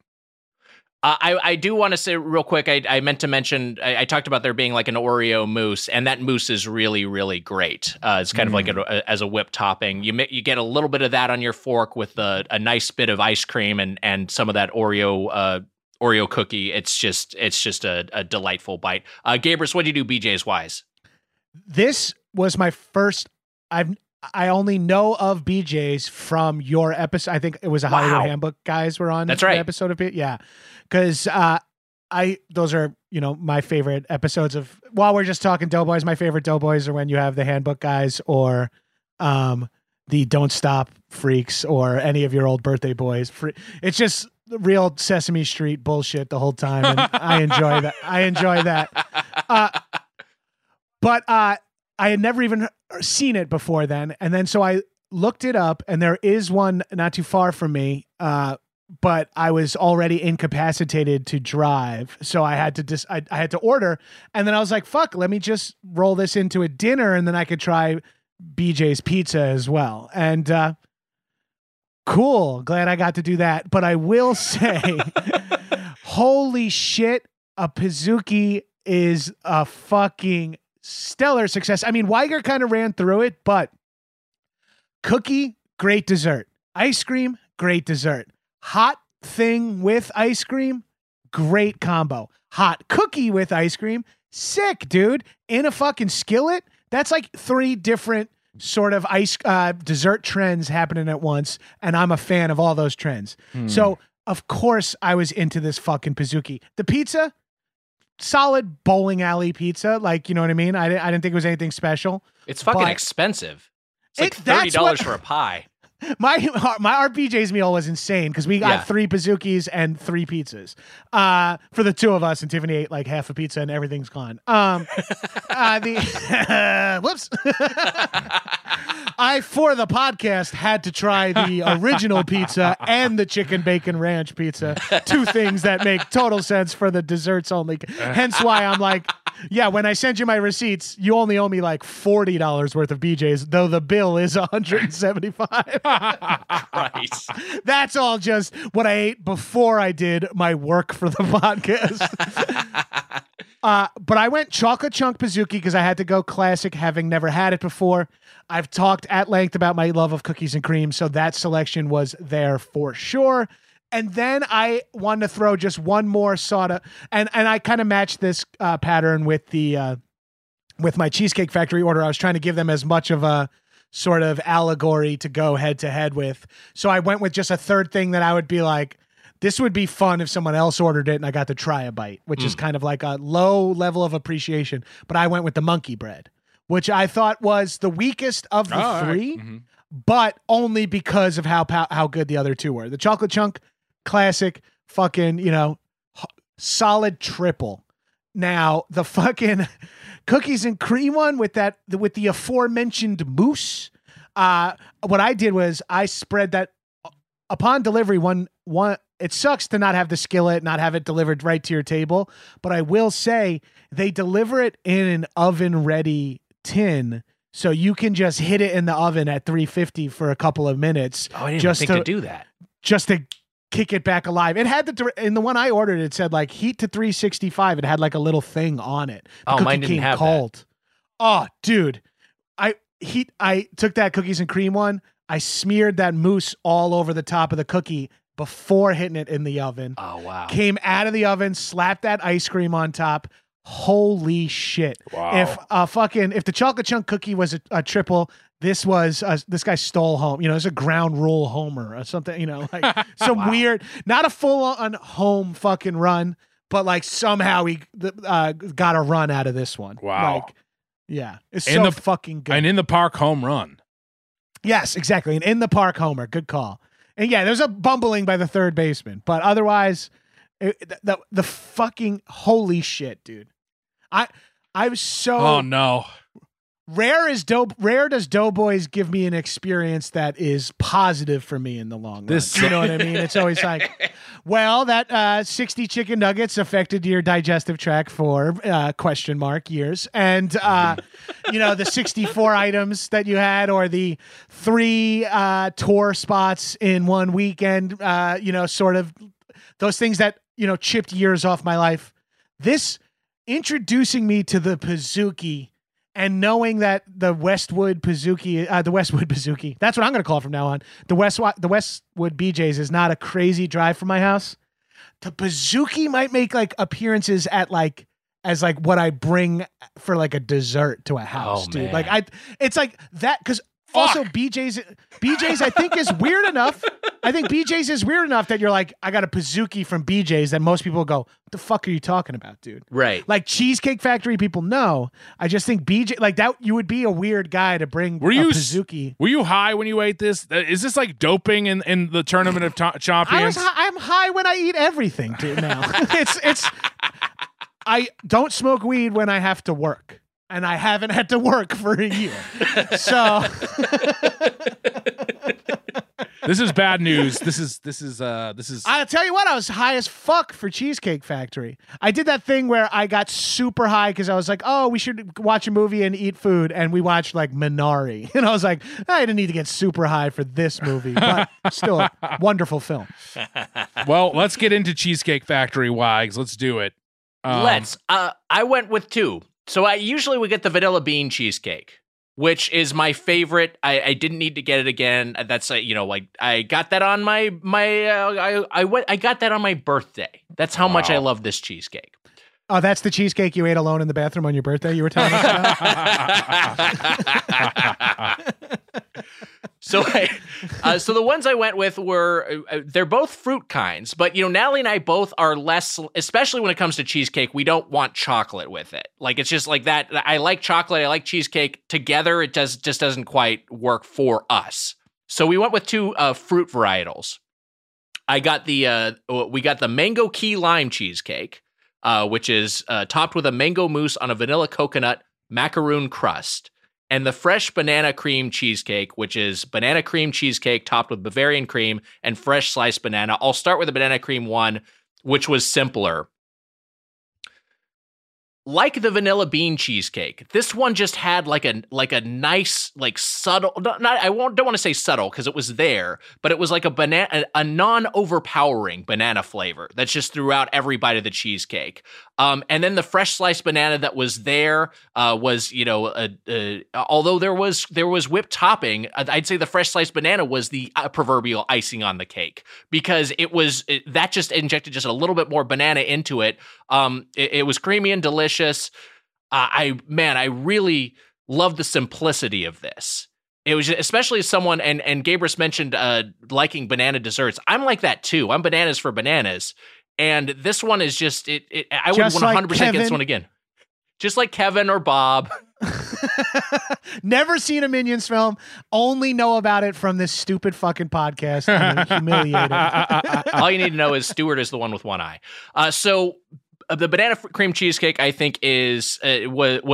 I do want to say real quick, I meant to mention, I talked about there being like an Oreo mousse, and that mousse is really, really great. It's kind of like as a whip topping. You get a little bit of that on your fork with a nice bit of ice cream and some of that Oreo cookie. It's just a delightful bite. Gabrus, what do you do BJ's wise? This was my first. I only know of BJ's from your episode. I think it was a Hollywood Handbook guys were on. That's right. Episode of it. Yeah. Cause those are, my favorite episodes of, while we're just talking Doughboys, my favorite Doughboys are when you have the Handbook guys or the Don't Stop freaks or any of your old birthday boys. It's just real Sesame Street bullshit the whole time. And I enjoy that. But I had never even seen it before then. And then so I looked it up, and there is one not too far from me, but I was already incapacitated to drive. So I had to I had to order. And then I was like, fuck, let me just roll this into a dinner, and then I could try BJ's Pizza as well. And cool. Glad I got to do that. But I will say, holy shit, a Pizookie is a fucking stellar success. I mean, Weiger kind of ran through it, but cookie, great dessert. Ice cream, great dessert. Hot thing with ice cream, great combo. Hot cookie with ice cream, sick, dude. In a fucking skillet, that's like three different sort of dessert trends happening at once, and I'm a fan of all those trends. So, of course, I was into this fucking Pizookie. The pizza, solid bowling alley pizza, like, you know what I mean? I didn't think it was anything special. It's fucking expensive. It's like $30 for a pie. Our BJ's meal was insane because we got three Pizookies and three pizzas for the two of us, and Tiffany ate like half a pizza and everything's gone. Whoops. I, for the podcast, had to try the original pizza and the chicken bacon ranch pizza, two things that make total sense for the desserts only. Hence why I'm like, yeah, when I send you my receipts, you only owe me like $40 worth of BJ's, though the bill is $175. Christ. That's all just what I ate before I did my work for the podcast. But I went chocolate chunk Pizookie because I had to go classic, having never had it before. I've talked at length about my love of cookies and cream, so that selection was there for sure. And then I wanted to throw just one more soda, and I kind of matched this pattern with the with my Cheesecake Factory order. I was trying to give them as much of a sort of allegory to go head to head with. So I went with just a third thing that I would be like, this would be fun if someone else ordered it and I got to try a bite, which is kind of like a low level of appreciation. But I went with the monkey bread, which I thought was the weakest of the three, but only because of how good the other two were. The chocolate chunk, classic, fucking, solid triple. Now the fucking cookies and cream one with the aforementioned mousse. What I did was I spread that upon delivery. One, it sucks to not have the skillet, not have it delivered right to your table, but I will say they deliver it in an oven ready tin. So you can just hit it in the oven at 350 for a couple of minutes. Oh, I didn't just think to do that. Just to kick it back alive. It had in the one I ordered, it said like heat to 365. It had like a little thing on it. The cookie mine didn't came have cold. That. Oh, dude, I took that cookies and cream one. I smeared that mousse all over the top of the cookie before hitting it in the oven. Oh wow! Came out of the oven, slapped that ice cream on top. Holy shit! Wow. If the chocolate chunk cookie was a triple, this was this guy stole home. It's a ground rule homer or something. Like some weird, not a full on home fucking run, but like somehow he got a run out of this one. Wow! It's so fucking good. And in the park home run. Yes, exactly. And in the park homer. Good call. And yeah, there's a bumbling by the third baseman, but otherwise, the fucking holy shit, dude. I was so. Oh no. Rare does Doughboys give me an experience that is positive for me in the long run. You know what I mean? It's always like, well, that 60 chicken nuggets affected your digestive tract for years, and you know, the 64 items that you had, or the 3 tour spots in one weekend. You know, sort of those things that, you know, chipped years off my life. This introducing me to the Pizookie. And knowing that the Westwood Pizookie, that's what I'm going to call it from now on. The Westwood BJ's is not a crazy drive from my house. The Pizookie might make like appearances at like, as like what I bring for like a dessert to a house, dude. Man. Like it's like that. Cause also BJ's I think is weird enough. I think BJ's is weird enough that you're like, I got a Pizookie from BJ's, that most people go, what the fuck are you talking about, dude? Right. Like Cheesecake Factory, people know. I just think BJ, like that, you would be a weird guy to bring a Pizookie. Were you high when you ate this? Is this like doping in the Tournament of Champions? I'm high when I eat everything, dude, now. I don't smoke weed when I have to work. And I haven't had to work for a year. So this is bad news. This is I'll tell you what, I was high as fuck for Cheesecake Factory. I did that thing where I got super high because I was like, oh, we should watch a movie and eat food, and we watched like Minari. And I was like, I didn't need to get super high for this movie, but still a wonderful film. Well, let's get into Cheesecake Factory, Wags. Let's do it. I went with 2. So I usually would get the vanilla bean cheesecake, which is my favorite. I didn't need to get it again. That's like, you know, like I got that on I got that on my birthday. That's how much I love this cheesecake. Oh, that's the cheesecake you ate alone in the bathroom on your birthday. You were telling us about. So the ones I went with were, they're both fruit kinds, but, you know, Natalie and I both are less, especially when it comes to cheesecake, we don't want chocolate with it. Like, it's just like that. I like chocolate. I like cheesecake together. It just doesn't quite work for us. So we went with 2 fruit varietals. We got the mango key lime cheesecake, which is topped with a mango mousse on a vanilla coconut macaroon crust. And the fresh banana cream cheesecake, which is banana cream cheesecake topped with Bavarian cream and fresh sliced banana. I'll start with the banana cream one, which was simpler. Like the vanilla bean cheesecake, this one just had like a nice, like subtle, don't want to say subtle because it was there, but it was like a non-overpowering banana flavor that's just throughout every bite of the cheesecake. And then the fresh sliced banana that was there was, you know, although there was whipped topping, I'd say the fresh sliced banana was the proverbial icing on the cake because that just injected just a little bit more banana into it. It was creamy and delicious. I really love the simplicity of this. It was especially someone and Gabrus mentioned liking banana desserts. I'm like that too. I'm bananas for bananas, and this one is just it. I would 100% get this one again, just like Kevin or Bob. Never seen a Minions film, only know about it from this stupid fucking podcast. I'm humiliated. All you need to know is Stuart is the one with one eye. The banana cream cheesecake, I think, was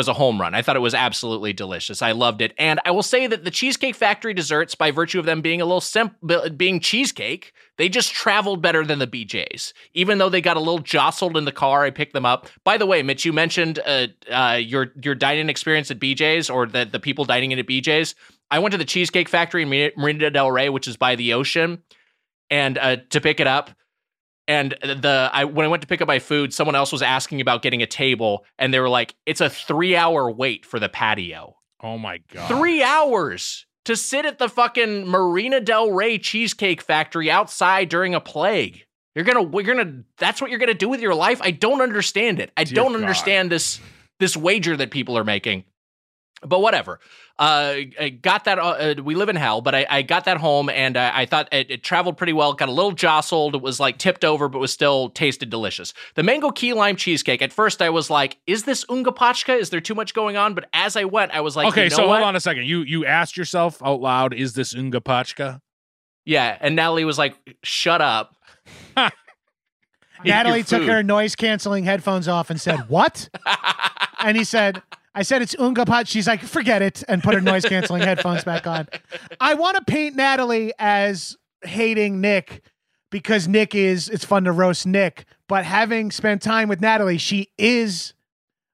a home run. I thought it was absolutely delicious. I loved it, and I will say that the Cheesecake Factory desserts, by virtue of them being a little simple, being cheesecake, they just traveled better than the BJ's. Even though they got a little jostled in the car, I picked them up. By the way, Mitch, you mentioned your dining experience at BJ's, or the people dining in at BJ's. I went to the Cheesecake Factory in Marina del Rey, which is by the ocean, and to pick it up. And when I went to pick up my food, someone else was asking about getting a table, and they were like, it's a 3-hour wait for the patio. Oh, my God. 3 hours to sit at the fucking Marina del Rey Cheesecake Factory outside during a plague. That's what you're going to do with your life? I don't understand it. I don't understand this wager that people are making. But whatever. I got that. We live in hell, but I got that home, and I thought it traveled pretty well. Got a little jostled. It was like tipped over, but was still tasted delicious. The mango key lime cheesecake. At first, I was like, "Is this Ungapachka? Is there too much going on?" But as I went, I was like, "Okay, you know so what? Hold on a second. You asked yourself out loud, "Is this Ungapachka?" Yeah, and Natalie was like, "Shut up." Natalie took her noise canceling headphones off and said, "What?" And he said, I said it's Unga Pot. She's like, forget it, and put her noise canceling headphones back on. I want to paint Natalie as hating Nick because Nick is, it's fun to roast Nick, but having spent time with Natalie, she is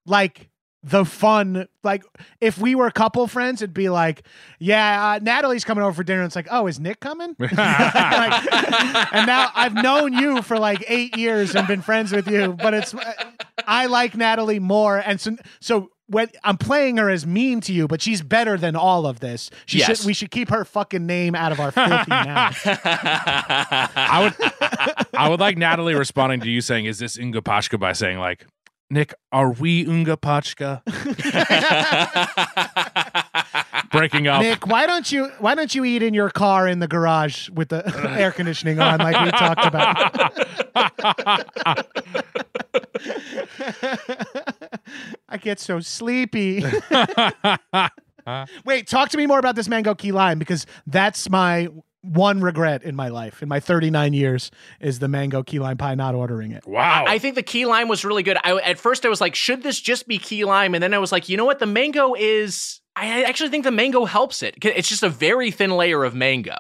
like the fun, like if we were couple friends, it'd be like, yeah, Natalie's coming over for dinner. And it's like, oh, is Nick coming? Like, and now I've known you for like 8 years and been friends with you, but it's, I like Natalie more. And so when I'm playing her as mean to you, but she's better than all of this. We should keep her fucking name out of our filthy mouth. I would like Natalie responding to you saying, is this Unga Pashka, by saying like, Nick, are we Unga Pachka? Breaking up. Nick, why don't you eat in your car in the garage with the air conditioning on, like we talked about? I get so sleepy. Wait, talk to me more about this mango key lime, because that's my one regret in my life, in my 39 years, is the mango key lime pie, not ordering it. Wow. I think the key lime was really good. At first I was like, should this just be key lime? And then I was like, you know what? The mango is, I actually think the mango helps it. It's just a very thin layer of mango.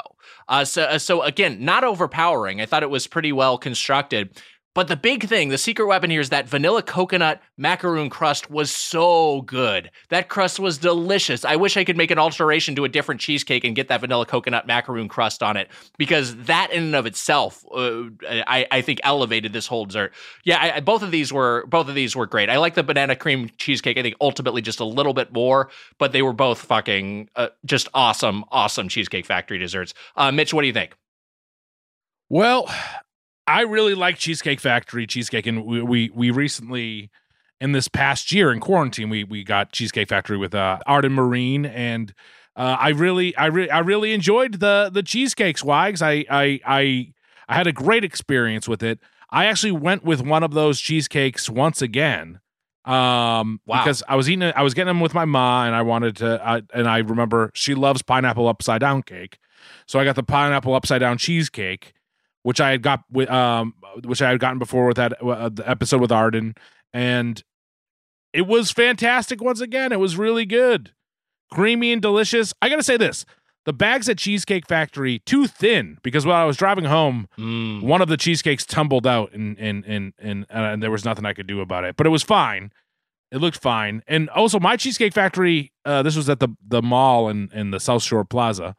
So again, not overpowering. I thought it was pretty well constructed. But the big thing, the secret weapon here, is that vanilla coconut macaroon crust was so good. That crust was delicious. I wish I could make an alteration to a different cheesecake and get that vanilla coconut macaroon crust on it, because that in and of itself, I think elevated this whole dessert. Yeah, both of these were great. I like the banana cream cheesecake, I think ultimately just a little bit more, but they were both fucking just awesome, awesome Cheesecake Factory desserts. Mitch, what do you think? Well, I really like Cheesecake Factory cheesecake, and we recently, in this past year in quarantine, we got Cheesecake Factory with Art and Marine, and I really enjoyed the cheesecakes. Why? Because I had a great experience with it. I actually went with one of those cheesecakes once again, wow. Because I was getting them with my ma, and I wanted to, and I remember she loves pineapple upside down cake, so I got the pineapple upside down cheesecake, which I had got with, which I had gotten before with that the episode with Arden, and it was fantastic once again. It was really good, creamy and delicious. I gotta say this: the bags at Cheesecake Factory too thin, because while I was driving home, one of the cheesecakes tumbled out, and there was nothing I could do about it. But it was fine. It looked fine. And also, my Cheesecake Factory, this was at the mall in the South Shore Plaza.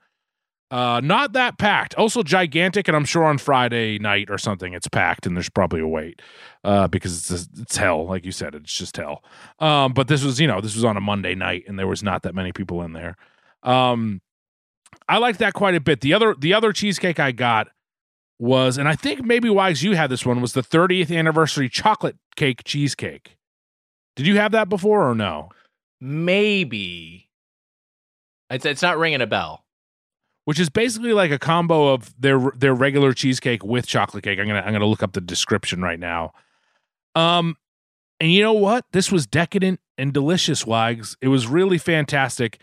Not that packed. Also gigantic, and I'm sure on Friday night or something it's packed, and there's probably a wait because it's hell, like you said, it's just hell. But this was on a Monday night, and there was not that many people in there. I liked that quite a bit. The other cheesecake I got was, and I think maybe Wags, you had this one, was the 30th anniversary chocolate cake cheesecake. Did you have that before or no? Maybe. It's not ringing a bell. Which is basically like a combo of their regular cheesecake with chocolate cake. I'm gonna look up the description right now. And you know what? This was decadent and delicious, Wags. It was really fantastic.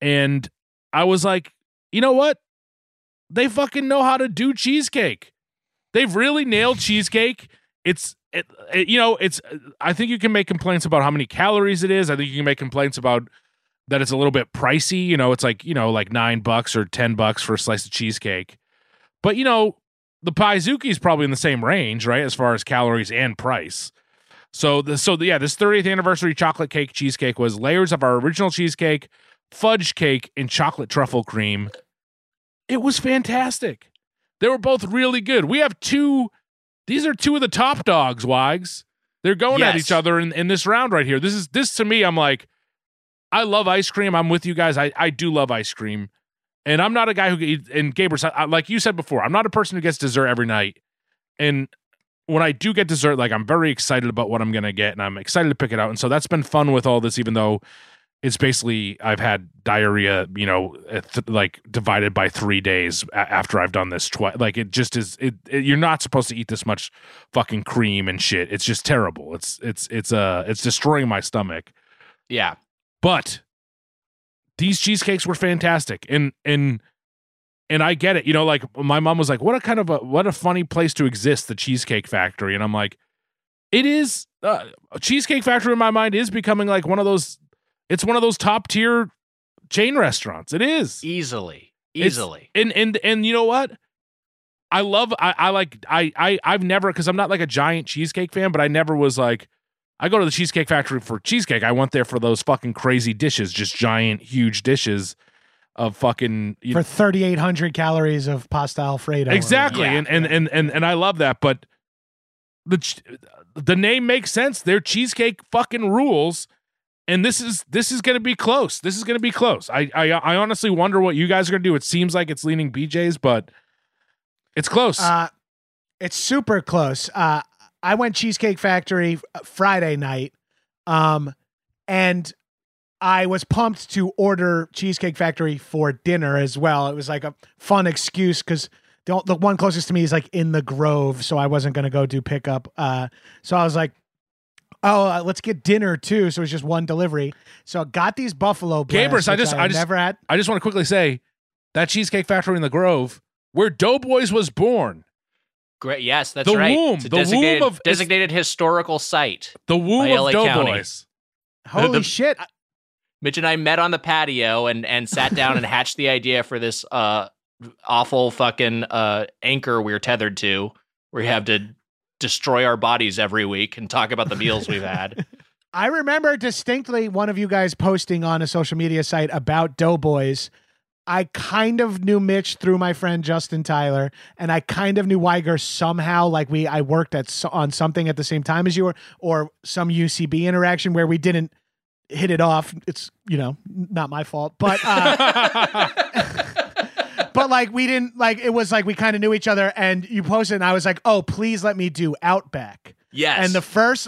And I was like, you know what? They fucking know how to do cheesecake. They've really nailed cheesecake. I think you can make complaints about how many calories it is. I think you can make complaints about that it's a little bit pricey, it's like, like $9 or $10 for a slice of cheesecake. But, the Paizuki is probably in the same range, right, as far as calories and price. So this 30th anniversary chocolate cake cheesecake was layers of our original cheesecake, fudge cake, and chocolate truffle cream. It was fantastic. They were both really good. We have these are two of the top dogs, Wags. They're going at each other in this round right here. This to me, I'm like, I love ice cream. I'm with you guys. I do love ice cream. And I'm not a guy who, and Gabrus, like you said before, I'm not a person who gets dessert every night. And when I do get dessert, like, I'm very excited about what I'm going to get, and I'm excited to pick it out. And so that's been fun with all this, even though it's basically, I've had diarrhea, divided by 3 days after I've done this twice. Like, it just is, you're not supposed to eat this much fucking cream and shit. It's just terrible. It's destroying my stomach. Yeah. But these cheesecakes were fantastic, and I get it. Like, my mom was like, "What a funny place to exist, the Cheesecake Factory," and I'm like, "It is." Cheesecake Factory in my mind is becoming like one of those It's one of those top tier chain restaurants. It is. Easily. And you know what? I've never, because I'm not like a giant cheesecake fan, but I never was like, I go to the Cheesecake Factory for cheesecake. I went there for those fucking crazy dishes, just giant, huge dishes of fucking. For 3,800 calories of pasta Alfredo. Exactly. Yeah. And I love that. But the name makes sense. Their cheesecake fucking rules. And this is going to be close. I honestly wonder what you guys are going to do. It seems like it's leaning BJ's, but it's close. It's super close. I went Cheesecake Factory Friday night, and I was pumped to order Cheesecake Factory for dinner as well. It was like a fun excuse because the one closest to me is like in the Grove, so I wasn't going to go do pickup. So I was like, oh, let's get dinner too. So it was just one delivery. So I got these buffalo breasts. Gabrus, I just want to quickly say that Cheesecake Factory in the Grove, where Doughboys was born. Great. Yes, that's the right. Womb, designated historical site. The womb of Doughboys. Holy shit. Mitch and I met on the patio and sat down and hatched the idea for this awful fucking anchor we're tethered to, where we have to destroy our bodies every week and talk about the meals we've had. I remember distinctly one of you guys posting on a social media site about Doughboys. I kind of knew Mitch through my friend Justin Tyler, and I kind of knew Weiger somehow. Like I worked on something at the same time as you were, or some UCB interaction where we didn't hit it off. It's, you know, not my fault, but but like we didn't like. It was like we kind of knew each other, and you posted, and I was like, oh, please let me do Outback. Yes,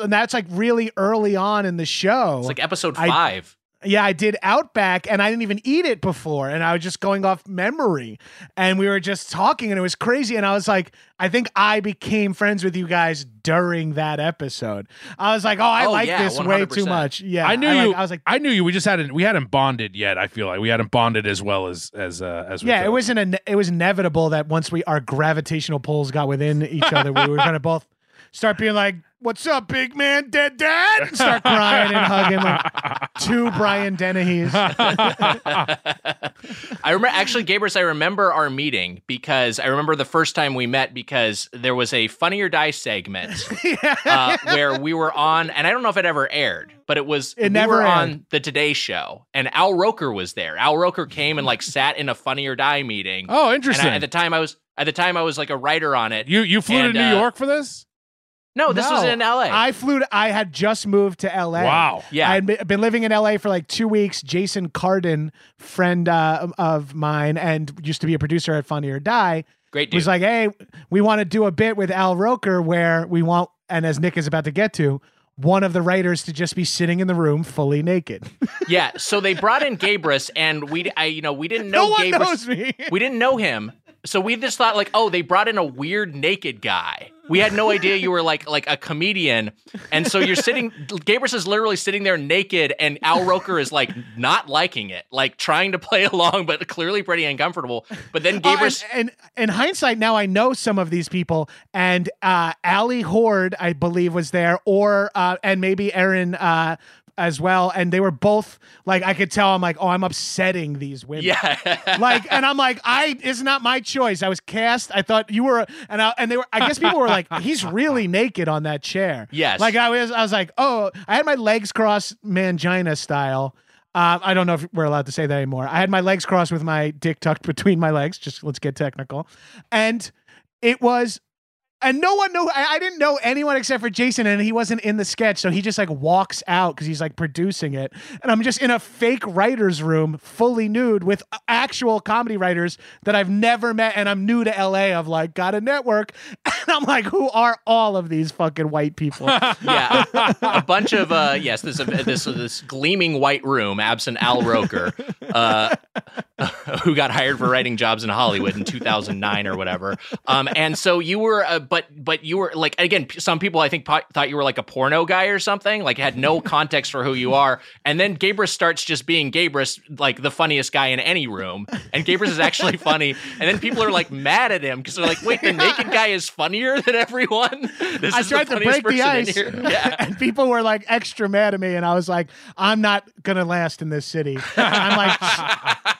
and that's like really early on in the show. It's like episode 5. Yeah, I did Outback, and I didn't even eat it before, and I was just going off memory, and we were just talking, and it was crazy, and I was like, I think I became friends with you guys during that episode. I was like, this 100%. Way too much. Yeah, I knew you. I was like, I knew you. We just hadn't bonded yet. I feel like we hadn't bonded as well as we. Yeah, could. It was inevitable that once our gravitational pulls got within each other, we were gonna both start being like, what's up, big man, dad? And start crying and hugging like two Brian Dennehy's. I remember our meeting because I remember the first time we met because there was a Funny or Die segment where we were on, and I don't know if it ever aired, but we were on the Today Show, and Al Roker was there. Al Roker came and like sat in a Funny or Die meeting. Oh, interesting. And at the time I was like a writer on it. You flew to New York for this? No, this was in L.A. I had just moved to L.A. Wow. Yeah. I had been living in L.A. for like 2 weeks. Jason Cardin, friend of mine and used to be a producer at Funny or Die. Great dude. Was like, hey, we want to do a bit with Al Roker where we want, and as Nick is about to get to, one of the writers to just be sitting in the room fully naked. Yeah. So they brought in Gabrus, and we didn't know Gabrus. No one knows me. We didn't know him. So we just thought like, oh, they brought in a weird naked guy. We had no idea you were like a comedian. And so you're sitting, Gabrus is literally sitting there naked, and Al Roker is like not liking it, like trying to play along, but clearly pretty uncomfortable. But then Gabrus. And in hindsight, now I know some of these people, and Allie Horde, I believe, was there, or and maybe Aaron as well. And they were both like, I could tell I'm like, oh, I'm upsetting these women. Yeah. Like, and I'm like, it's not my choice. I was cast. I thought you were, I guess people were like, he's really naked on that chair. Yes. Like I was like, oh, I had my legs crossed mangina style. I don't know if we're allowed to say that anymore. I had my legs crossed with my dick tucked between my legs. Just let's get technical. And it was, and no one knew. I didn't know anyone except for Jason, and he wasn't in the sketch, so he just like walks out because he's like producing it. And I'm just in a fake writer's room, fully nude, with actual comedy writers that I've never met, and I'm new to L.A. I've like got a network, and I'm like, who are all of these fucking white people? Yeah, a bunch of this gleaming white room, absent Al Roker. who got hired for writing jobs in Hollywood in 2009 or whatever. And so you were, but you were like, again, some people I think thought you were like a porno guy or something, like had no context for who you are. And then Gabrus starts just being Gabrus, like the funniest guy in any room. And Gabrus is actually funny. And then people are like mad at him because they're like, wait, the naked guy is funnier than everyone. This I is tried the to break the ice. Yeah. And people were like extra mad at me. And I was like, I'm not going to last in this city. I'm like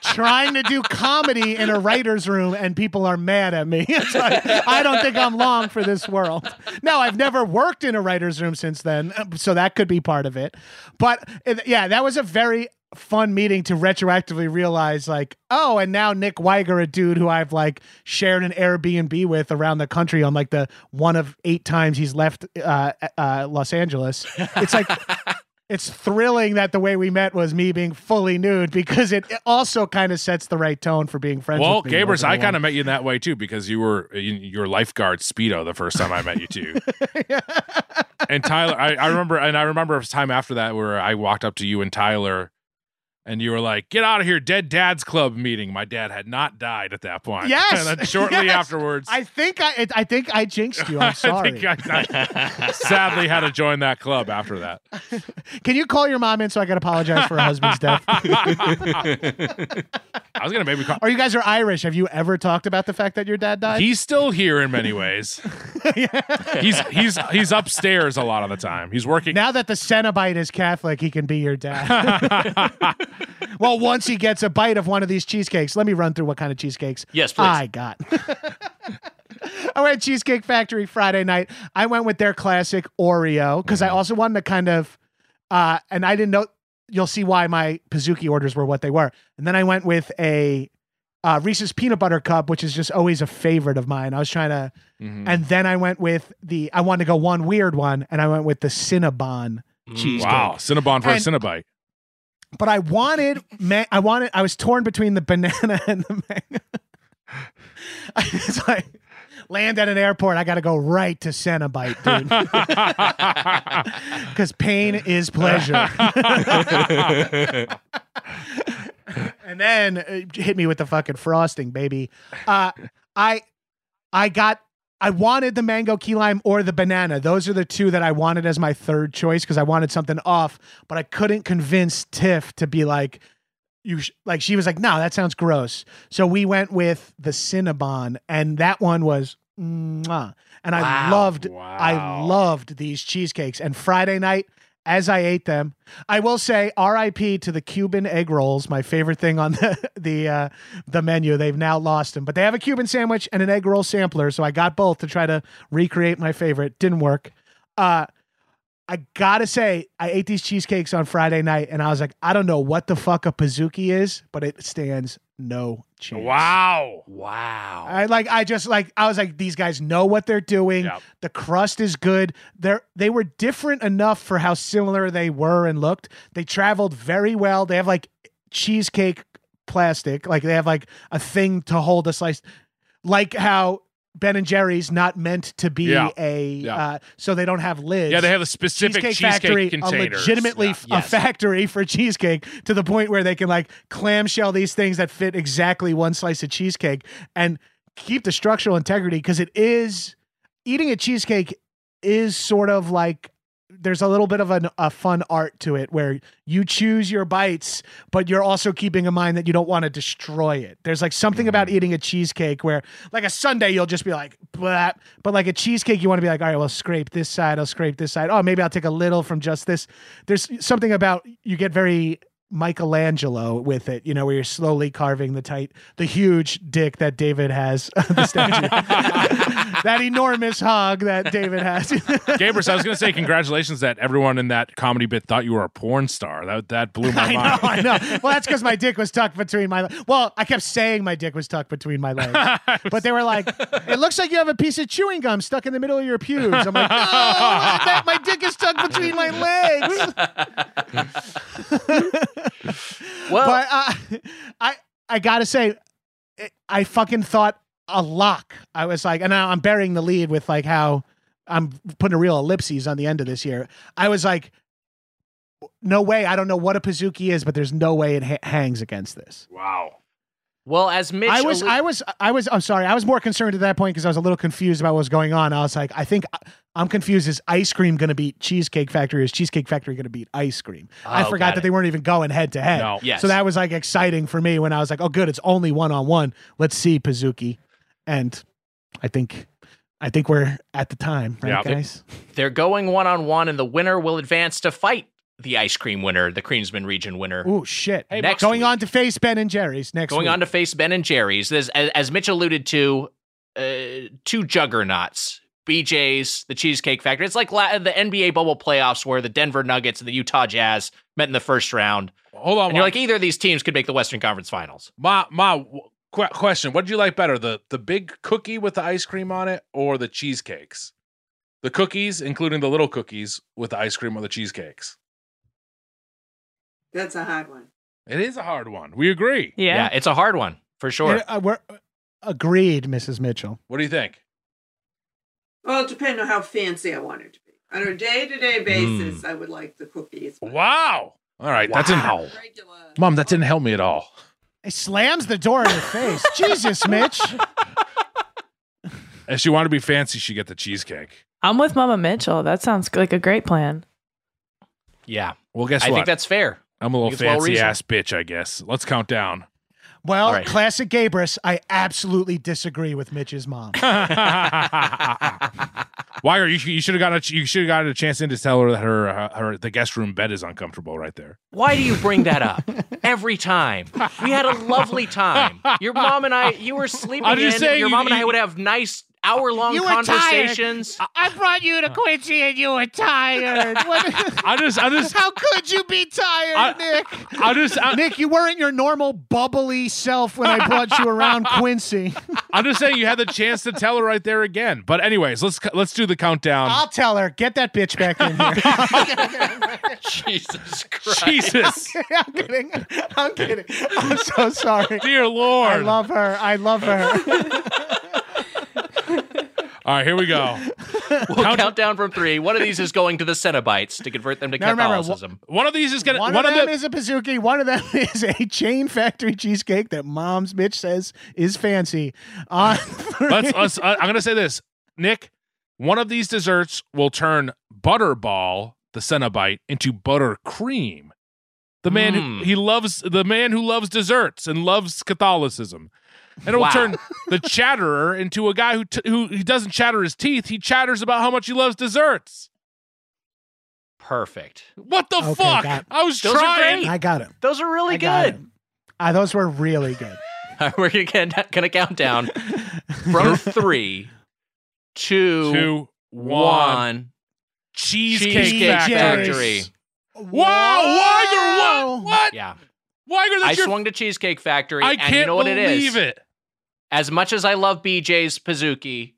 trying to do comedy in a writer's room and people are mad at me. It's like, I don't think I'm long for this world. No, I've never worked in a writer's room since then. So that could be part of it. But yeah, that was a very fun meeting to retroactively realize like, oh, and now Nick Weiger, a dude who I've like shared an Airbnb with around the country on like the one of 8 times he's left Los Angeles. It's like... It's thrilling that the way we met was me being fully nude because it also kind of sets the right tone for being friends. Well, with me. Well, Gabrus, I kind of met you in that way too because you were in your lifeguard Speedo the first time I met you too. Yeah. And Tyler, I remember a time after that where I walked up to you and Tyler and you were like, "Get out of here, Dead Dad's Club meeting." My dad had not died at that point. Yes. And then shortly afterwards, I think I jinxed you. I'm sorry. I sadly had to join that club after that. Can you call your mom in so I can apologize for her husband's death? I was gonna maybe call. Or you guys are Irish. Have you ever talked about the fact that your dad died? He's still here in many ways. Yeah. He's upstairs a lot of the time. He's working now that the Cenobite is Catholic. He can be your dad. Well, once he gets a bite of one of these cheesecakes, let me run through what kind of cheesecakes. Yes, please. I got. I went to Cheesecake Factory Friday night. I went with their classic Oreo because I also wanted to kind of, and I didn't know. You'll see why my Pizookie orders were what they were. And then I went with a Reese's Peanut Butter Cup, which is just always a favorite of mine. I was trying to, and then I went with I wanted to go one weird one, and I went with the Cinnabon cheesecake. Wow, Cinnabon versus Cinnabite. But I was torn between the banana and the mango. It's like, land at an airport, I got to go right to Cenobite, dude. Because pain is pleasure. And then it hit me with the fucking frosting, baby. I wanted the mango key lime or the banana. Those are the two that I wanted as my third choice because I wanted something off, but I couldn't convince Tiff to be like, she was like, no, that sounds gross. So we went with the Cinnabon, and that one was, mwah. And I loved these cheesecakes. And Friday night, as I ate them, I will say RIP to the Cuban egg rolls, my favorite thing on the menu. They've now lost them, but they have a Cuban sandwich and an egg roll sampler. So I got both to try to recreate my favorite. Didn't work. I gotta say, I ate these cheesecakes on Friday night and I was like, I don't know what the fuck a Pizookie is, but it stands no chance. Wow. I was like, these guys know what they're doing. Yep. The crust is good. They were different enough for how similar they were and looked. They traveled very well. They have like cheesecake plastic. Like they have like a thing to hold a slice. Like how Ben and Jerry's not meant to be so they don't have lids. Yeah, they have a specific cheesecake container. Legitimately a factory for cheesecake to the point where they can like clamshell these things that fit exactly one slice of cheesecake and keep the structural integrity because eating a cheesecake is sort of like there's a little bit of a fun art to it where you choose your bites, but you're also keeping in mind that you don't want to destroy it. There's like something about eating a cheesecake where like a sundae, you'll just be like, blah, but like a cheesecake, you want to be like, all right, well, scrape this side. I'll scrape this side. Oh, maybe I'll take a little from just this. There's something about, you get very Michelangelo with it, you know, where you're slowly carving the huge dick that David has, the statue. That enormous hog that David has. Gabrus, I was going to say congratulations that everyone in that comedy bit thought you were a porn star. That blew my mind. I know. Well, that's because my dick was tucked between my legs. Well, I kept saying my dick was tucked between my legs. But they were like, it looks like you have a piece of chewing gum stuck in the middle of your pubes. I'm like, no, my dick is tucked between my legs. Well, but I gotta say, I fucking thought a lock. I was like, and now I'm burying the lead with like how I'm putting a real ellipses on the end of this here. I was like, no way. I don't know what a Pizookie is, but there's no way it hangs against this. Wow. Well, as Mitch, I'm sorry. I was more concerned at that point because I was a little confused about what was going on. I was like, I think I'm confused. Is ice cream going to beat Cheesecake Factory? Is Cheesecake Factory going to beat ice cream? Oh, I forgot that they weren't even going head to head. No. Yes. So that was like exciting for me when I was like, oh, good, it's only 1-on-1. Let's see, Pizookie, and I think we're at the time, right, guys? They're going 1-on-1, and the winner will advance to fight the ice cream winner, the Creamsman region winner. Oh, shit. Hey, next going week. On to face Ben and Jerry's next going week. On to face Ben and Jerry's. There's, as Mitch alluded to, two juggernauts, BJ's, the Cheesecake Factory. It's like the NBA bubble playoffs where the Denver Nuggets and the Utah Jazz met in the first round. Hold on. And you're like, either of these teams could make the Western Conference Finals. My question, what did you like better, the big cookie with the ice cream on it or the cheesecakes? The cookies, including the little cookies with the ice cream or the cheesecakes? That's a hard one. It is a hard one. We agree. Yeah, it's a hard one for sure. We're agreed, Mrs. Mitchell. What do you think? Well, it depends on how fancy I want it to be. On a day-to-day basis, I would like the cookies. Wow. All right. Wow. Mom, that didn't help me at all. It slams the door in her face. Jesus, Mitch. If she wanted to be fancy, she'd get the cheesecake. I'm with Mama Mitchell. That sounds like a great plan. Yeah. Well, guess what? I think that's fair. I'm a little fancy-ass bitch, I guess. Let's count down. Well, right. Classic Gabrus, I absolutely disagree with Mitch's mom. Why are you should have gotten a chance in to tell her that the guest room bed is uncomfortable right there. Why do you bring that up every time? We had a lovely time. Your mom and I, you were sleeping in. Your mom and I would have nice hour-long conversations. I brought you to Quincy and you were tired. How could you be tired, Nick? Nick, you weren't your normal bubbly self when I brought you around Quincy. I'm just saying you had the chance to tell her right there again. But anyways, let's do the countdown. I'll tell her. Get that bitch back in here. Jesus Christ. Jesus. I'm kidding. I'm kidding. I'm so sorry. Dear Lord. I love her. I love her. All right, here we go. We'll count down from three. One of these is going to the Cenobites to convert them to Catholicism. Remember, one of these is going to... One of them is a Pizookie. One of them is a chain factory cheesecake that Mom's bitch says is fancy. I'm going to say this. Nick, one of these desserts will turn Butterball, the Cenobite, into buttercream. The man who loves desserts and loves Catholicism. And it will turn the chatterer into a guy who he doesn't chatter his teeth. He chatters about how much he loves desserts. Perfect. What the fuck? I was trying. I got him. Those are really good. Those were really good. We're going to count down from 3, 2, 1. Cheesecake Factory. Whoa, Weiger, what? Yeah. Weiger, I swung to Cheesecake Factory. I can't believe it. As much as I love BJ's Pizookie,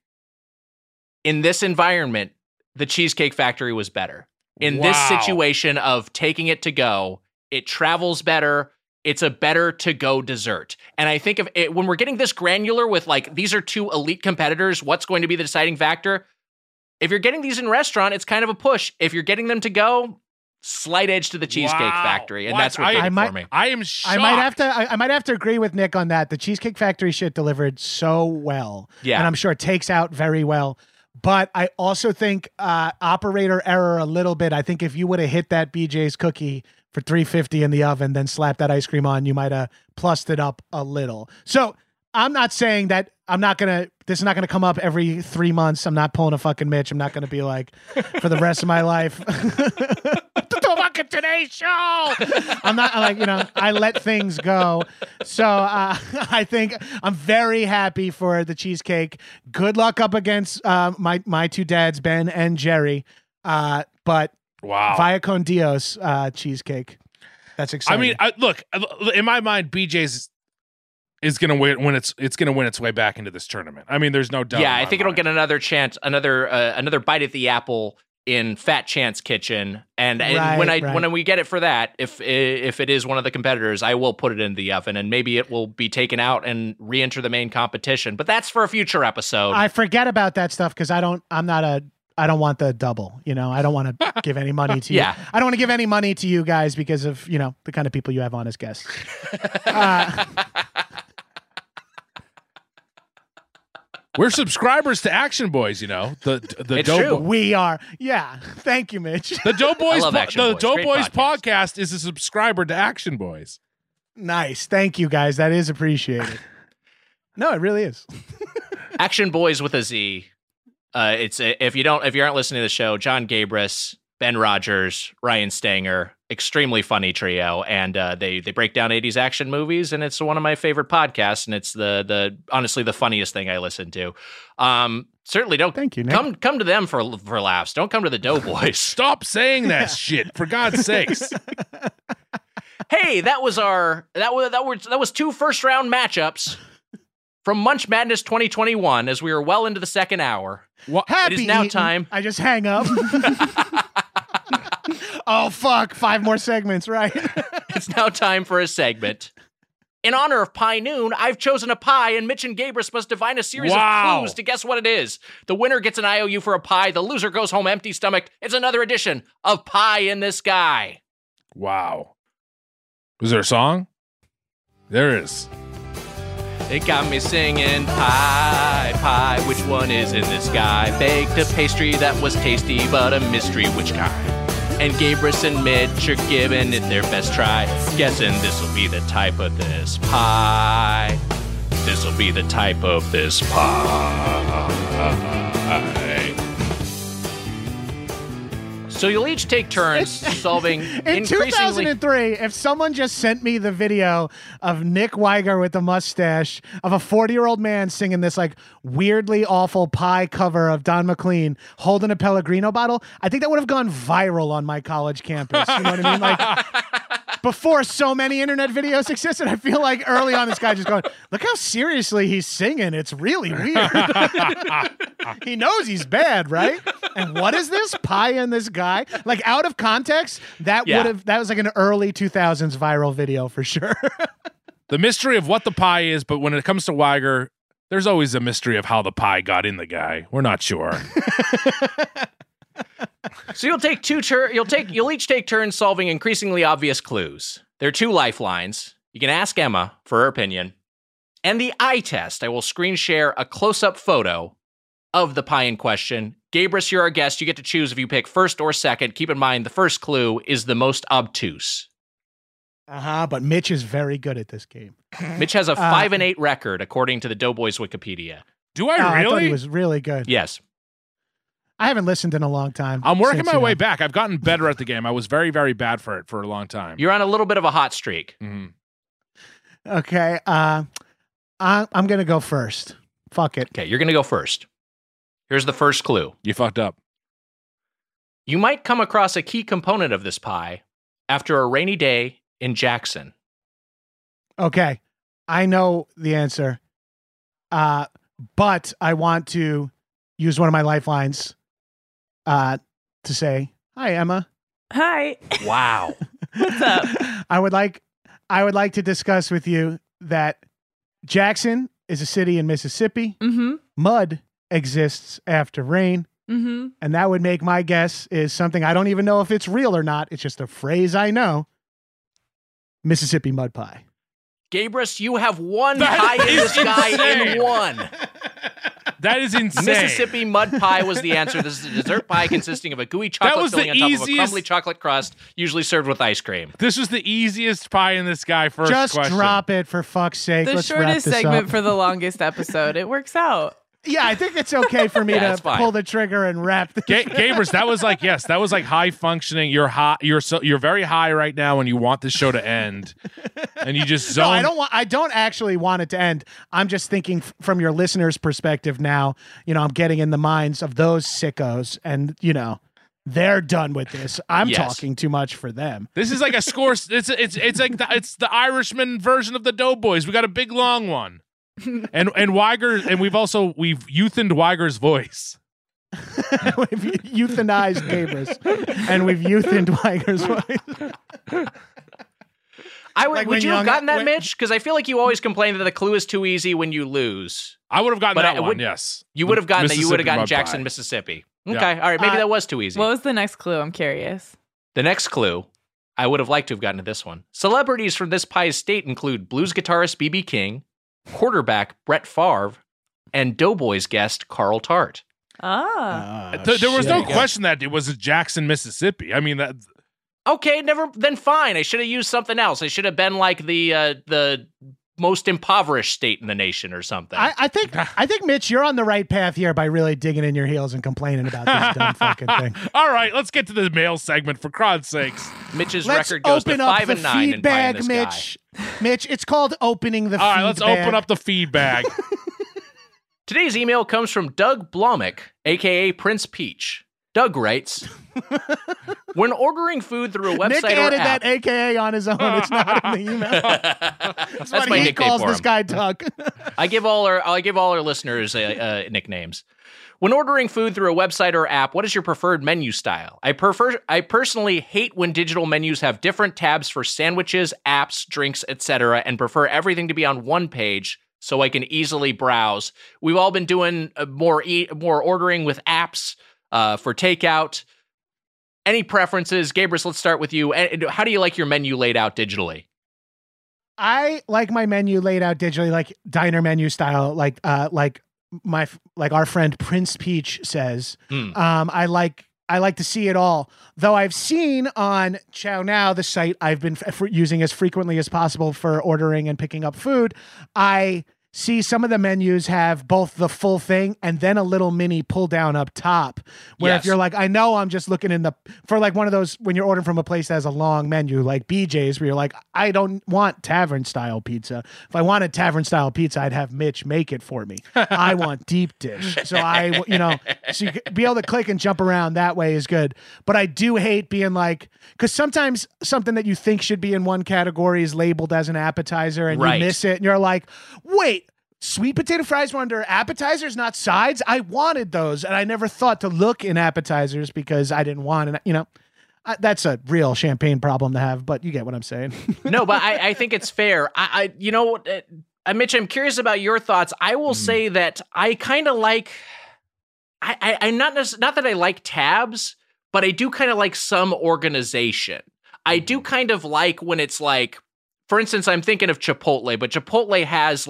in this environment, the Cheesecake Factory was better. In this situation of taking it to go, it travels better. It's a better to-go dessert. And I think of it, when we're getting this granular with, like, these are two elite competitors, what's going to be the deciding factor? If you're getting these in restaurant, it's kind of a push. If you're getting them to go, slight edge to the Cheesecake Factory, and that's what did for me. I am shocked. I might have to agree with Nick on that. The Cheesecake Factory shit delivered so well, and I'm sure it takes out very well. But I also think operator error a little bit. I think if you would have hit that BJ's cookie for $3.50 in the oven, then slapped that ice cream on, you might have plussed it up a little. So I'm not saying that this is not going to come up every 3 months. I'm not pulling a fucking Mitch. I'm not going to be like, for the rest of my life. Today's show. I let things go. So I think I'm very happy for the cheesecake. Good luck up against my two dads, Ben and Jerry. But via con Dios cheesecake. That's exciting. I mean, look, in my mind, BJ's is going to win when it's going to win its way back into this tournament. I mean, there's no doubt. Yeah, I think it'll get another chance, another bite at the apple in Fat Chance Kitchen, when we get it for that, if it is one of the competitors, I will put it in the oven, and maybe it will be taken out and re-enter the main competition. But that's for a future episode. I forget about that stuff because I don't want the double. You know, I don't want to give any money to you. Yeah. I don't want to give any money to you guys because of the kind of people you have on as guests. We're subscribers to Action Boys, you know. The Doughboys. We are. Yeah. Thank you, Mitch. The Doughboys podcast is a subscriber to Action Boys. Nice. Thank you, guys. That is appreciated. No, it really is. Action Boys with a Z. If you aren't listening to the show, John Gabrus, Ben Rogers, Ryan Stanger, extremely funny trio, and they break down 80s action movies, and it's one of my favorite podcasts, and it's honestly the funniest thing I listen to. Certainly don't come to them for laughs. Don't come to the Doughboys. Stop saying that shit, for God's sakes. Hey, that was two first round matchups from Munch Madness 2021. As we are well into the second hour, it is now time. I just hang up. Oh, fuck. 5 more segments, right? It's now time for a segment. In honor of Pie Noon, I've chosen a pie, and Mitch and Gabrus must divine a series of clues to guess what it is. The winner gets an IOU for a pie. The loser goes home empty-stomached. It's another edition of Pie in the Sky. Wow. Was there a song? There is. It got me singing pie, which one is in the sky? Baked a pastry that was tasty, but a mystery which kind? And Gabrus and Mitch are giving it their best try. Guessing this'll be the type of this pie. This'll be the type of this pie. So you'll each take turns solving in 2003, if someone just sent me the video of Nick Weiger with the mustache of a 40-year-old man singing this like weirdly awful pie cover of Don McLean holding a Pellegrino bottle, I think that would have gone viral on my college campus. You know what I mean? Like before so many internet videos existed, I feel like early on this guy just going, look how seriously he's singing. It's really weird. He knows he's bad, right? And what is this? Pie in this guy? Like out of context, that was like an early 2000s viral video for sure. The mystery of what the pie is, but when it comes to Weiger, there's always a mystery of how the pie got in the guy. We're not sure. So you'll each take turns solving increasingly obvious clues. There are 2 lifelines. You can ask Emma for her opinion. And the eye test, I will screen share a close-up photo of the pie in question. Gabrus, you're our guest. You get to choose if you pick first or second. Keep in mind, the first clue is the most obtuse. But Mitch is very good at this game. Mitch has a 5-8 record, according to the Doughboys Wikipedia. Do I really? I thought he was really good. Yes. I haven't listened in a long time. I'm working my way back. I've gotten better at the game. I was very, very bad for it for a long time. You're on a little bit of a hot streak. Mm. Okay. I'm going to go first. Fuck it. Okay, you're going to go first. Here's the first clue. You fucked up. You might come across a key component of this pie after a rainy day in Jackson. Okay. I know the answer. But I want to use one of my lifelines to say, hi, Emma. Hi. Wow. What's up? I would like to discuss with you that Jackson is a city in Mississippi. Mm-hmm. Mud exists after rain. Mm-hmm. And that would make my guess is something I don't even know if it's real or not. It's just a phrase I know. Mississippi mud pie. Gabrus, you have one pie in the sky in one. That is insane. Mississippi mud pie was the answer. This is a dessert pie consisting of a gooey chocolate filling on top of a crumbly chocolate crust, usually served with ice cream. This was the easiest pie in the sky first question. Just drop it, for fuck's sake. The shortest segment for the longest episode. It works out. Yeah, I think it's okay for me to pull the trigger and wrap this. Gabrus, that was like high functioning. You're hot. You're very high right now, and you want this show to end. And you just zone. No, I don't actually want it to end. I'm just thinking from your listeners' perspective now. You know, I'm getting in the minds of those sickos, and you know, they're done with this. I'm talking too much for them. This is like a score. It's like it's the Irishman version of the Doughboys. We got a big long one. And Weiger, and we've youthened Weiger's voice. We've euthanized Gabrus, and we've youthened Weiger's voice. Would you have gotten that, Mitch? Because I feel like you always complain that the clue is too easy when you lose. I would have gotten yes. You would have gotten that. You would have gotten Jackson, Mississippi. Okay, yeah. All right. Maybe that was too easy. What was the next clue? I'm curious. The next clue, I would have liked to have gotten to this one. Celebrities from this pie's state include blues guitarist B.B. King, quarterback Brett Favre, and Doughboys guest Carl Tart. There was no question that it was Jackson, Mississippi. I mean, that. Okay, never. Then fine. I should have used something else. I should have been like the most impoverished state in the nation or something. I think, Mitch, you're on the right path here by really digging in your heels and complaining about this dumb fucking thing. All right, let's get to the mail segment for Cron's sakes. Mitch's record goes to 5 and 9 in buying this guy. Mitch, it's called opening the feed bag. All right, let's open up the feed bag. Today's email comes from Doug Blomick, a.k.a. Prince Peach. Doug writes, when ordering food through a website Nick added or app, that AKA on his own. It's not in the email. That's what he calls this guy, Doug. I give all our listeners nicknames. When ordering food through a website or app, what is your preferred menu style? I personally hate when digital menus have different tabs for sandwiches, apps, drinks, etc., and prefer everything to be on one page so I can easily browse. We've all been doing more ordering with apps. For takeout, any preferences? Gabrus, let's start with you. How do you like your menu laid out digitally? I like my menu laid out digitally, like diner menu style, like our friend Prince Peach says. I like to see it all, though I've seen on ChowNow, the site I've been using as frequently as possible for ordering and picking up food, I see, some of the menus have both the full thing and then a little mini pull down up top. Where if you're like, I know I'm just looking for like one of those when you're ordering from a place that has a long menu, like BJ's, where you're like, I don't want tavern style pizza. If I wanted tavern style pizza, I'd have Mitch make it for me. I want deep dish. So you be able to click and jump around that way is good. But I do hate being like, because sometimes something that you think should be in one category is labeled as an appetizer and you miss it. And you're like, wait. Sweet potato fries were under appetizers, not sides. I wanted those, and I never thought to look in appetizers because I didn't want it. That's a real champagne problem to have, but you get what I'm saying. No, but I think it's fair. Mitch, I'm curious about your thoughts. I will say that I kind of like, I'm not that I like tabs, but I do kind of like some organization. I do kind of like when it's like, for instance, I'm thinking of Chipotle, but Chipotle has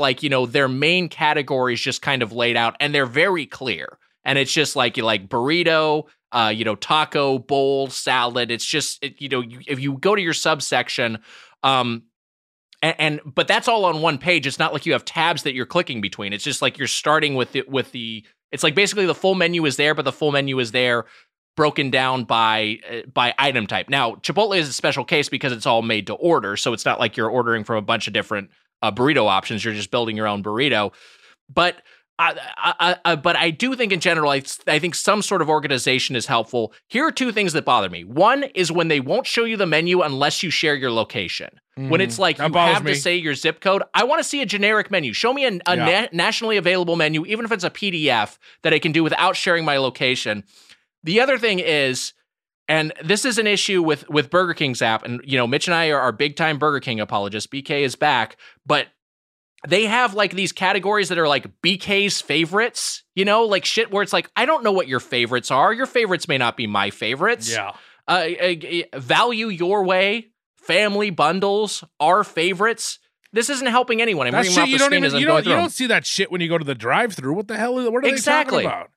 their main categories just kind of laid out and they're very clear. And it's just like you like burrito, taco, bowl, salad. It's just, if you go to your subsection, but that's all on one page. It's not like you have tabs that you're clicking between. It's just like you're starting with the, it's like basically the full menu is there, but the full menu is there broken down by item type. Now, Chipotle is a special case because it's all made to order, so it's not like you're ordering from a bunch of different burrito options. You're just building your own burrito. But I do think in general, I think some sort of organization is helpful. Here are two things that bother me. One is when they won't show you the menu unless you share your location. When it's like you have to say your zip code. I want to see a generic menu. Show me a nationally available menu, even if it's a PDF that I can do without sharing my location. The other thing is, and this is an issue with Burger King's app, and Mitch and I are big time Burger King apologists. BK is back, but they have like these categories that are like BK's favorites, like shit where it's like, I don't know what your favorites are. Your favorites may not be my favorites. Yeah. Value Your Way, family bundles, our favorites. This isn't helping anyone. I'm reading off the screen as I'm going through. You don't see that shit when you go to the drive-thru. What the hell? What are they talking about?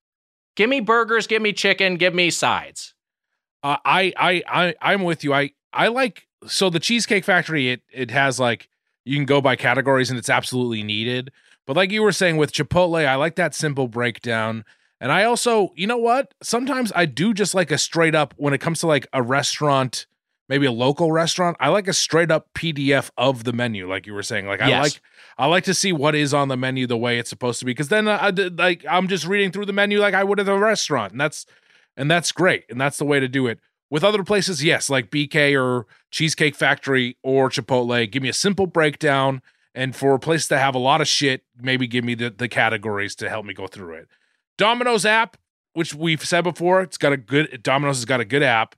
Give me burgers, give me chicken, give me sides. I'm with you. I like, so the Cheesecake Factory, it has like, you can go by categories and it's absolutely needed. But like you were saying with Chipotle, I like that simple breakdown. And I also, you know what? Sometimes I do just like a straight up, when it comes to like a restaurant, maybe a local restaurant, I like a straight up PDF of the menu, like you were saying. Like I like to see what is on the menu the way it's supposed to be, because then I'm just reading through the menu like I would at a restaurant, and that's great, and that's the way to do it. With other places, yes, like BK or Cheesecake Factory or Chipotle, give me a simple breakdown, and for a place that have a lot of shit, maybe give me the categories to help me go through it. Domino's app, which we've said before, Domino's has got a good app.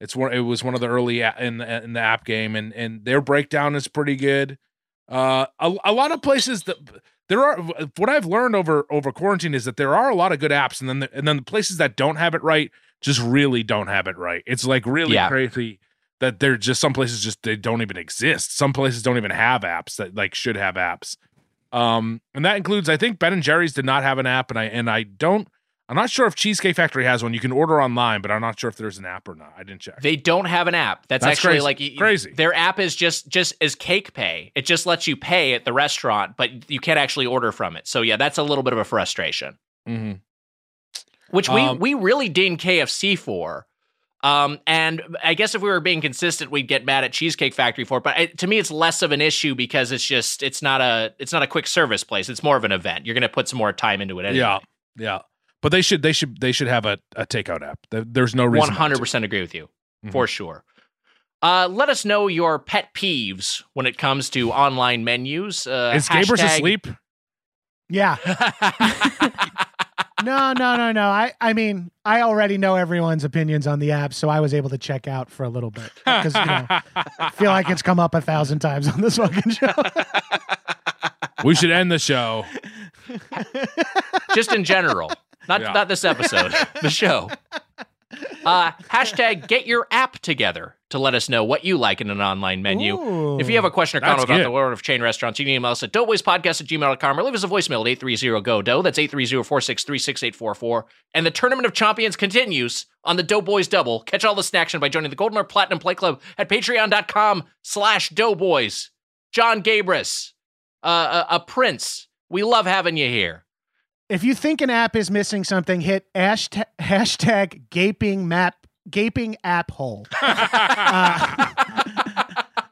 It was one of the early in the app game, and their breakdown is pretty good. A lot of places that there are, what I've learned over quarantine is that there are a lot of good apps, and then the places that don't have it right just really don't have it right. It's like really crazy that they're just, some places just, they don't even exist. Some places don't even have apps that like should have apps. And that includes, I think Ben and Jerry's did not have an app, and I'm not sure if Cheesecake Factory has one. You can order online, but I'm not sure if there's an app or not. I didn't check. They don't have an app. That's actually crazy. Crazy. Their app is just Cake Pay. It just lets you pay at the restaurant, but you can't actually order from it. So yeah, that's a little bit of a frustration. Mm-hmm. Which we really dinged KFC for. And I guess if we were being consistent, we'd get mad at Cheesecake Factory for it. But to me, it's less of an issue because it's not a quick service place. It's more of an event. You're going to put some more time into it anyway. Yeah. But they should have a takeout app. There's no reason. 100% agree with you, for sure. Let us know your pet peeves when it comes to online menus. Is Gabrus asleep? Yeah. No. I mean, I already know everyone's opinions on the app, so I was able to check out for a little bit because I feel like it's come up 1,000 times on this fucking show. We should end the show. Just in general. Not this episode, the show. Hashtag get your app together to let us know what you like in an online menu. Ooh, if you have a question or comment about the world of chain restaurants, you can email us at doughboyspodcast@gmail.com or leave us a voicemail at 830-GO-DOUGH. That's 830-463-6844. And the Tournament of Champions continues on the Doughboys Double. Catch all the snaction by joining the Golden or Platinum Play Club at patreon.com/Doughboys. John Gabrus, a prince. We love having you here. If you think an app is missing something, hit hashtag gaping app hole.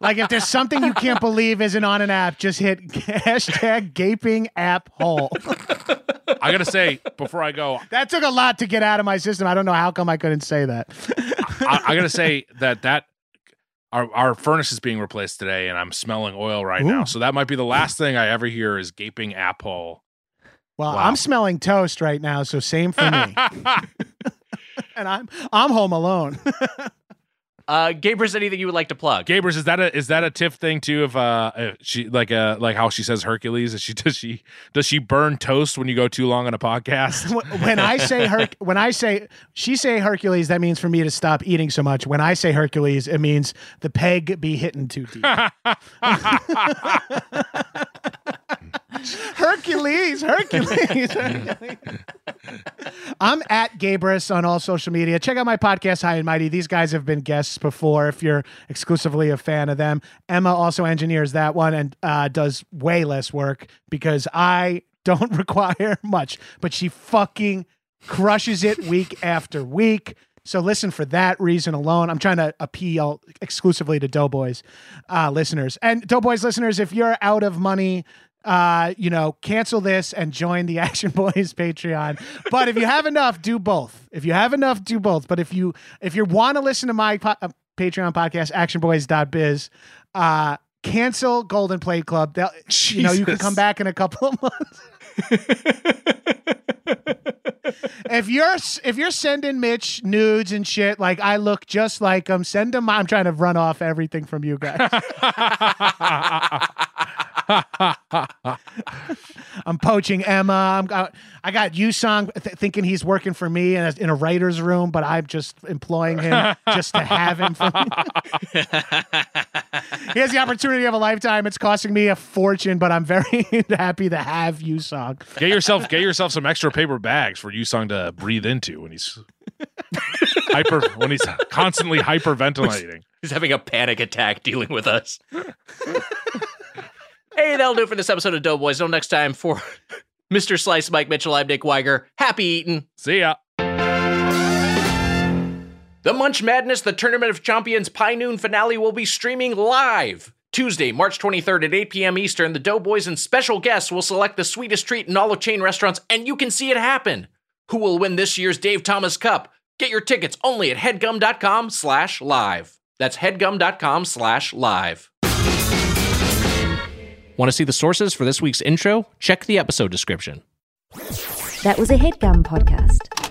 Like if there's something you can't believe isn't on an app, just hit hashtag gaping app hole. I got to say, before I go, that took a lot to get out of my system. I don't know how come I couldn't say that. I got to say that our furnace is being replaced today and I'm smelling oil right now. So that might be the last thing I ever hear is gaping app hole. Well, wow. I'm smelling toast right now, so same for me. And I'm home alone. Gabrus, anything you would like to plug? Gabrus, is that a Tiff thing too? If she like how she says Hercules, does she burn toast when you go too long on a podcast? when she say Hercules, that means for me to stop eating so much. When I say Hercules, it means the peg be hitting too deep. Hercules. I'm at Gabrus on all social media. Check out my podcast, High and Mighty. These guys have been guests before if you're exclusively a fan of them. Emma also engineers that one and does way less work because I don't require much, but she fucking crushes it week after week. So listen for that reason alone. I'm trying to appeal exclusively to Doughboys listeners. And Doughboys listeners, if you're out of money, cancel this and join the Action Boys Patreon. But if you have enough, do both. But if you want to listen to my Patreon podcast, actionboys.biz, cancel Golden Plate Club. You can come back in a couple of months. If you're sending Mitch nudes and shit, like I look just like him, send them. I'm trying to run off everything from you guys. I'm poaching Emma. I got Yusong thinking he's working for me and in a writer's room, but I'm just employing him just to have him for me. He has the opportunity of a lifetime. It's costing me a fortune, but I'm very happy to have Yusong. Get yourself some extra paper bags for Yusong to breathe into when he's constantly hyperventilating. He's having a panic attack dealing with us. Hey, that'll do it for this episode of Doughboys. Until next time, for Mr. Slice, Mike Mitchell, I'm Nick Weiger. Happy eating. See ya. The Munch Madness, the Tournament of Champions Pie Noon finale will be streaming live Tuesday, March 23rd at 8 p.m. Eastern. The Doughboys and special guests will select the sweetest treat in all of chain restaurants, and you can see it happen. Who will win this year's Dave Thomas Cup? Get your tickets only at headgum.com/live. That's headgum.com/live. Want to see the sources for this week's intro? Check the episode description. That was a HeadGum podcast.